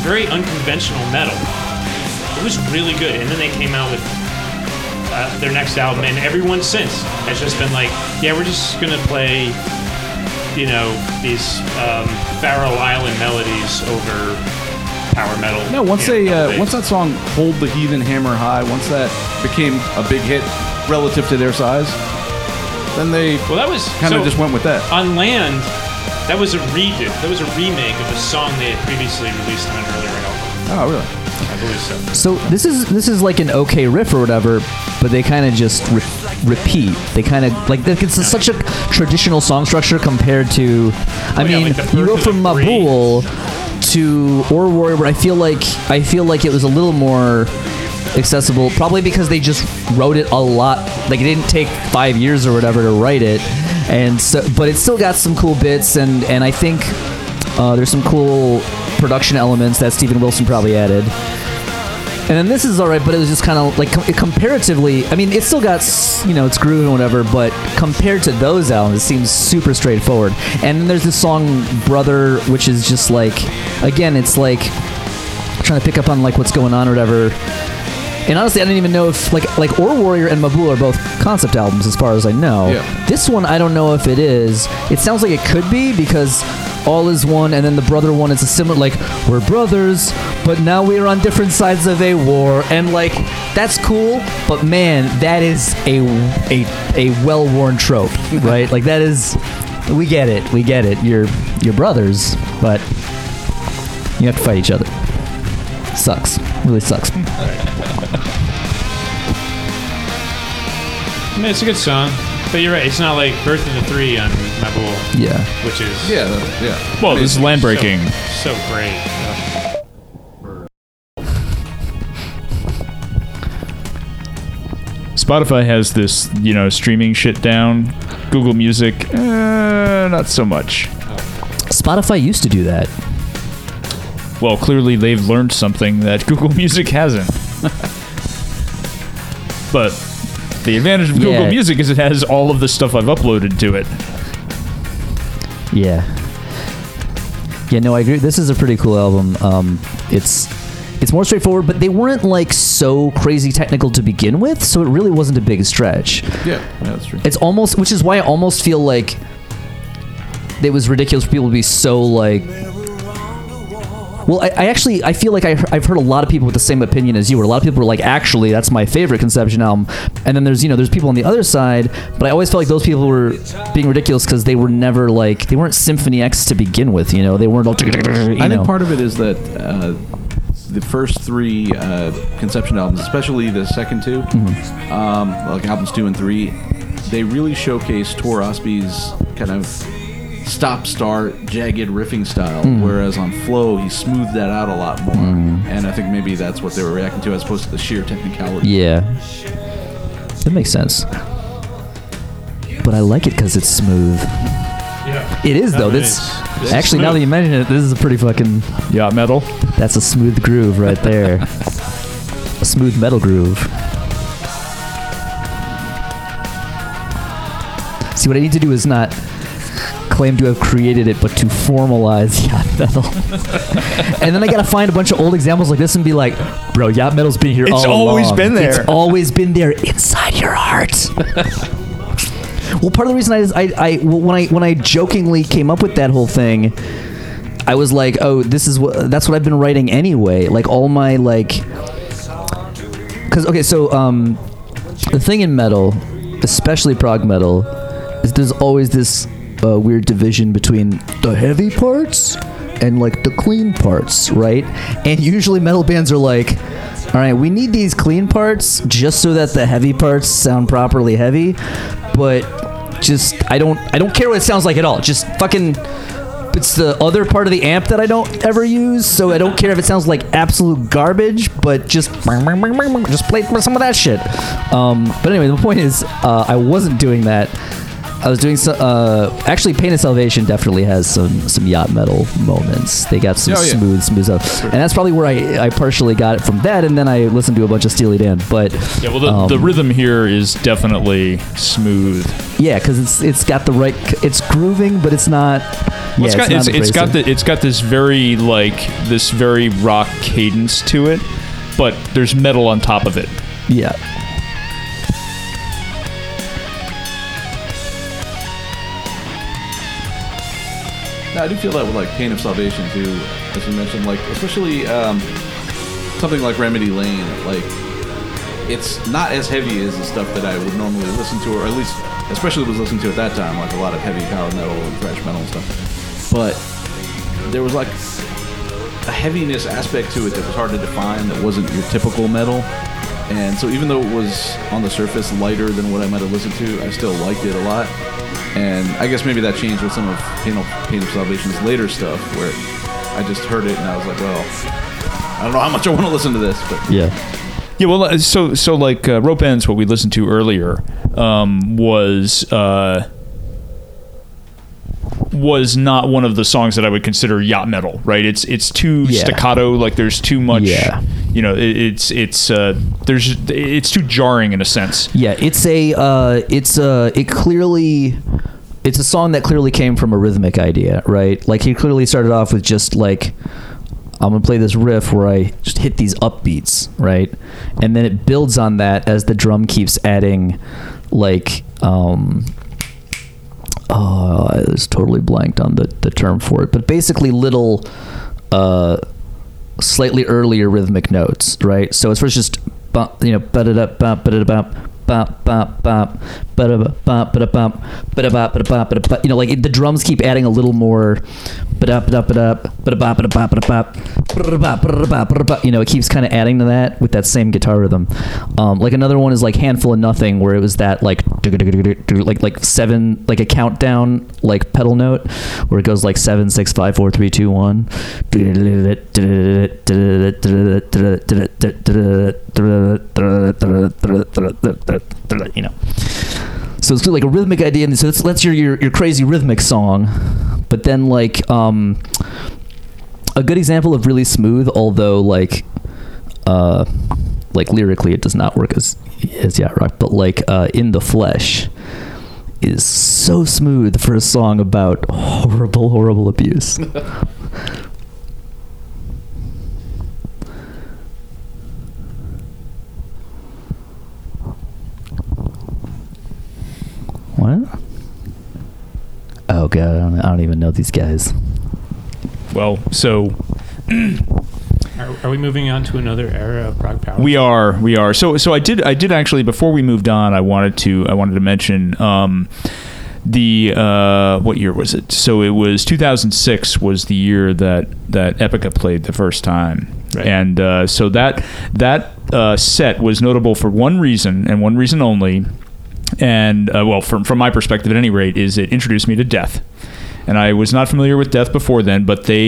very unconventional metal. It was really good. And then they came out with their next album, and everyone since has just been like, we're just gonna play these Faroe Island melodies over power metal. No, once that song Hold the Heathen Hammer High, once that became a big hit relative to their size, then they just went with that. On Land, that was a remake of a song they had previously released on an earlier album. Oh, really? I believe so. So this is like an okay riff or whatever, but they kind of just repeat. They kind of like it's such a traditional song structure compared to. I mean, you go from Mabul to Or Warrior, where I feel like it was a little more accessible, probably because they just wrote it a lot. Like it didn't take 5 years or whatever to write it, and so but it still got some cool bits, and I think there's some cool production elements that Stephen Wilson probably added. And then this is all right, but it was just kind of like comparatively. I mean, it still got its groove and whatever, but compared to those albums, it seems super straightforward. And then there's this song "Brother," which is just like, again, it's like trying to pick up on like what's going on or whatever. And honestly, I didn't even know if like Or Warrior and Mabul are both concept albums as far as I know. Yeah. This one, I don't know if it is. It sounds like it could be because All Is One and then the Brother one is a similar, like, we're brothers, but now we are on different sides of a war. And like, that's cool, but man, that is a well-worn trope, right? Like that is, we get it. You're brothers, but you have to fight each other. Sucks. Really sucks. I mean, it's a good song, but you're right. It's not like Birth of the Three on Mabul. Yeah. Which is... Yeah. Well, I mean, this is land-breaking. So great. Spotify has this, streaming shit down. Google Music, not so much. Spotify used to do that. Well, clearly they've learned something that Google Music hasn't. But the advantage of Google Music is it has all of the stuff I've uploaded to it. Yeah. Yeah, no, I agree. This is a pretty cool album. It's more straightforward, but they weren't like so crazy technical to begin with, so it really wasn't a big stretch. Yeah, that's true. It's almost, which is why I almost feel like it was ridiculous for people to be so like... Well, I feel like I've heard a lot of people with the same opinion as you were. A lot of people were like, actually, that's my favorite Conception album. And then there's, there's people on the other side, but I always felt like those people were being ridiculous because they were never like, they weren't Symphony X to begin with, They weren't all, I think part of it is that the first three Conception albums, especially the second two, mm-hmm. Like albums 2 and 3, they really showcase Tor Osby's kind of stop-start, jagged riffing style, whereas on Flow, he smoothed that out a lot more, and I think maybe that's what they were reacting to as opposed to the sheer technicality. Yeah. That makes sense. But I like it because it's smooth. Yeah. It is, though. It's actually, now that you mention it, this is a pretty fucking... Yeah, metal. That's a smooth groove right there. A smooth metal groove. See, what I need to do is not... claim to have created it, but to formalize yacht metal. And then I gotta find a bunch of old examples like this and be like, bro, yacht metal's been here all along. It's always been there. It's always been there inside your heart. Well, part of the reason when I jokingly came up with that whole thing, I was like, oh, that's what I've been writing anyway. Like all my the thing in metal, especially prog metal, is there's always this weird division between the heavy parts and like the clean parts, right? And usually metal bands are like, all right, we need these clean parts just so that the heavy parts sound properly heavy, but just I don't care what it sounds like at all. Just fucking, it's the other part of the amp that I don't ever use, so I don't care if it sounds like absolute garbage, but just play some of that shit. But anyway, the point is I wasn't doing that. I was doing some... actually, Pain of Salvation definitely has some yacht metal moments. They got some smooth stuff. And that's probably where I partially got it from that, and then I listened to a bunch of Steely Dan, but... Yeah, well, the rhythm here is definitely smooth. Yeah, because it's got the right... It's grooving, but it's not... Well, it's got this very, this very rock cadence to it, but there's metal on top of it. Yeah. I do feel that with Pain of Salvation too, as you mentioned, especially something like Remedy Lane, it's not as heavy as the stuff that I would normally listen to, or at least especially was listening to at that time, a lot of heavy power metal and thrash metal and stuff. But there was a heaviness aspect to it that was hard to define, that wasn't your typical metal. And so even though it was on the surface lighter than what I might have listened to, I still liked it a lot. And I guess maybe that changed with some of Pain of Salvation's later stuff, where I just heard it and I was like, well, I don't know how much I want to listen to this. But yeah. Well, so like Rope Ends, what we listened to earlier, was not one of the songs that I would consider yacht metal, right? It's too staccato, like there's too much, you know, it's too jarring in a sense. Yeah, it's a song that clearly came from a rhythmic idea, right? Like he clearly started off with just like, I'm going to play this riff where I just hit these upbeats, right? And then it builds on that as the drum keeps adding like, I was totally blanked on the term for it, but basically little slightly earlier rhythmic notes, right? So it's first just bop, you know, ba-da-da-bop, ba-da-da-bop, bop, bop, bop, ba-da-bop, ba-da-bop, ba-da-bop, ba-da-bop, ba-da-bop, you know, like the drums keep adding a little more ba-da-ba-da-ba-da-bop, ba-da-bop, ba-da-bop, ba-da-bop, ba-da-bop, ba-da-bop, you know, it keeps kind of adding to that with that same guitar rhythm. Like another one is like Handful of Nothing, where it was that like seven, like a countdown, like pedal note where it goes like 7, 6, 5, 4, 3, 2, 1, you know. So it's like a rhythmic idea, and so that's your crazy rhythmic song. But then like a good example of really smooth, although like lyrically it does not work as yacht rock, but like In the Flesh is so smooth for a song about horrible abuse. What? Oh god, I don't even know these guys. Well, so are we moving on to another era of ProgPower? We are. So I did actually, before we moved on, I wanted to mention what year was it? So it was 2006 was the year that Epica played the first time. Right. And so that set was notable for one reason and one reason only. And well, from my perspective at any rate, is it introduced me to death. And I was not familiar with death before then, but the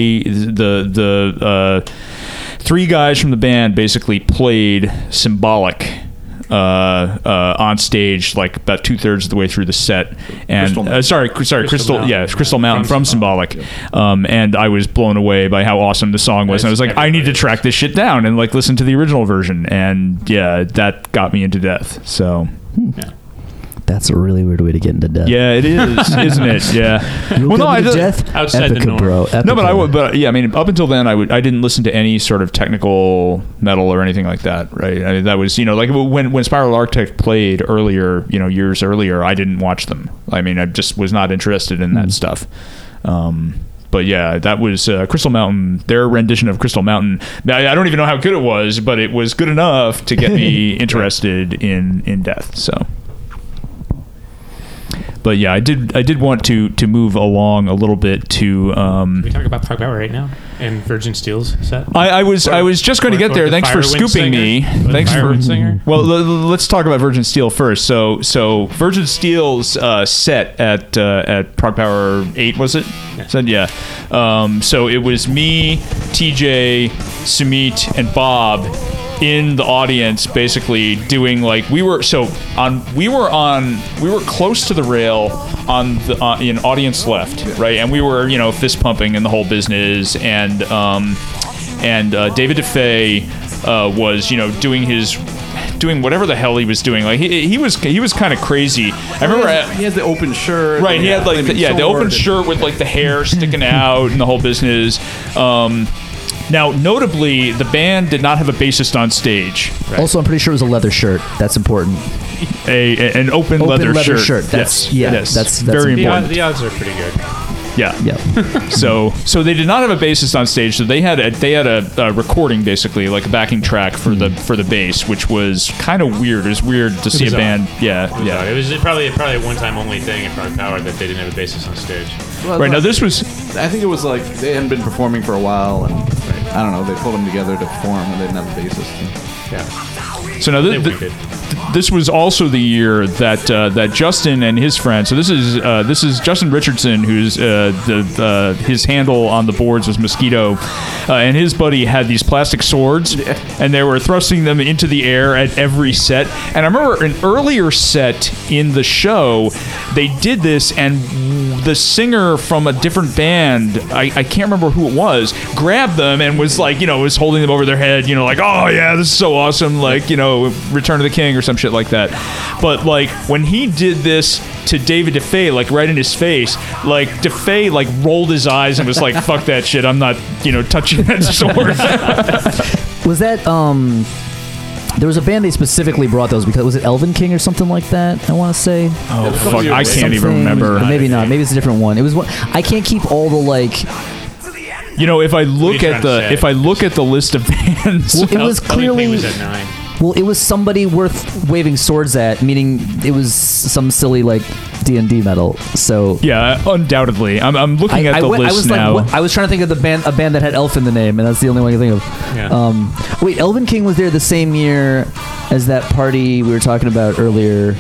three guys from the band basically played Symbolic on stage like about 2/3 of the way through the set. And Crystal Mountain from Symbolic. Yeah. And I was blown away by how awesome the song was. And I was like, I need to track this shit down and like listen to the original version. And yeah, that got me into death. So yeah. That's a really weird way to get into death. Yeah, it is, isn't it? Yeah. Well, no, death outside Epica, the norm, bro. Epica. No, but I would. But yeah, I mean, up until then, I didn't listen to any sort of technical metal or anything like that, right? I mean, that was, you know, like when Spiral Architect played earlier, you know, years earlier, I didn't watch them. I mean, I just was not interested in that stuff. But yeah, that was Crystal Mountain, their rendition of Crystal Mountain. I don't even know how good it was, but it was good enough to get me interested in death. So, but yeah, I did want to move along a little bit to. Can we talk about ProgPower right now and Virgin Steel's set? I was just going to get there. Thanks for scooping me. Thanks for singer. Well, let's talk about Virgin Steel first. So Virgin Steel's set at ProgPower 8, was it? Yeah. So it was me, TJ, Sumit, and Bob in the audience, basically doing like we were close to the rail in audience left, right? And we were, you know, fist pumping and the whole business, and David DeFay was, you know, doing whatever the hell he was doing. Like he was kind of crazy. I remember he had the open shirt, right? He had like the open shirt with like the hair sticking out and the whole business. Now, notably, the band did not have a bassist on stage. Right? Also, I'm pretty sure it was a leather shirt. That's important. An open leather shirt. That's, yes. Yeah, yes. That's very important. The odds are pretty good. Yeah. So they did not have a bassist on stage. So they had a recording, basically like a backing track for the bass, which was kind of weird. It was weird to see a band. It was probably a one-time only thing in ProgPower that they didn't have a bassist on stage. Well, right now, this was. I think it was like they hadn't been performing for a while and. Right. I don't know, they pulled them together to form, and they didn't have a bassist. Yeah. So now this was also the year that that Justin and his friend. So this is Justin Richardson, who's his handle on the boards was Mosquito, and his buddy had these plastic swords, and they were thrusting them into the air at every set. And I remember an earlier set in the show, they did this, and the singer from a different band, I can't remember who it was, grabbed them and was like, you know, was holding them over their head, you know, like, oh yeah, this is so awesome, like, you know, Return of the King or some shit like that. But like when he did this to David DeFay, like right in his face, like DeFay like rolled his eyes and was like, fuck that shit, I'm not, you know, touching that sword. Was that there was a band they specifically brought those because was it Elven King or something like that? I want to say. Oh fuck! I can't even remember. Maybe not. Maybe it's a different one. It was one. I can't keep all the like. You know, if I look at the list of bands, well, it was clearly. Elven King was at 9. Well, it was somebody worth waving swords at, meaning it was some silly like D&D metal. So yeah, undoubtedly. I'm looking at the list now. Like, I was trying to think of a band that had elf in the name, and that's the only one I can think of. Yeah. Wait, Elven King was there the same year as that party we were talking about earlier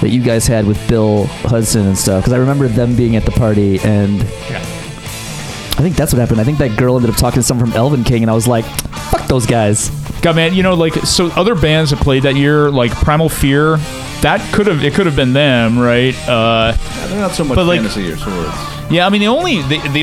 that you guys had with Bill Hudson and stuff, because I remember them being at the party, and I think that's what happened. I think that girl ended up talking to someone from Elven King, and I was like, fuck those guys. God, man, you know, like, so other bands that played that year, like Primal Fear, it could have been them, right? They're not so much fantasy or swords. Yeah, I mean, the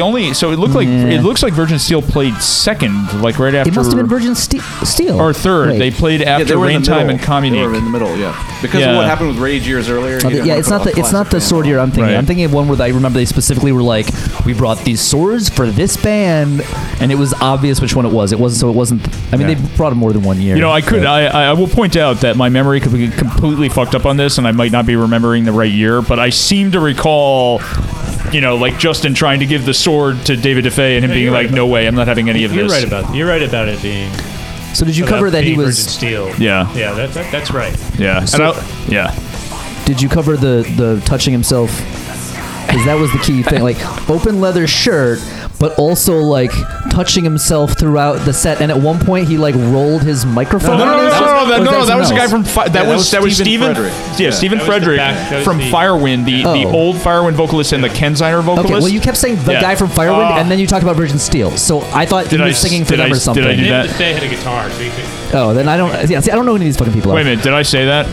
only so it looks like Virgin Steel played second, like right after. It must have been Virgin Steel or third. Right. They played after Raintime and Communique. They were in the middle, yeah. Because of what happened with Rage years earlier. Yeah, it's not the sword year I'm thinking. Right. I'm thinking of one where I remember they specifically were like, we brought these swords for this band, and it was obvious which one it was. It wasn't. I mean, they brought them more than one year. You know, I will point out that my memory could be completely fucked up on this, and I might not be remembering the right year, but I seem to recall, you know, like Justin trying to give the sword to David DeFay and him being like, no way, I'm not having any of this. You're right about it being. So did you cover that he was Steel? Yeah. Yeah, that's right. Yeah. So, did you cover the touching himself? Because that was the key thing, like open leather shirt, but also like touching himself throughout the set. And at one point, he like rolled his microphone. No, that was a guy from that was Stephen Frederick. Yeah, Stephen Frederick from Firewind, the old Firewind vocalist and the Kenziner vocalist. Okay, well, you kept saying the guy from Firewind, and then you talked about Virgin Steel. So I thought he was singing for them or something. Did I do that? They had a guitar. So you could, then I don't. Yeah, see, I don't know who any of these fucking people are. Wait a minute, did I say that?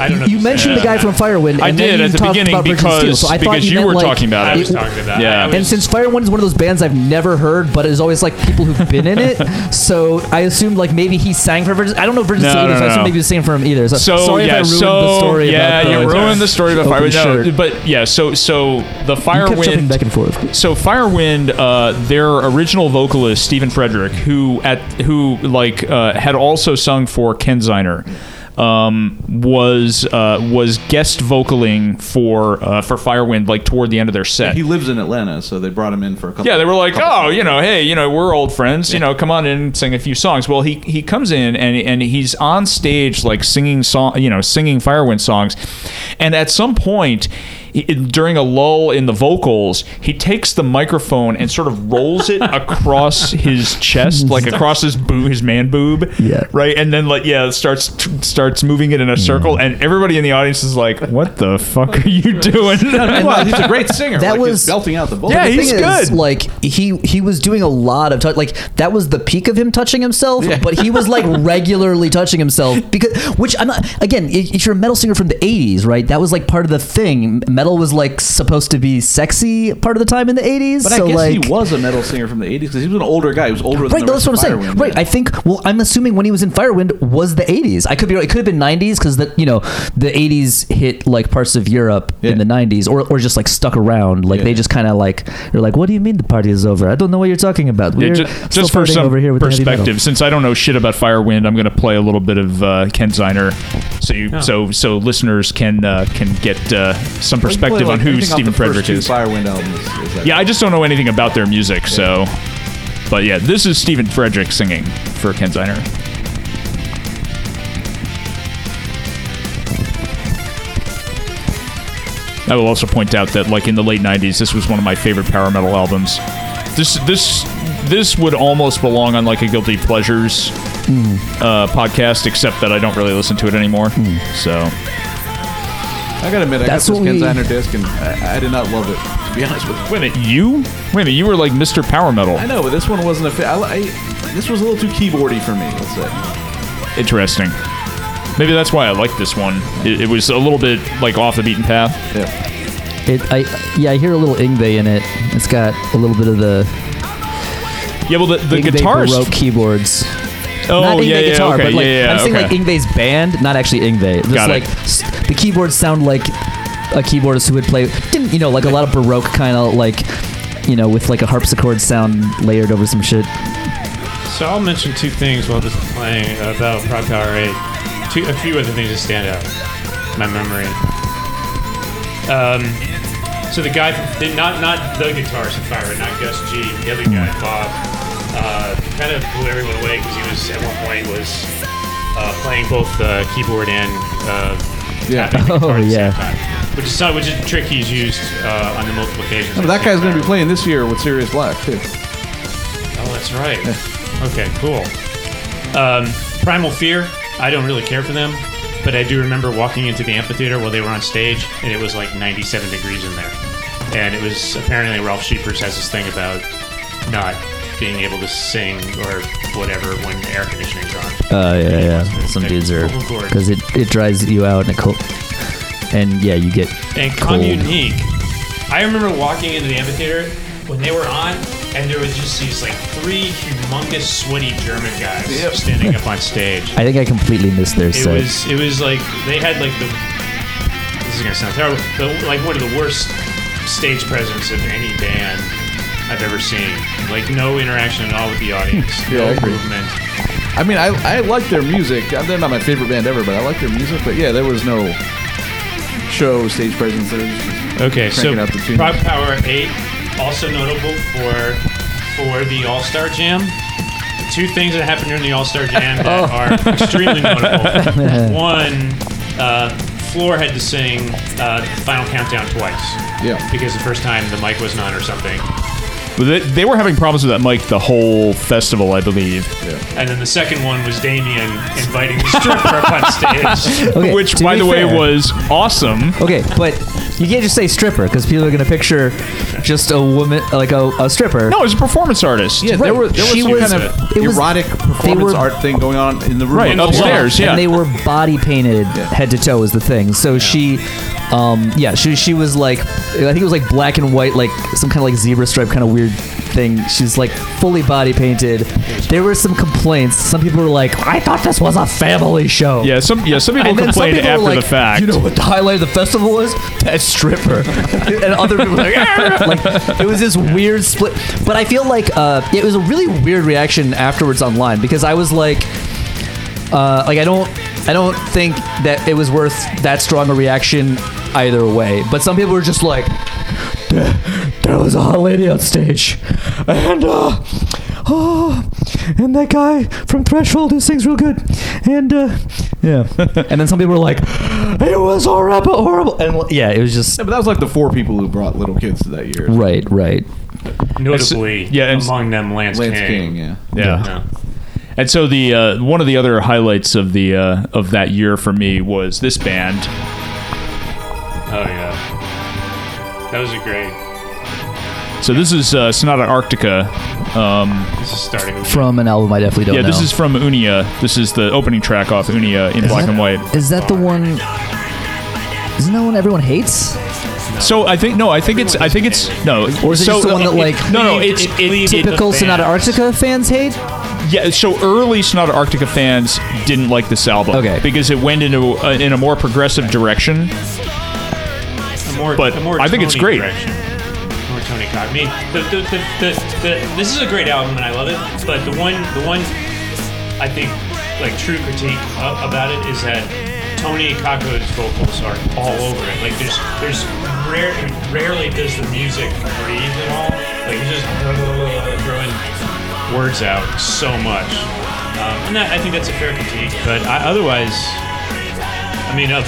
I don't know. You mentioned the guy from Firewind, and then you talked about Virgin Steel. So I thought you were talking about it. I was talking about it. Yeah. And since Firewind is one of those bands I've never heard, but it's always like people who've been in it, so I assumed like maybe he sang for Virgin. I don't know Virgin Steel either, so I assumed maybe he sang for him either. Sorry if I ruined the story about Firewind. No, but yeah, so the Firewind. You kept jumping back and forth. So Firewind, their original vocalist Stephen Frederick, who had also sung for Kenziner. Was guest vocaling for Firewind like toward the end of their set. Yeah, he lives in Atlanta, so they brought him in for a couple. Yeah, they were like, oh, you know, hey, you know, we're old friends, you know, come on in and sing a few songs. Well, he comes in and he's on stage like singing Firewind songs, and at some point, during a lull in the vocals, he takes the microphone and sort of rolls it across his chest, like across his man boob, right? And then like starts moving it in a circle, and everybody in the audience is like, "What the fuck are you doing?" Well, he's a great singer. That was belting out the vocals. Yeah, he's good. Like he was doing a lot of that was the peak of him touching himself, but he was like regularly touching himself if you're a metal singer from the '80s, right? That was like part of the thing. Metal was like supposed to be sexy part of the time in the 80s. But I guess like, he was a metal singer from the 80s because he was an older guy. He was older than the rest of Firewind. Right, that's what I'm saying. Right, I think, well, I'm assuming when he was in Firewind was the 80s. I could be right. It could have been 90s because, you know, the 80s hit like parts of Europe in the 90s or just like stuck around. Like they just kind of like, they're like, what do you mean the party is over? I don't know what you're talking about. We're just for some over here with perspective, since I don't know shit about Firewind, I'm going to play a little bit of Kenziner so listeners can get some perspective on who Stephen Frederick is. Firewind albums, I just don't know anything about their music, so. But yeah, this is Stephen Frederick singing for Kenziner. I will also point out that, like in the late '90s, this was one of my favorite power metal albums. This this would almost belong on like a Guilty Pleasures podcast, except that I don't really listen to it anymore. So I gotta admit, I got this Kenziner disc and I did not love it, to be honest with you. Wait a minute, you were like Mr. Power Metal. I know, but this one wasn't a fit. This was a little too keyboardy for me, let's say. Interesting. Maybe that's why I liked this one. It was a little bit like off the beaten path. Yeah. I hear a little Yngwie in it. It's got a little bit of the the guitarist Baroque keyboards. Oh, not Yngwie guitar, okay, but like I'm saying like Yngwie's band, not actually Yngwie. Just like the keyboards sound like a keyboardist who would play, you know, like a lot of Baroque kind of like, you know, with like a harpsichord sound layered over some shit. So I'll mention two things while this is playing about ProgPower 8. A few other things that stand out in my memory. So the guy, not the guitarist in Fire, not Gus G, the other guy, Bob, kind of blew everyone away because he was, at one point, playing both the keyboard and guitar at the same time. Which is a trick he's used on the multiple occasions. No, that guy's going to be playing this year with Sirius Black, too. Oh, that's right. Yeah. Okay, cool. Primal Fear, I don't really care for them. But I do remember walking into the amphitheater while they were on stage, and it was like 97 degrees in there. And it was apparently Ralph Sheepers has this thing about not being able to sing or whatever when air conditioning's on. Oh, yeah. Some dudes are... Because it dries you out and it cold. And, you get cold. And Communique. I remember walking into the amphitheater when they were on, and there was just these like three humongous sweaty German guys standing up on stage. I think I completely missed their set. It was like they had like this is gonna sound terrible, but like one of the worst stage presence of any band I've ever seen. Like no interaction at all with the audience, no movement. I mean, I like their music. They're not my favorite band ever, but I like their music. But yeah, there was no show stage presence. Okay, so ProgPower 8. Also notable for the All-Star Jam. The two things that happened during the All-Star Jam that are extremely notable. One, Floor had to sing Final Countdown twice. Yeah. Because the first time the mic wasn't on or something. But they were having problems with that mic the whole festival, I believe. Yeah. And then the second one was Damien inviting the stripper up on stage. Okay, which, by the way, was awesome. Okay, but you can't just say stripper, because people are going to picture just a woman, like a stripper. No, it was a performance artist. Yeah, right. there was some kind of erotic performance art thing going on in the room. Right, upstairs, And they were body painted head to toe is the thing. So she was like, I think it was like black and white, like some kind of like zebra stripe kind of weird thing. She's like fully body painted. There were some complaints. Some people were like, I thought this was a family show. Yeah, some people complained after the fact. You know what the highlight of the festival is? That stripper. And other people were like, it was this weird split. But I feel like it was a really weird reaction afterwards online, because I was like, I don't think that it was worth that strong a reaction either way. But some people were just like, there was a hot lady on stage, and and that guy from Threshold who sings real good, and and then some people were like, it was horrible, and it was just. Yeah, but that was like the four people who brought little kids to that year. Right. Notably, among them Lance King. Yeah. And so the one of the other highlights of the of that year for me was this band. Oh yeah, that was great. So this is Sonata Arctica. This is starting with from an album I definitely don't know. Yeah, this is from Unia. This is the opening track off Unia in Black and White. Is that the one? Isn't that one everyone hates? So I think it's no. Or is it just the one that it's typical Sonata Arctica fans hate? Yeah, so early Sonata Arctica fans didn't like this album because it went into in a more progressive direction. I think it's great. More Tony Cox. I mean, this is a great album and I love it. But the one I think like true critique about it is that Tony Kako's vocals are all over it. Like there's rarely does the music breathe at all. Like he's just throwing words out so much, and I think that's a fair critique. But of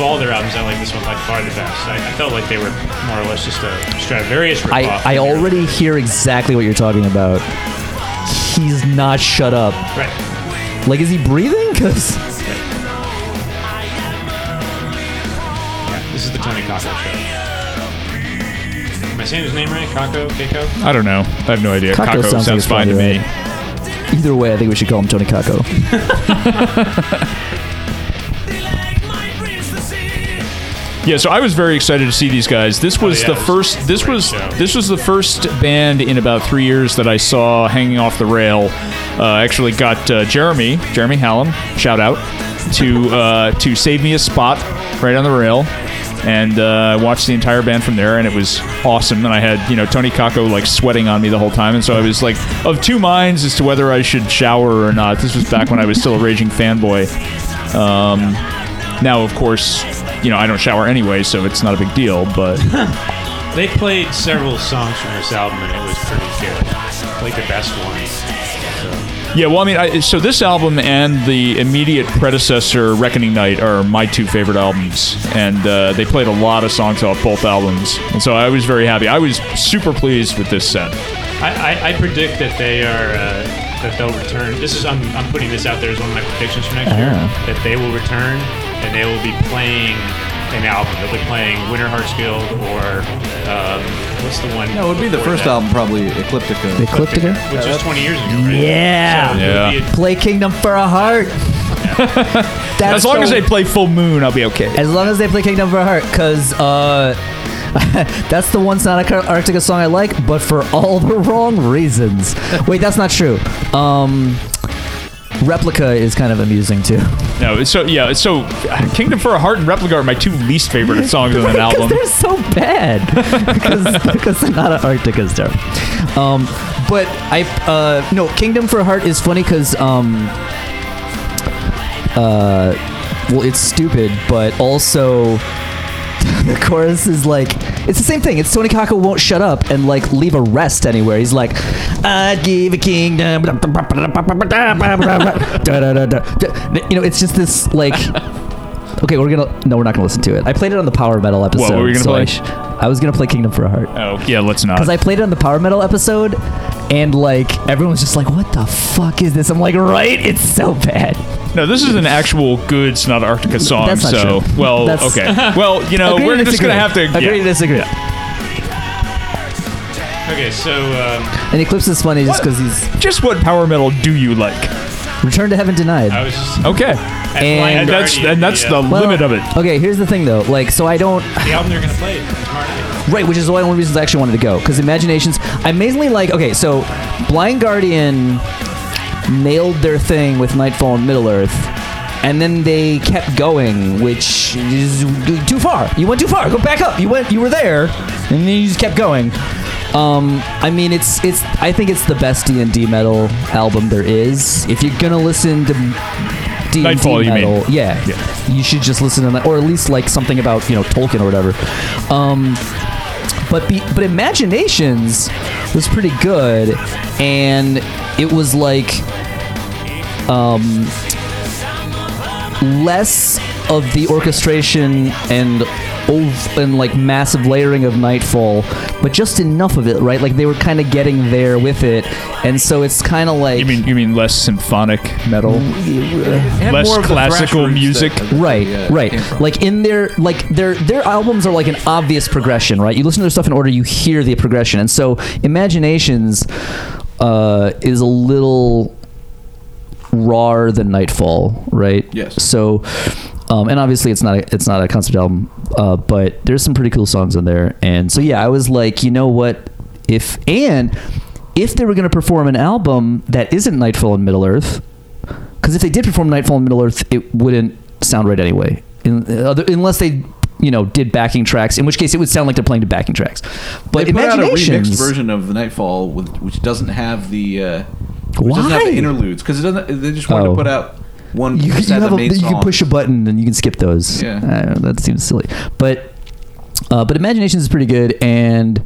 all their albums, I like this one by far the best. I felt like they were more or less just a Stradivarius ripoff. I already hear exactly what you're talking about. he's not shut up. Right. Like, is he breathing? Because... Yeah, this is the Tony Cocco show. Am I saying his name right? Cocco? Keiko? I don't know. I have no idea. Cocco sounds fine to me. Right? Either way, I think we should call him Tony Cocco. Yeah, so I was very excited to see these guys. This was the first band in about 3 years that I saw hanging off the rail. Actually got Jeremy Hallam, shout out, to save me a spot right on the rail. And I watched the entire band from there, and it was awesome. And I had, Tony Cocco, like, sweating on me the whole time. And so I was, like, of two minds as to whether I should shower or not. This was back when I was still a raging fanboy. Now, of course, I don't shower anyway, so it's not a big deal, but... They played several songs from this album, and it was pretty good. Like, the best ones. So. Yeah, well, I mean, so this album and the immediate predecessor, Reckoning Night, are my two favorite albums. And they played a lot of songs off both albums. And so I was very happy. I was super pleased with this set. I predict that they are, that they'll return. I'm putting this out there as one of my predictions for next year. That they will return and they will be playing an album. They'll be playing Winter Hearts Guild or, what's the one? No, it would be the first album, probably Ecliptica? Which is 20 years ago, right? Yeah. So play Kingdom for a Heart. Yeah. As long as they play Full Moon, I'll be okay. As long as they play Kingdom for a Heart, because that's the one Sonic Arctica song I like, but for all the wrong reasons. Wait, that's not true. Replica is kind of amusing too. No, so Kingdom for a Heart and Replica are my two least favorite songs on that album. They're so bad. Because Sonata Arctica is terrible. But no, Kingdom for a Heart is funny because it's stupid, but also the chorus is like, it's the same thing. It's Tony Cocco won't shut up and, like, leave a rest anywhere. He's like, I'd give a kingdom. It's just this, like... Okay, we're not going to listen to it. I played it on the Power Metal episode. What were you going to play? I was going to play Kingdom for a Heart. Oh, yeah, let's not. Because I played it on the Power Metal episode, and, like, everyone's just like, what the fuck is this? I'm like, right? It's so bad. No, this is an actual good Sonata Arctica song. That's not true. Well, okay. Well, we're just going to have to... Agree to disagree. Yeah. Okay, so... and Eclipse is funny just because he's... Just what Power Metal do you like? Return to Heaven Denied. I was just... Okay. And that's the limit of it. Okay, here's the thing, though. Like, so I don't... The album they're going to play tomorrow night. Right, which is one of the reasons I actually wanted to go. Because Imaginations... I mainly like... Okay, so Blind Guardian... nailed their thing with Nightfall and Middle-earth, and then they kept going, which is too far. You went too far. Go back up. You were there, and then you just kept going. I mean, it's. I think it's the best D&D metal album there is. If you're gonna listen to D&D Nightfall, metal, you mean. Yeah, you should just listen to that, or at least like something about Tolkien or whatever. But Imaginations was pretty good, and it was like less of the orchestration and like massive layering of Nightfall, but just enough of it, right? Like they were kind of getting there with it, and so it's kind of like you mean less symphonic metal, less classical music, right? Like in their albums are like an obvious progression, right? You listen to their stuff in order, you hear the progression, and so Imaginations is a little rawer than Nightfall, right? Yes. So. And obviously, it's not a concept album, but there's some pretty cool songs in there. And so, yeah, I was like, you know what? If they were going to perform an album that isn't Nightfall and Middle-earth, because if they did perform Nightfall and Middle-earth, it wouldn't sound right anyway, unless they, did backing tracks, in which case it would sound like they're playing to backing tracks. But they put Imaginations, out a remixed version of the Nightfall, which doesn't have the doesn't have the interludes, because they just wanted to put out. One you can push a button and you can skip those. Yeah, that seems silly. But Imaginations is pretty good, and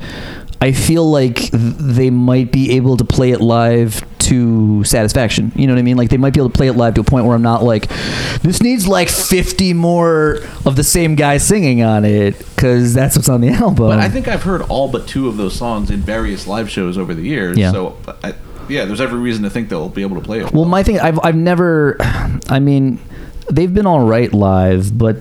I feel like they might be able to play it live to satisfaction. You know what I mean? Like they might be able to play it live to a point where I'm not like, this needs like 50 more of the same guy singing on it because that's what's on the album. But I think I've heard all but two of those songs in various live shows over the years. Yeah. So yeah, there's every reason to think they'll be able to play it. Well, my thing, I've never, I mean, they've been all right live, but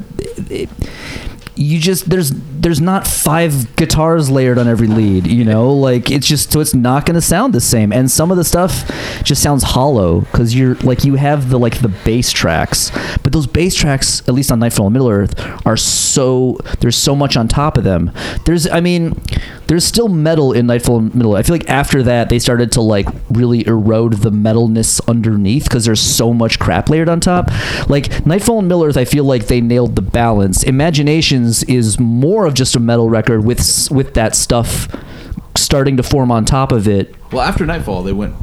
you just, there's not five guitars layered on every lead, you know, like it's just, so it's not going to sound the same. And some of the stuff just sounds hollow because you're like, you have the, like the bass tracks, but those bass tracks, at least on Nightfall and Middle Earth, are so, there's so much on top of them. There's, I mean, there's still metal in Nightfall and Middle Earth. I feel like after that they started to like really erode the metalness underneath because there's so much crap layered on top. Like Nightfall and Middle Earth, I feel like they nailed the balance. Imaginations is more of just a metal record with that stuff starting to form on top of it. Well, after Nightfall, they went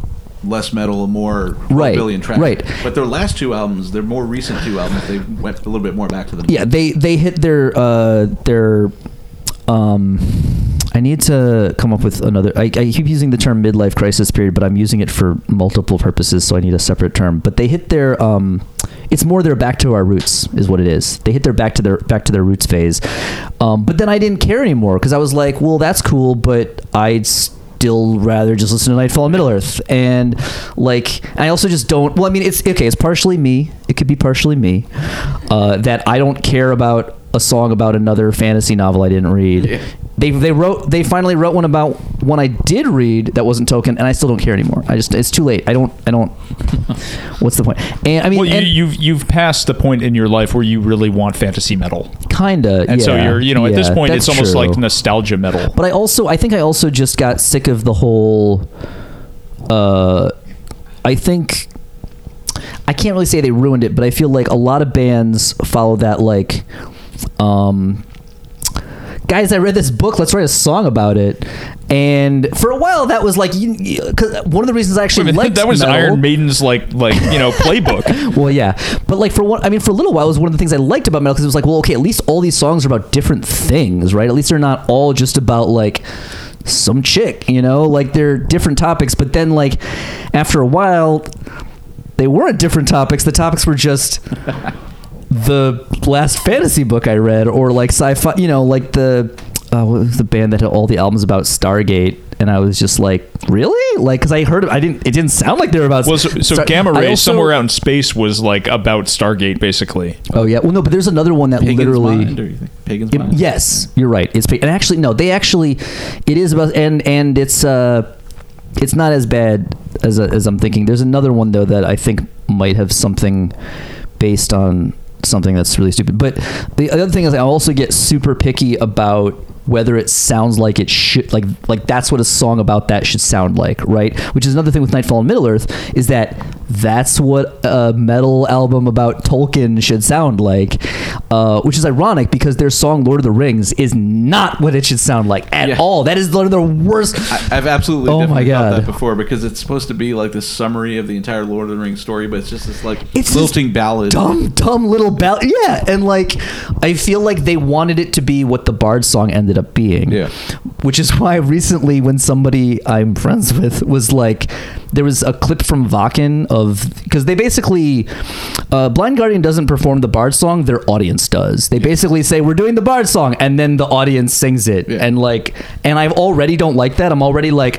less metal, more billion tracks. Right. But their last two albums, their more recent two albums, they went a little bit more back to the. Yeah, they hit their. I need to come up with another. I keep using the term midlife crisis period, but I'm using it for multiple purposes, so I need a separate term. But they hit their. It's more their back to our roots is what it is. They hit their back to their roots phase. But then I didn't care anymore because I was like, well, that's cool, but I'd still rather just listen to Nightfall and Middle Earth. And like, I also just don't. Well, I mean, it's okay. It's partially me. It could be partially me that I don't care about a song about another fantasy novel I didn't read. Yeah. They finally wrote one about one I did read that wasn't Tolkien, and I still don't care anymore. I just, it's too late. I don't. What's the point? And I mean, well, you've passed the point in your life where you really want fantasy metal, kinda. And yeah, so you're, you know, at this point, it's almost true. Like nostalgia metal. But I think I also just got sick of the whole. I think I can't really say they ruined it, but I feel like a lot of bands follow that like. Guys, I read this book. Let's write a song about it. And for a while, that was like, because one of the reasons I actually liked that was metal. Iron Maiden's like you know playbook. Well, yeah, but like for a little while, it was one of the things I liked about metal because it was like, well, okay, at least all these songs are about different things, right? At least they're not all just about like some chick, you know, like they're different topics. But then like after a while, they weren't different topics. The topics were just. The last fantasy book I read, or like sci-fi, you know, like the what was the band that had all the albums about Stargate, and I was just like, really? Like, because I heard it, it didn't sound like they were about. Well, so Gamma Ray also, Somewhere Out in Space was like about Stargate, basically. Oh yeah, well no, but there's another one that Pagan's literally. Mind, or you think? Pagan's Mind. Yes, you're right. It's and actually no, they actually, it is about and it's not as bad as I'm thinking. There's another one though that I think might have something based on. Something that's really stupid. But the other thing is I also get super picky about whether it sounds like it should, like that's what a song about that should sound like, right? Which is another thing with Nightfall and Middle Earth, is that's what a metal album about Tolkien should sound like, which is ironic because their song Lord of the Rings is not what it should sound like at all. That is one of the worst. I've absolutely thought that before because it's supposed to be like this summary of the entire Lord of the Rings story, but it's just this like lilting ballad, dumb little ballad. Yeah, and like I feel like they wanted it to be what the Bard song ended up being, which is why recently when somebody I'm friends with was like, there was a clip from Vakken of, because they basically Blind Guardian doesn't perform the Bard song, their audience does. They basically say we're doing the Bard song and then the audience sings it, and like, and I already don't like that. I'm already like,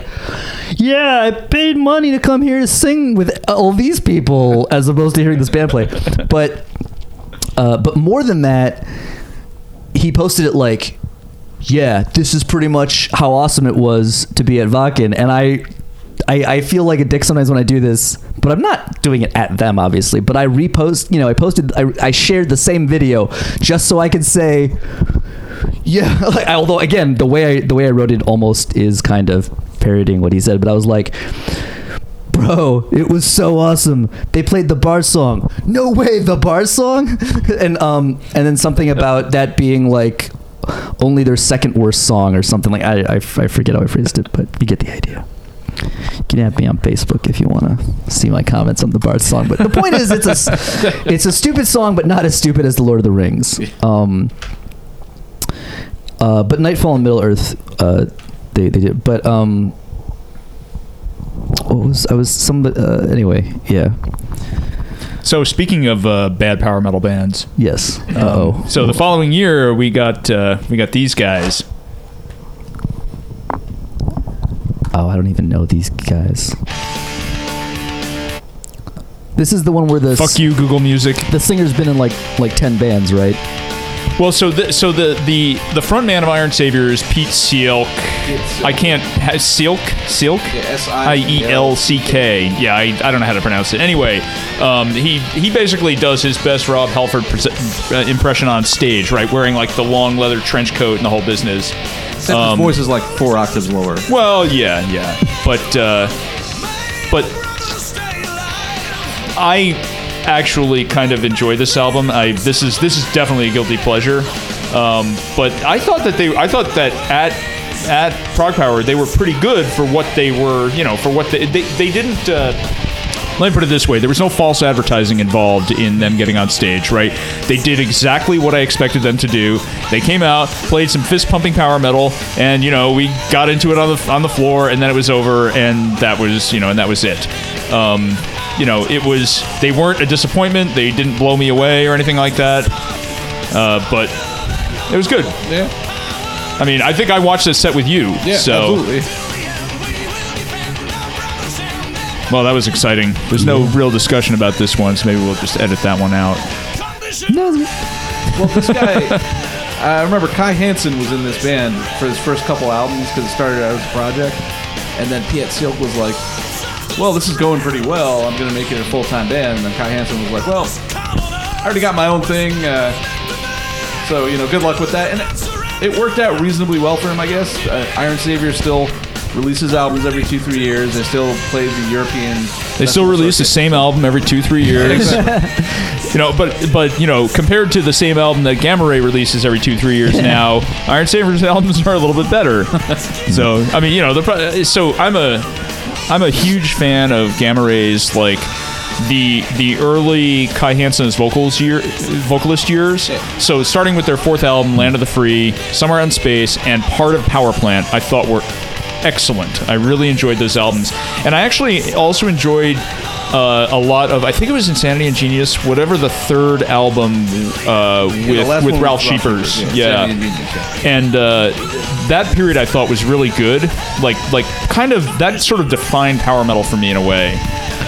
yeah, I paid money to come here to sing with all these people as opposed to hearing this band play. But more than that, he posted it like, yeah, this is pretty much how awesome it was to be at Vakken. And I feel like a dick sometimes when I do this, but I'm not doing it at them, obviously. But I repost, you know, I shared the same video just so I could say, yeah. Like, although, again, the way I wrote it almost is kind of parodying what he said. But I was like, bro, it was so awesome. They played the Bard song. No way, the Bard song? And then something about that being like, only their second worst song or something like I forget how I phrased it, but you get the idea. You can have me on Facebook if you want to see my comments on the Bard song, but the point is it's a stupid song, but not as stupid as the Lord of the Rings. But Nightfall and Middle Earth they did, but anyway, yeah. So speaking of bad power metal bands, yes. So the following year we got these guys. Oh, I don't even know these guys. This is the one where the... Fuck you, Google Music. The singer's been in like 10 bands, right? Well, so the front man of Iron Savior is Pete Sielck. I can't... Sielck? Yeah, Sielck. Yeah, I don't know how to pronounce it. Anyway, he basically does his best Rob Halford impression on stage, right? Wearing, like, the long leather trench coat and the whole business. His voice is, like, 4 octaves lower. Well, yeah. But... I actually kind of enjoy this album. This is definitely a guilty pleasure. But I thought that at ProgPower they were pretty good for what they were, you know, for what they didn't. Let me put it this way. There was no false advertising involved in them getting on stage, right? They did exactly what I expected them to do. They came out, played some fist-pumping power metal, and, you know, we got into it on the floor, and then it was over, and that was it. You know, it was... They weren't a disappointment. They didn't blow me away or anything like that. But it was good. Yeah. I mean, I think I watched this set with you. Yeah, so. Absolutely. Well, that was exciting. There's no real discussion about this one, so maybe we'll just edit that one out. No. Well, this guy... I remember Kai Hansen was in this band for his first couple albums because it started out as a project. And then Pete Sielck was like, well, this is going pretty well. I'm going to make it a full-time band. And then Kai Hansen was like, well, I already got my own thing. So, you know, good luck with that. And it worked out reasonably well for him, I guess. Iron Savior still... releases albums every 2-3 years. They still play the European... They still release the same album every 2-3 years. You know, but you know, compared to the same album that Gamma Ray releases every 2-3 years now, Iron Savior's albums are a little bit better. So, I mean, you know, I'm a huge fan of Gamma Ray's, like, the early Kai Hansen's vocalist years. So starting with their fourth album, Land of the Free, Somewhere in Space, and Part of Power Plant, I thought were... excellent. I really enjoyed those albums. And I actually also enjoyed a lot of, I think it was Insanity and Genius, whatever the third album with Ralph Sheepers. Yeah. And that period I thought was really good. Like kind of, that sort of defined power metal for me in a way.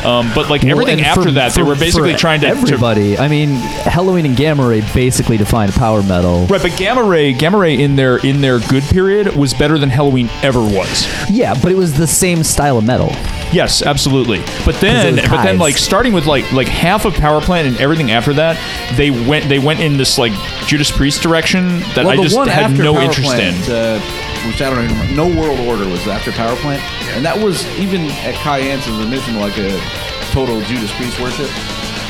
But like everything after that, they were basically trying to... Everybody. I mean, Helloween and Gamma Ray basically defined power metal. Right, but Gamma Ray in their good period was better than Helloween ever was. Yeah, but it was the same style of metal. Yes, absolutely. But then like starting with like half of Power Plant and everything after that, they went in this like Judas Priest direction that I just had no interest in. Which I don't even know. No World Order was after Power Plant, and that was even at Kai Hansen's admission like a total Judas Priest worship.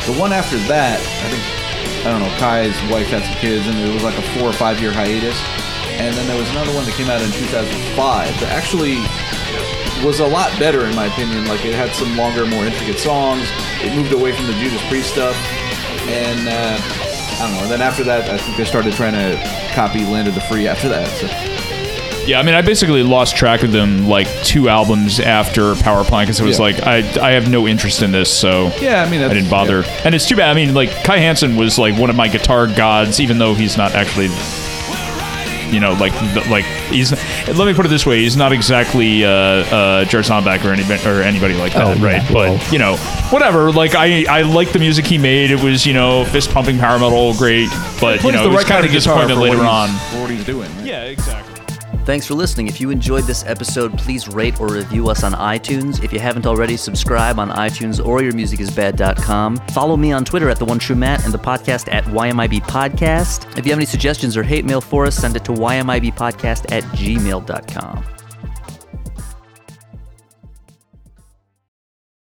The one after that, I think, I don't know, Kai's wife had some kids, and it was like a 4 or 5 year hiatus. And then there was another one that came out in 2005 that actually was a lot better in my opinion. Like it had some longer, more intricate songs. It moved away from the Judas Priest stuff, and I don't know. And then after that, I think they started trying to copy Land of the Free after that. So. Yeah, I mean, I basically lost track of them like 2 albums after Power Plant because it was like I have no interest in this, so yeah, I mean I didn't bother. Yeah. And it's too bad. I mean, like Kai Hansen was like one of my guitar gods, even though he's not actually, you know, like he's. Let me put it this way: he's not exactly Jared Sombach or anybody like that, right? Yeah, well. But you know, whatever. Like I like the music he made. It was, you know, fist pumping power metal, great. But you know, it was kind of disappointed later on. What he's doing? Right? Yeah, exactly. Thanks for listening. If you enjoyed this episode, please rate or review us on iTunes. If you haven't already, subscribe on iTunes or yourmusicisbad.com. Follow me on Twitter at @TheOneTrueMatt and the podcast at YMIBpodcast. If you have any suggestions or hate mail for us, send it to YMIBpodcast@gmail.com.